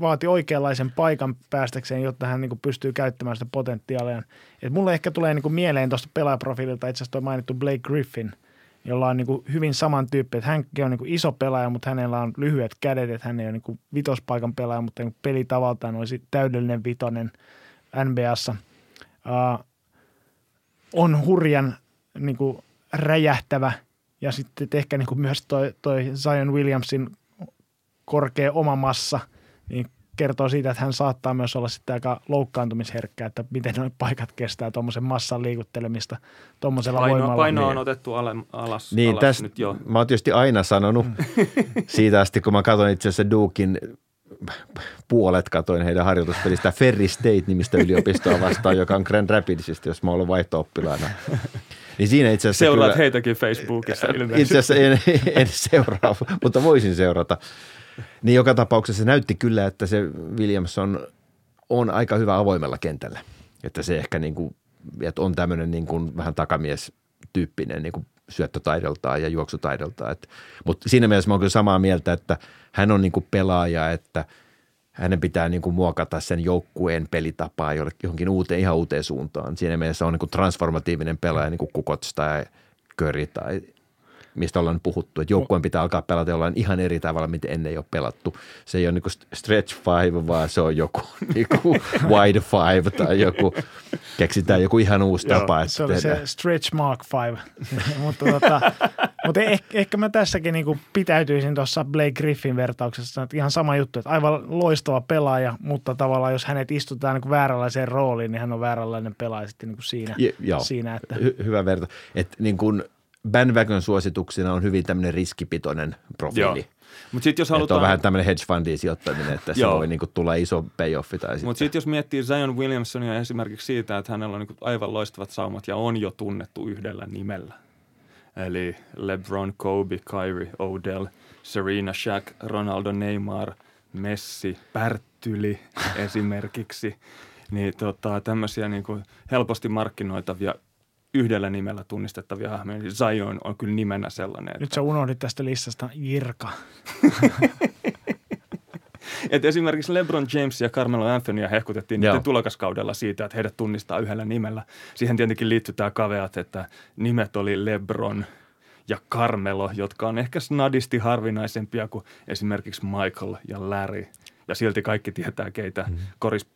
vaati oikeanlaisen paikan päästäkseen, jotta hän niin kuin, pystyy käyttämään sitä potentiaalia. Et mulle ehkä tulee niin kuin, mieleen tuosta pelaajaprofiililta itse asiassa tuo mainittu Blake Griffin, jolla on niin kuin, hyvin samantyyppi. Että hänkin on niin kuin, iso pelaaja, mutta hänellä on lyhyet kädet. Että hän ei ole niin kuin, vitospaikan pelaaja, mutta niin kuin, pelitavaltaan olisi täydellinen vitonen N B A:ssa. Uh, on hurjan niin kuin, räjähtävä ja sitten ehkä niin kuin, myös toi, toi Zion Williamsin korkea oma massa niin kertoo siitä, että hän saattaa myös olla sitten aika loukkaantumisherkkä, että miten nuo paikat kestää tuommoisen massan liikuttelemista tuommoisella voimalla. Painoa on otettu ale, alas, niin, alas tästä, nyt jo. Mä oon tietysti aina sanonut siitä asti, kun mä katson itse asiassa Dukin puolet katoin heidän harjoituspelistä Ferry State-nimistä yliopistoa vastaan, joka on Grand Rapidsista, jos mä olen vaihto-oppilaana. Niin siinä itse asiassa seuraat kyllä, heitäkin Facebookissa ilmeisesti. Itse asiassa en, en seuraa, mutta voisin seurata. Niin joka tapauksessa se näytti kyllä, että se Williams on, on aika hyvä avoimella kentällä. Että se ehkä niin kuin, että on tämmöinen niin kuin vähän takamiestyyppinen niin kuin syöttötaidoltaan ja juoksutaidoltaan. Mutta siinä mielessä mä oon kyllä samaa mieltä, että hän on niinku pelaaja, että hänen pitää niinku muokata sen joukkueen pelitapaa johonkin uuteen, ihan uuteen suuntaan. Siinä mielessä on niinku transformatiivinen pelaaja, niinku Kukoc tai Curry tai mistä ollaan puhuttu. Että joukkueen pitää alkaa pelata jollain ihan eri tavalla, miten ennen ei ole pelattu. Se ei ole niinku stretch five, vaan se on joku niinku wide five tai joku, keksitään joku ihan uusi joo, tapa. Se oli se stretch mark five. Mutta tota, mut ehkä, ehkä mä tässäkin niinku pitäytyisin tuossa Blake Griffin vertauksessa. Että ihan sama juttu, että aivan loistava pelaaja, mutta tavallaan jos hänet istutaan niinku vääränlaiseen rooliin, niin hän on vääränlainen pelaaja sitten niinku siinä. Ja, siinä että. Hy- hyvä verta. Että niin kuin bandwagon suosituksena on hyvin tämmöinen riskipitoinen profiili. Mutta sitten jos halutaan... Että on vähän tämmöinen hedge fundiin sijoittaminen, että se voi niinku tulla iso payoffi tai sitten... Mutta sitten jos miettii Zion Williamsonia esimerkiksi siitä, että hänellä on niinku aivan loistavat saumat ja on jo tunnettu yhdellä nimellä. Eli LeBron, Kobe, Kyrie, Odell, Serena, Shaq, Ronaldo, Neymar, Messi, Pärttyli esimerkiksi. Niin tota, tämmöisiä niinku helposti markkinoitavia yhdellä nimellä tunnistettavia hahmoja. Zion on kyllä nimenä sellainen. Että... Nyt sä unohdit tästä listasta Jirka. Et esimerkiksi LeBron James ja Carmelo Anthonyä hehkutettiin niiden tulokaskaudella siitä, että heidät tunnistaa yhdellä nimellä. Siihen tietenkin liittyy tämä kaveat, että nimet oli LeBron ja Carmelo, jotka on ehkä snadisti harvinaisempia kuin esimerkiksi Michael ja Larry. Ja silti kaikki tietää, keitä mm. koris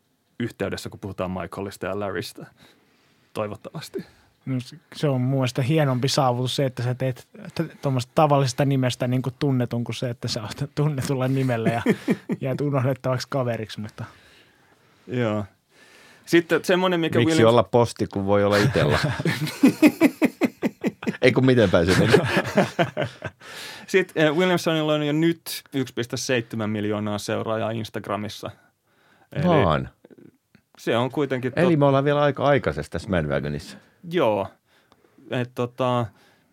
yhteydessä, kun puhutaan Michaelista ja Larrystä. Toivottavasti. No, se on mun mielestä hienompi saavutus se, että sä teet tuommoista tavallisesta nimestä niin kuin tunnetun, kuin se, että sä oot tunnetulla nimellä ja jäät unohdettavaksi kaveriksi. Mutta. Joo. Sitten semmoinen, mikä Miksi Williams... olla posti, kun voi olla itsellä? Ei kun miten pääsee. Sitten Williamsonilla on jo nyt yksi pilkku seitsemän miljoonaa seuraajaa Instagramissa. Eli Vaan. Se on kuitenkin... Tot... Eli me ollaan vielä aika aikaisessa tässä Madwagonissa. Joo. Et tota,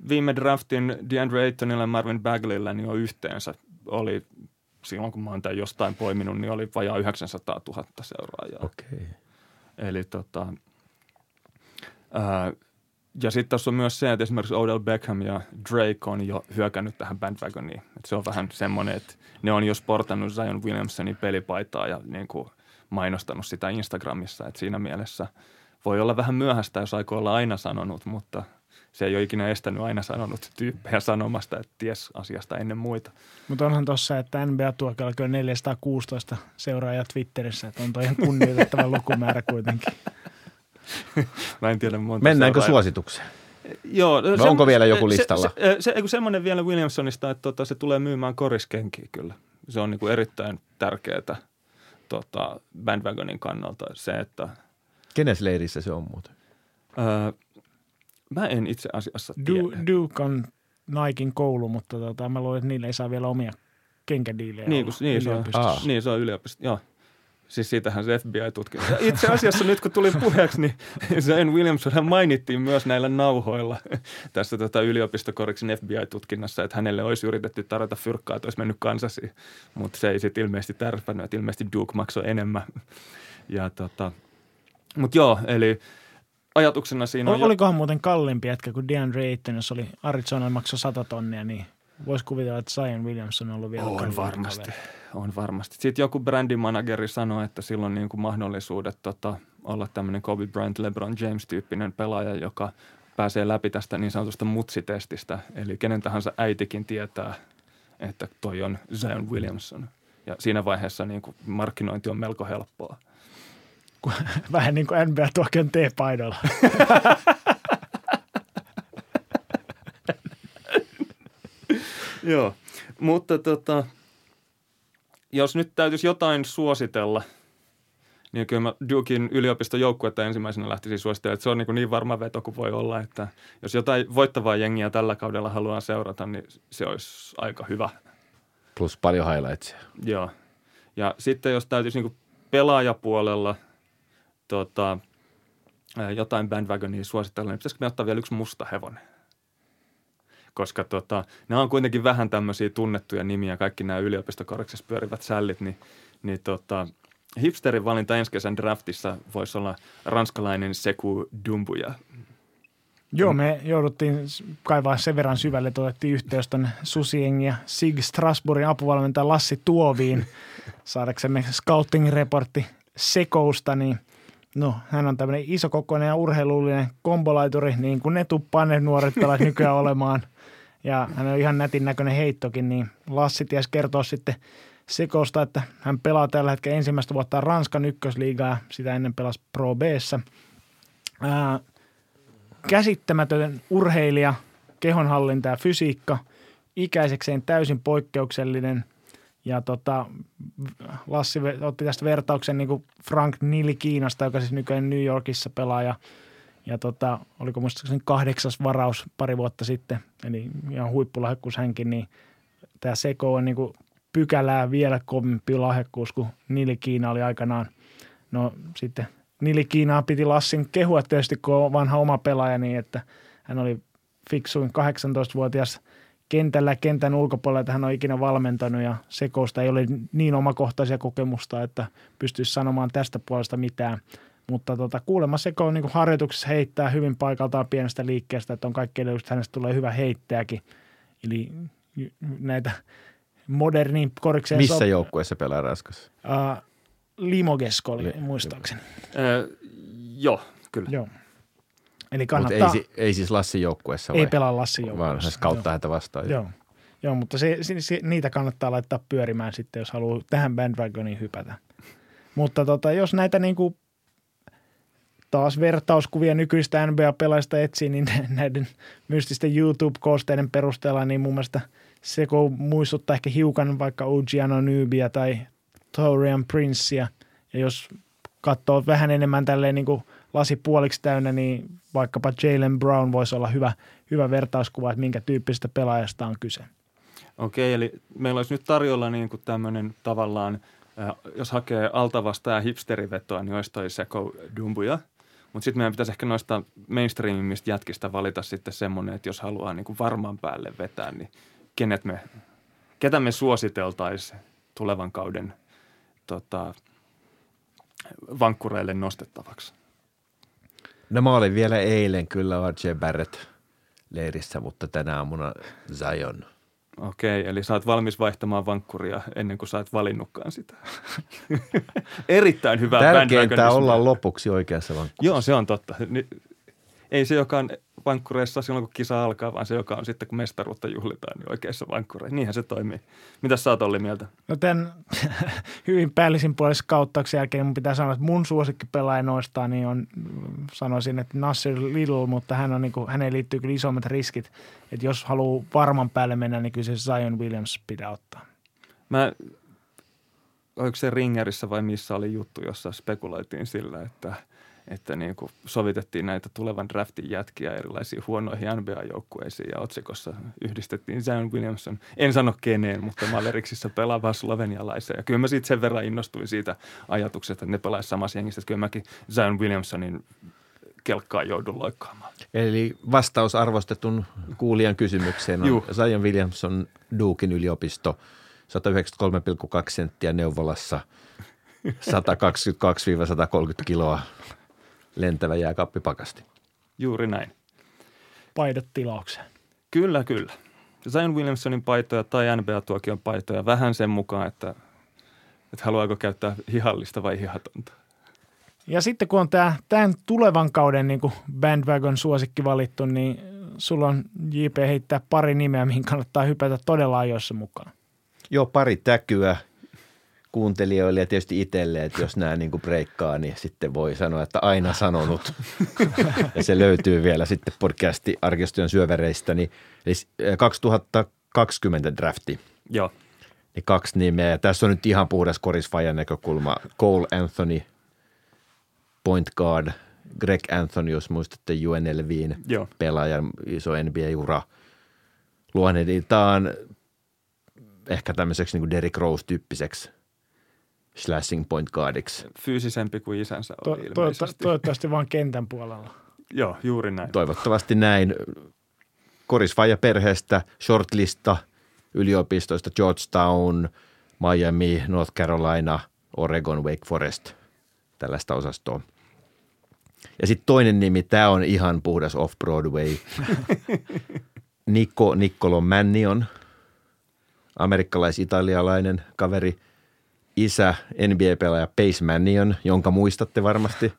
viime draftin DeAndre Aytonilla ja Marvin Bagleylla niin on yhteensä oli, silloin kun mä oon tämän jostain poiminut, niin oli vajaa yhdeksänsataatuhatta seuraajaa. Okei. Eli tota... Ää, ja sitten tässä on myös se, että esimerkiksi Odell Beckham ja Drake on jo hyökännyt tähän bandwagoniin. Et se on vähän semmoinen, että ne on jo sportannut Zion Williamsonin pelipaitaa ja niin kuin mainostanut sitä Instagramissa. Et siinä mielessä voi olla vähän myöhäistä, jos aikoo olla aina sanonut, mutta se ei ole ikinä estänyt aina sanonut tyyppejä sanomasta, että ties asiasta ennen muita. Mutta onhan tuossa, että N B A tuokalla kyllä neljäsataakuusitoista seuraajaa Twitterissä, että on toi ihan kunnioitettava lukumäärä kuitenkin. Mä en tiedä monta. Mennäänkö seuraajaa. Suositukseen? Joo. No se, onko vielä joku listalla? Se, se, se, se, semmoinen vielä Williamsonista, että tota, se tulee myymään koriskenkiä kyllä. Se on niinku erittäin tärkeää tota, bandwagonin kannalta se, että... Kenes leirissä se on muuten? Öö, mä en itse asiassa tiedä. Duke on Niken koulu, mutta tota, mä luulen, että niillä ei saa vielä omia kenkädiilejä niin, olla niin, yliopistossa. Se, niin, se on yliopistossa, joo. Siis siitähän se F B I tutki. Itse asiassa nyt kun tuli puheeksi, niin Zion Williamson mainittiin myös näillä nauhoilla tässä tota yliopistokoriksen F B I-tutkinnassa, että hänelle olisi yritetty tarjota fyrkkaa, että olisi mennyt Kansasiin, mutta se ei sitten ilmeisesti tärpännyt, että ilmeisesti Duke maksoi enemmän. Ja tota, mutta joo, eli ajatuksena siinä on... Olikohan jo... muuten kalliimpi jätkä kuin DeAndre Ayton, jos oli Arizona maksoi sata tonnia, niin... Voisi kuvitella, että Zion Williamson on ollut vielä... On varmasti, on varmasti. Sitten joku brändimanageri sanoi, että sillä on niin kuin mahdollisuudet tota, olla tämmöinen Kobe Bryant, LeBron James-tyyppinen pelaaja, joka pääsee läpi tästä niin sanotusta mutsitestistä. Eli kenen tahansa äitikin tietää, että toi on Zion Williamson. Ja siinä vaiheessa niin kuin markkinointi on melko helppoa. Vähän niin kuin N B A tuokion T-paidalla. Joo, mutta tota, jos nyt täytyisi jotain suositella, niin kyllä mä Duken yliopistojoukkuetta ensimmäisenä lähtisin suosittelemaan, että se on niin, niin varma veto kuin voi olla, että jos jotain voittavaa jengiä tällä kaudella haluaa seurata, niin se olisi aika hyvä. Plus paljon highlightsia. Joo, ja sitten jos täytyisi niin pelaajapuolella tota, jotain bandwagonia suositella, niin pitäisikö me ottaa vielä yksi musta hevonen? Koska tota, nämä on kuitenkin vähän tämmöisiä tunnettuja nimiä, kaikki nämä yliopistokoriksessa pyörivät sällit, niin, niin tota, hipsterin valinta ensi kesän draftissa voisi olla ranskalainen Sekou Doumbouya. Joo, me jouduttiin kaivaa sen verran syvälle, että otettiin yhteys tuonne Susiengin ja Sig Strasbourgin apuvalmentaja Lassi Tuoviin saadaksemme scouting-reportti Sekousta, niin no, hän on tämmöinen isokokoinen ja urheilullinen kombolaituri, niin kuin ne tuppaneet nuoret pelät nykyään olemaan. Ja hän on ihan nätin näköinen heittokin, niin Lassi ties kertoo sitten Sekousta, että hän pelaa tällä hetkellä ensimmäistä vuotta Ranskan ykkösliigaa ja sitä ennen pelasi Pro B:ssä. Ää, käsittämätön urheilija, kehonhallinta ja fysiikka, ikäisekseen täysin poikkeuksellinen. Ja tota, Lassi otti tästä vertauksen niin kuin Frank Nili Kiinasta, joka siis nykyään New Yorkissa pelaa ja, ja tota, oliko muistaakseni kahdeksas varaus pari vuotta sitten, eli ihan huippulahjakkuus hänkin, niin tämä Sekou on niin kuin pykälää vielä kovempi lahjakkuus kuin Nili Kiina oli aikanaan. No sitten Nili Kiinaa piti Lassin kehua tietysti, kun on vanha oma pelaaja, niin että hän oli fiksuin kahdeksantoistavuotias kentällä kentän ulkopuolella, että hän on ikinä valmentanut ja Sekousta ei ole niin omakohtaisia kokemusta, että pystyisi sanomaan tästä puolesta mitään. Mutta tota, kuulemma Sekou niin harjoituksessa heittää hyvin paikaltaan pienestä liikkeestä, että on kaikki edellytykset, hänestä tulee hyvä heittäjäkin. Eli näitä moderniin korikseen. Missä sop... joukkueessa pelaa Ranskassa? Uh, Limogesko oli Li- muistaakseni. Öö, joo, kyllä. Joo. Eli kannattaa. Ei, ei siis Lassin joukkueessa vai? Ei pelaa Lassin joukkueessa. Vaan se kautta häntä vastaan. Joo. Joo, mutta se, se, niitä kannattaa laittaa pyörimään sitten, jos haluaa tähän bandwagoniin hypätä. Mutta tota, jos näitä niinku taas vertauskuvia nykyistä N B A-pelaista etsii, niin näiden mystisten YouTube-koosteiden perusteella, niin mun mielestä Seko muistuttaa ehkä hiukan vaikka O G Anonybia tai Torian Princea. Ja jos katsoo vähän enemmän tälleen niinku lasi puoliksi täynnä, niin vaikkapa Jaylen Brown voisi olla hyvä, hyvä vertauskuva, että minkä tyyppisestä pelaajasta on kyse. Okei, eli meillä olisi nyt tarjolla niin kuin tämmöinen tavallaan, äh, jos hakee altavasta ja hipsterivetoa, niin olisi toi Seko Dumbuja. Mutta sitten meidän pitäisi ehkä noista mainstreamimista jätkistä valita sitten semmoinen, että jos haluaa niin kuin varman päälle vetää, niin kenet me, ketä me suositeltaisiin tulevan kauden tota, vankkureille nostettavaksi? No mä olin vielä eilen kyllä R J Barrett leirissä, mutta tänä aamuna Zion. Okei, eli sä oot valmis vaihtamaan vankkuria ennen kuin sä oot valinnutkaan sitä. Erittäin hyvä bandwagonismi. Tärkeintä olla lopuksi oikeassa vankkurissa. Joo, se on totta. Ei se, joka on vankkureissa silloin, kun kisa alkaa, vaan se, joka on sitten, kun mestaruutta juhlitaan, niin oikeassa vankkureissa. Niinhän se toimii. Mitäs sä oot Olli mieltä? No tämän hyvin päällisin puolessa kauttauksen jälkeen mun pitää sanoa, että mun suosikkipelaaja noistaan, niin on, sanoisin, että Nasir Little, mutta hän on niin kuin, häneen liittyy kyllä isommat riskit. Että jos haluaa varman päälle mennä, niin kyllä se Zion Williams pitää ottaa. Mä, oliko se Ringerissä vai missä oli juttu, jossa spekuloitiin sillä, että että niin kuin sovitettiin näitä tulevan draftin jätkiä erilaisiin huonoihin N B A-joukkueisiin ja otsikossa yhdistettiin Zion Williamson. En sano keneen, mutta Mavericksissa pelaavaa slovenialaisia. Ja kyllä mä sitten sen verran innostuin siitä ajatuksesta, että ne pelaisivat samassa jengissä. Kyllä mäkin Zion Williamsonin kelkkaa joudun loikkaamaan. Eli vastaus arvostetun kuulijan kysymykseen on Juh. Zion Williamson, Duukin yliopisto, sata yhdeksänkymmentäkolme pilkku kaksi senttiä neuvolassa, sata kaksikymmentäkaksi - sata kolmekymmentä kiloa. Lentävä jääkaappi pakasti. Juuri näin. Paidat tilaukseen. Kyllä, kyllä. Zion Williamsonin paitoja tai N B A-tuokion paitoja vähän sen mukaan, että, että haluaako käyttää hihallista vai hihatonta. Ja sitten kun on tämä, tämän tulevan kauden niin kuin bandwagon suosikki valittu, niin sulla on J P heittää pari nimeä, mihin kannattaa hypätä todella ajoissa mukaan. Joo, pari täkyä kuuntelijoille ja tietysti itselle, että jos nämä niin kuin breikkaa, niin sitten voi sanoa, että aina sanonut. Ja se löytyy vielä sitten podcasti arkistojen syövereistä. Niin, eli kaksituhattakaksikymmentä drafti. Joo. Niin kaksi nimeä. Ja tässä on nyt ihan puhdas korisfajan näkökulma. Cole Anthony, point guard. Greg Anthony, jos muistatte U N L V:n pelaajan iso N B A-ura. Luonnehditaan ehkä tämmöiseksi niin kuin Derrick Rose-tyyppiseksi. Slashing point guardiksi. Fyysisempi kuin isänsä oli to- ilmeisesti. To- toivottavasti vaan kentän puolella. Joo, juuri näin. Toivottavasti näin. Korisfaija perheestä, shortlista, yliopistoista, Georgetown, Miami, North Carolina, Oregon, Wake Forest. Tällaista osastoa. Ja sitten toinen nimi, tämä on ihan puhdas off-Broadway. Nico Niccolomannion, amerikkalais-italialainen kaveri. Isä, N B A-pelaaja Pace Mannion, jonka muistatte varmasti.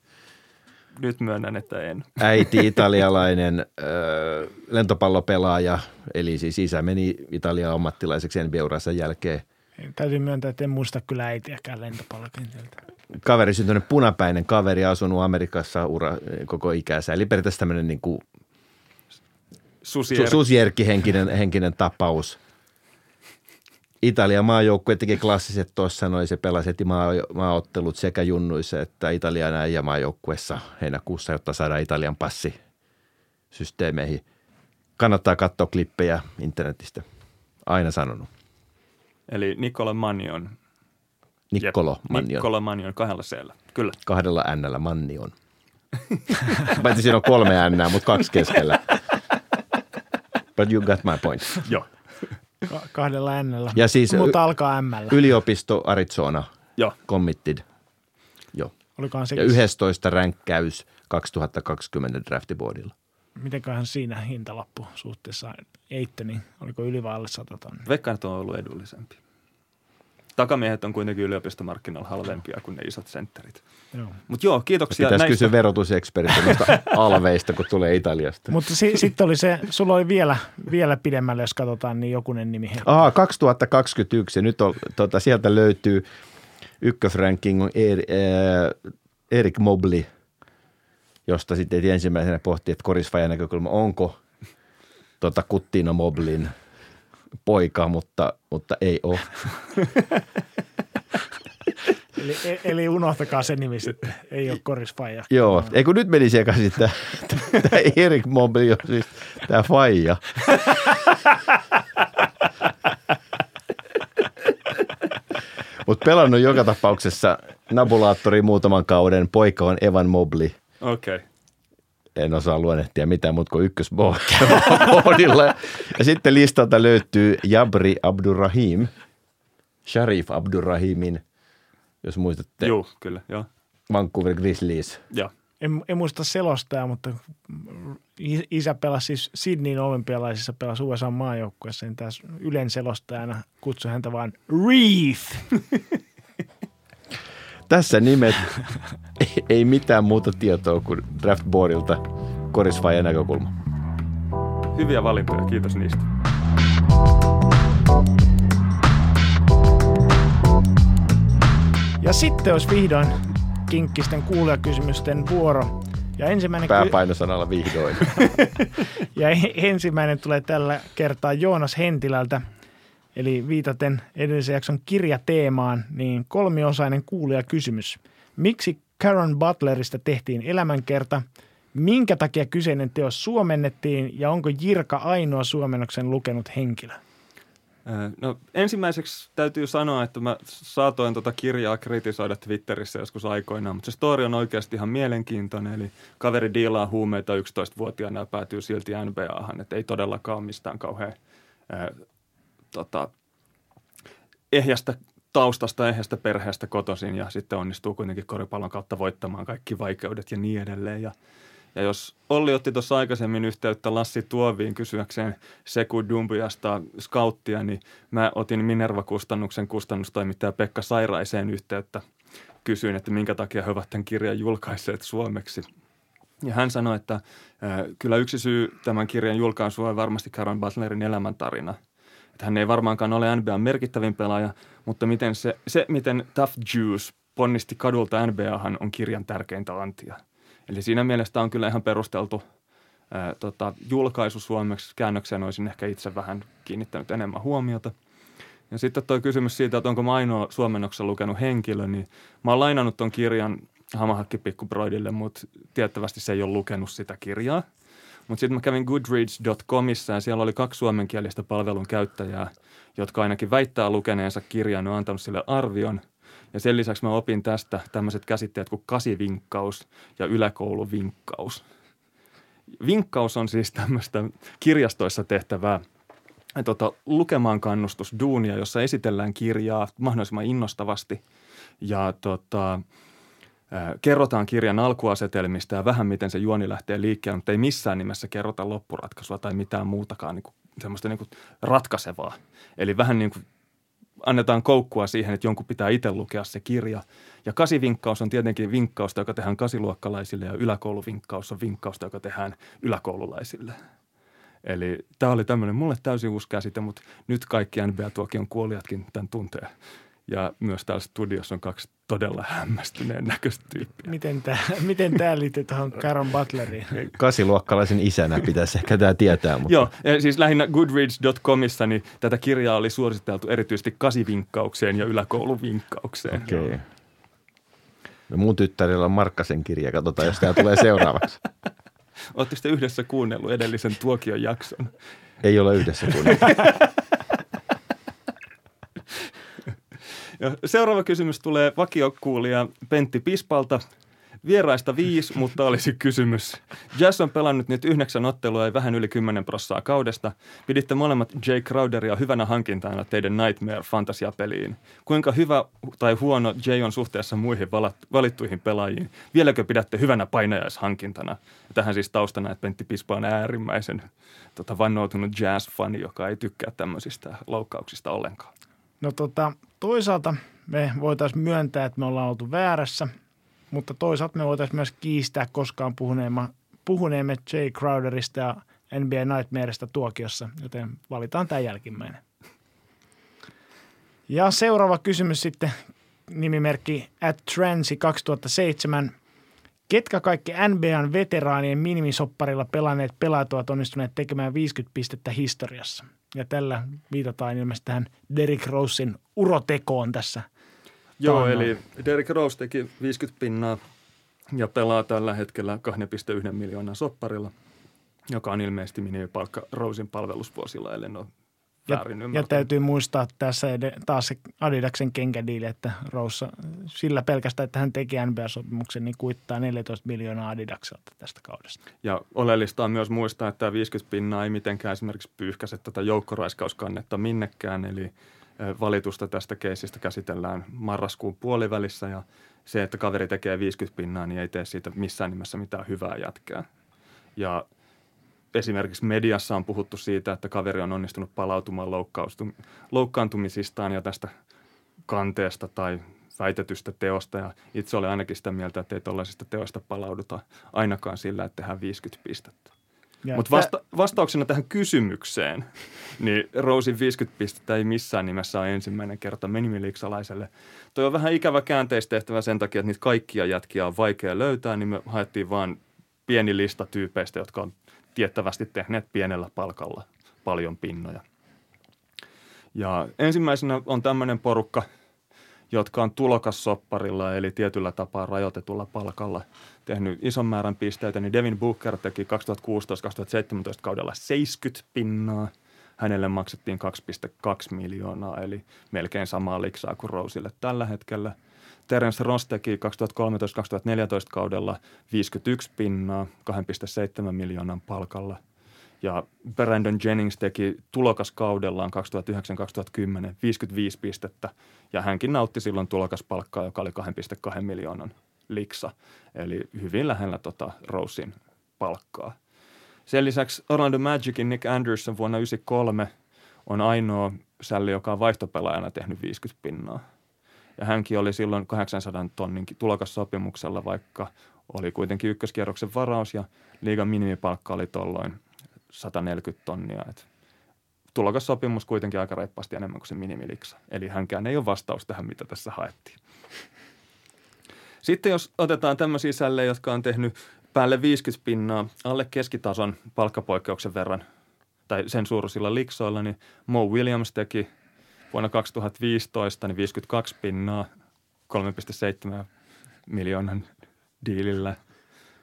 Nyt myönnän, että en. Äiti, italialainen ö, lentopallopelaaja, eli siis isä meni Italiaan ammattilaiseksi N B A-uransa jälkeen. Täytyy myöntää, että en muista kyllä äitiäkään lentopallokentiltä. Kaveri syntynyt punapäinen kaveri, asunut Amerikassa ura koko ikänsä, eli periaatteessa tämmöinen niin kuin Susier- susierkkihenkinen henkinen tapaus. Italian maajoukkue teki klassiset tuossa, noin se pelasi heti maa, maaottelut sekä junnuissa että Italian äijämaajoukkuessa heinäkuussa, jotta saadaan Italian passi systeemeihin. Kannattaa katsoa klippejä internetistä. Aina sanonut. Eli Niccolo Mannion. Niccolo Mannion. Niccolo Mannion kahdella C:llä, kyllä. Kahdella N:llä Mannion. Paitsi siinä on kolme N:ää, mutta kaksi keskellä. But you got my point. Joo. Ka- kahdella N:llä, ja siis mutta y- alkaa M:llä. Yliopisto Arizona, joo. Committed. Joo. Ja yksitoista ränkkäys kaksituhattakaksikymmentä draftiboardilla. mitenköhän siinä hintalappu suhteessa Eittöniin, oliko yli vai alle sata tonnia? Veikkaan, että on ollut edullisempi. Takamiehet on kuitenkin yliopistomarkkinoilla halvempia kuin ne isot sentterit. Mutta joo, kiitoksia. Pitäisi kysyä verotusekspertin noista alveista, kun tulee Italiasta. Mutta si- sitten oli se, sulla oli vielä, vielä pidemmälle, jos katsotaan, niin jokunen nimi. Aha, kaksituhattakaksikymmentäyksi. Nyt on, tota, sieltä löytyy ykkösranking on er, äh, Erik Mobley, josta sitten ensimmäisenä pohtii, että korisfajan näkökulma, onko tota, Kuttino Mobleyn poika, mutta, mutta ei ole. eli, eli unohtakaa se nimi sitten, ei ole korisfaija. Joo, ei kun nyt meni sekaisin tämä, tämä Erik Mobley on siis tämä faija. Mutta pelannut joka tapauksessa nabulaattori muutaman kauden, poika on Evan Mobley. Okei. Okay. En osaa luonnehtia mitään, mutta kun ykkösbohdilla. Ja sitten listalta löytyy Jabri Abdurrahim, Sharif Abdurrahimin, jos muistatte. Joo, kyllä, joo. Vancouver Grizzlies. Joo. En, en muista selostaa, mutta isä pelasi siis Sydneyn olympialaisissa, pelasi U S A maajoukkueessa, niin taas Ylen selostajana kutsui häntä vaan Reef. Tässä nimet, ei mitään muuta tietoa kuin Draftboardilta korisfaijan näkökulma. Hyviä valintoja, kiitos niistä. Ja sitten olisi vihdoin kinkkisten kuulijakysymysten vuoro. Ja ensimmäinen pääpainosanalla vihdoin. Ja ensimmäinen tulee tällä kertaa Joonas Hentilältä. Eli viitaten edellisen jakson kirjateemaan, niin kolmiosainen kuulijakysymys. Miksi Karen Butlerista tehtiin elämänkerta? Minkä takia kyseinen teos suomennettiin ja onko Jirka ainoa suomennoksen lukenut henkilö? No ensimmäiseksi täytyy sanoa, että mä saatoin tota kirjaa kritisoida Twitterissä joskus aikoinaan, mutta se story on oikeasti ihan mielenkiintoinen. Eli kaveri diilaa huumeita yksitoistavuotiaana ja päätyy silti N B A:han, että ei todellakaan mistään kauhean... Tota, ehjästä taustasta, ehjästä perheestä kotoisin ja sitten onnistuu kuitenkin koripallon kautta voittamaan kaikki vaikeudet ja niin edelleen. Ja, ja jos Olli otti tuossa aikaisemmin yhteyttä Lassi Tuoviin kysyäkseen Seku Dumbiasta skauttia, niin mä otin Minerva-kustannuksen kustannustoimittaja Pekka Sairaiseen yhteyttä. Kysyin, että minkä takia he ovat tämän kirjan julkaisseet suomeksi. Ja hän sanoi, että äh, kyllä yksi syy tämän kirjan julkaisua on varmasti Karen Butlerin elämäntarina. Että hän ei varmaankaan ole N B A:n merkittävin pelaaja, mutta miten se, se, miten Tough Juice ponnisti kadulta N B A:han on kirjan tärkeintä antia. Eli siinä mielessä on kyllä ihan perusteltu ää, tota, julkaisu suomeksi. Käännökseen olisin ehkä itse vähän kiinnittänyt enemmän huomiota. Ja sitten tuo kysymys siitä, että onko mä ainoa suomennoksen lukenut henkilö, niin mä oon lainannut ton kirjan Hamahakki Pikkubroidille, mutta tiettävästi se ei ole lukenut sitä kirjaa. Mutta sitten mä kävin goodreads dot comissa ja siellä oli kaksi suomenkielistä palvelun käyttäjää, jotka ainakin väittää lukeneensa kirjaa, ne on antanut sille arvion. Ja sen lisäksi mä opin tästä tämmöiset käsitteet kuin kasivinkkaus ja yläkouluvinkkaus. Vinkkaus on siis tämmöistä kirjastoissa tehtävää tota, lukemaan kannustusduunia, jossa esitellään kirjaa mahdollisimman innostavasti ja tota, kerrotaan kirjan alkuasetelmista ja vähän miten se juoni lähtee liikkeelle, mutta ei missään nimessä kerrota loppuratkaisua tai mitään muutakaan niin kuin, semmoista niin kuin ratkaisevaa. Eli vähän niin kuin annetaan koukkua siihen, että jonkun pitää itse lukea se kirja. Ja kasivinkkaus on tietenkin vinkkausta, joka tehdään kasiluokkalaisille ja yläkouluvinkkaus on vinkkausta, joka tehdään yläkoululaisille. Eli tämä oli tämmöinen mulle täysin uusi käsite, mutta nyt kaikki N B A-tuokion kuolijatkin tämän tuntee. Ja myös täällä studiossa on kaksi todella hämmästyneen näköistä tyyppiä. Miten tämä miten liittyy tuohon Karen Butleriin? Kasiluokkalaisen isänä pitäisi ehkä tämä tietää. Mutta. Joo, siis lähinnä goodreads dot comissa niin tätä kirjaa oli suositeltu erityisesti kasivinkkaukseen ja yläkouluvinkkaukseen. Okei. Okay. No mun tyttärillä on Markkasen kirja, katsotaan jos tämä tulee seuraavaksi. Oletteko te yhdessä kuunnellut edellisen tuokion jakson? Ei ole yhdessä kuunnellut. Ja seuraava kysymys tulee vakiokuulija Pentti Pispalta. Vieraista viisi, mutta olisi kysymys. Jazz on pelannut nyt yhdeksän ottelua ja vähän yli kymmenen prossaa kaudesta. Piditte molemmat Jay Crowderia hyvänä hankintana teidän Nightmare-fantasiapeliin. Kuinka hyvä tai huono Jay on suhteessa muihin valittuihin pelaajiin? Vieläkö pidätte hyvänä painajaishankintana? Tähän siis taustana, että Pentti Pispa on äärimmäisen tota, vannoutunut jazz-fani, joka ei tykkää tämmöisistä loukkauksista ollenkaan. No tota, toisaalta me voitaisiin myöntää, että me ollaan oltu väärässä. Mutta toisaalta me voitaisiin myös kiistää koskaan puhuneemme Jay Crowderista ja N B A Nightmaresta tuokiossa, joten valitaan tämä jälkimmäinen. Ja seuraava kysymys sitten, nimimerkki at Transi kaksituhattaseitsemän. Ketkä kaikki N B A:n veteraanien minimisopparilla pelanneet pelaajat ovat onnistuneet tekemään viisikymmentä pistettä historiassa? Ja tällä viitataan ilmeisesti tähän Derrick Rosen urotekoon tässä. Joo, Taino. Eli Derrick Rose teki viisikymmentä pinnaa ja pelaa tällä hetkellä kaksi pilkku yksi miljoonan sopparilla, joka on ilmeisesti minimipalkka Rosen palvelusvuosilla, eli no väärin ymmärtää. Ja täytyy muistaa tässä taas se Adidaksen kenkädiili, että Rose sillä pelkästään, että hän teki N B A-sopimuksen, niin kuittaa neljätoista miljoonaa Adidakselta tästä kaudesta. Ja oleellista on myös muistaa, että tämä viisikymmentä pinnaa ei mitenkään esimerkiksi pyyhkäse tätä joukkoraiskauskannetta minnekään, eli valitusta tästä keissistä käsitellään marraskuun puolivälissä ja se, että kaveri tekee viisikymmentä pinnaa, niin ei tee siitä missään nimessä mitään hyvää jätkää. Ja esimerkiksi mediassa on puhuttu siitä, että kaveri on onnistunut palautumaan loukkaantumisistaan ja tästä kanteesta tai väitetystä teosta ja itse olen ainakin sitä mieltä, että ei tuollaisista teoista palauduta ainakaan sillä, että tehdään viisikymmentä pistettä. Mutta vasta- vastauksena tähän kysymykseen, niin Rosen viisikymmentä pistettä ei missään nimessä ole ensimmäinen kerta menimiliiksalaiselle. Toi on vähän ikävä käänteistehtävä sen takia, että niitä kaikkia jätkiä on vaikea löytää, niin me haettiin vaan pieni lista tyypeistä, jotka on tiettävästi tehneet pienellä palkalla paljon pinnoja. Ja ensimmäisenä on tämmöinen porukka, jotka on tulokassopparilla eli tietyllä tapaa rajoitetulla palkalla tehnyt ison määrän pisteitä, niin Devin Booker teki kaksituhattakuusitoista kaksituhattaseitsemäntoista kaudella seitsemänkymmentä pinnaa. Hänelle maksettiin kaksi pilkku kaksi miljoonaa, eli melkein samaa liksaa kuin Roselle tällä hetkellä. Terence Ross teki kaksituhattakolmetoista kaksituhattaneljätoista kaudella viisikymmentäyksi pinnaa kaksi pilkku seitsemän miljoonan palkalla. Ja Brandon Jennings teki tulokaskaudellaan kaksituhattayhdeksän kaksituhattakymmenen viisikymmentäviisi pistettä ja hänkin nautti silloin tulokaspalkkaa, joka oli kaksi pilkku kaksi miljoonan liksa. Eli hyvin lähellä tota Rosen palkkaa. Sen lisäksi Orlando Magicin Nick Anderson vuonna yhdeksänkymmentäkolme on ainoa sälli, joka on vaihtopelaajana tehnyt viisikymmentä pinnaa. Ja hänkin oli silloin kahdeksansadan tonnin tulokassopimuksella, vaikka oli kuitenkin ykköskierroksen varaus ja liigan minimipalkka oli tolloin sataneljäkymmentä tonnia. Et tulokassopimus kuitenkin aika reippaasti enemmän kuin se minimiliksa. Eli hänkään ei ole vastaus tähän, mitä tässä haettiin. Sitten jos otetaan tämmöisiä sällejä, jotka on tehnyt päälle viisikymmentä pinnaa alle keskitason palkkapoikkeuksen verran tai sen suuruisilla liksoilla, niin Mo Williams teki vuonna kaksituhattaviisitoista niin viisikymmentäkaksi pinnaa kolme pilkku seitsemän miljoonan diilillä.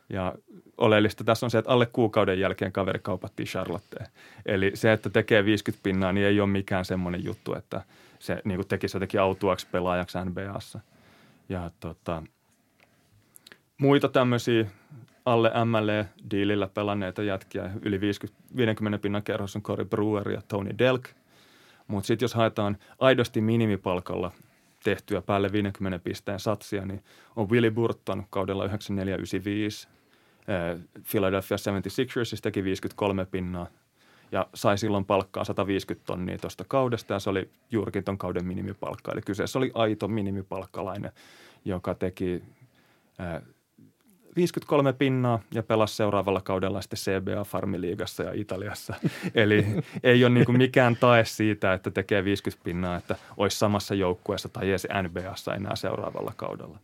Ja oleellista tässä on se, että alle kuukauden jälkeen kaveri kaupattiin Charlotteen. Eli se, että tekee viisikymmentä pinnaa, niin ei ole mikään semmoinen juttu, että se niin kuin tekisi jotenkin autuaksi pelaajaksi N B A:ssa. Ja tota, muita tämmöisiä alle M L E-diilillä pelanneita jätkiä yli viisikymmentä, viidenkymmenen pinnan kerros on Corey Brewer ja Tony Delk. Mutta sitten jos haetaan aidosti minimipalkalla tehtyä päälle viidenkymmenen pisteen satsia, niin on Willie Burton kaudella yhdeksänkymmentäneljä yhdeksänkymmentäviisi. Philadelphia seitsemänkymmentäkuusiers teki viisikymmentäkolme pinnaa ja sai silloin palkkaa sataviisikymmentä tonnia tuosta kaudesta ja se oli juurikin ton kauden minimipalkka. Eli kyseessä oli aito minimipalkkalainen, joka teki viisikymmentäkolme pinnaa ja pelasi seuraavalla kaudella sitten C B A-farmiliigassa ja Italiassa. Eli ei ole niin kuin mikään tae siitä, että tekee viisikymmentä pinnaa, että olisi samassa joukkueessa tai edes N B A:ssa enää seuraavalla kaudella.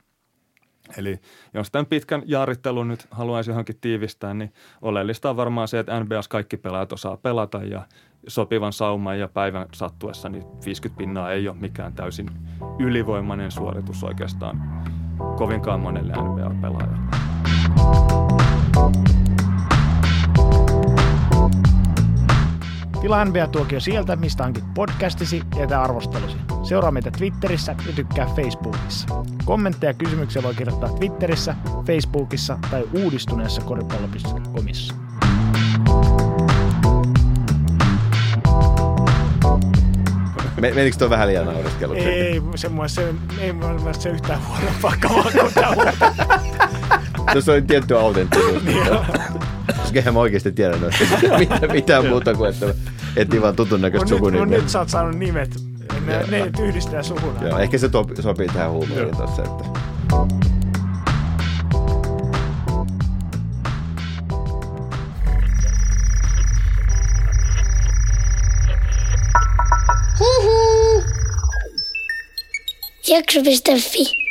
Eli jos tämän pitkän jaarittelun nyt haluaisi johonkin tiivistää, niin oleellista on varmaan se, että N B A:ssa kaikki pelaajat osaa pelata ja sopivan sauman ja päivän sattuessa niin viisikymmentä pinnaa ei ole mikään täysin ylivoimainen suoritus oikeastaan kovinkaan monelle N B A-pelaajalle. Tilaa N B A-tuokio sieltä, mistä hankit podcastisi ja arvostelusi. Seuraa meitä Twitterissä ja tykkää Facebookissa. Kommentteja ja kysymyksiä voi kirjoittaa Twitterissä, Facebookissa tai uudistuneessa koripallo piste comissa. Menikö tuo vähän liian nauriskellut? Ei, se mua se, ei mua se yhtään huono vakavaa kuin tämä huolta. Tuossa oli tiettyä autenttisuus. Koska eihän mä oikeasti tiedä noista mitään, mitään muuta kuin, että etsii vaan tutun näköistä sukunimeä. Nyt, nyt sä oot saanut nimet. Ne, ne yhdistää suhunaan. Joo, ehkä se topi, sopii tähän huumoriin tuossa. Että. Jakso piste fi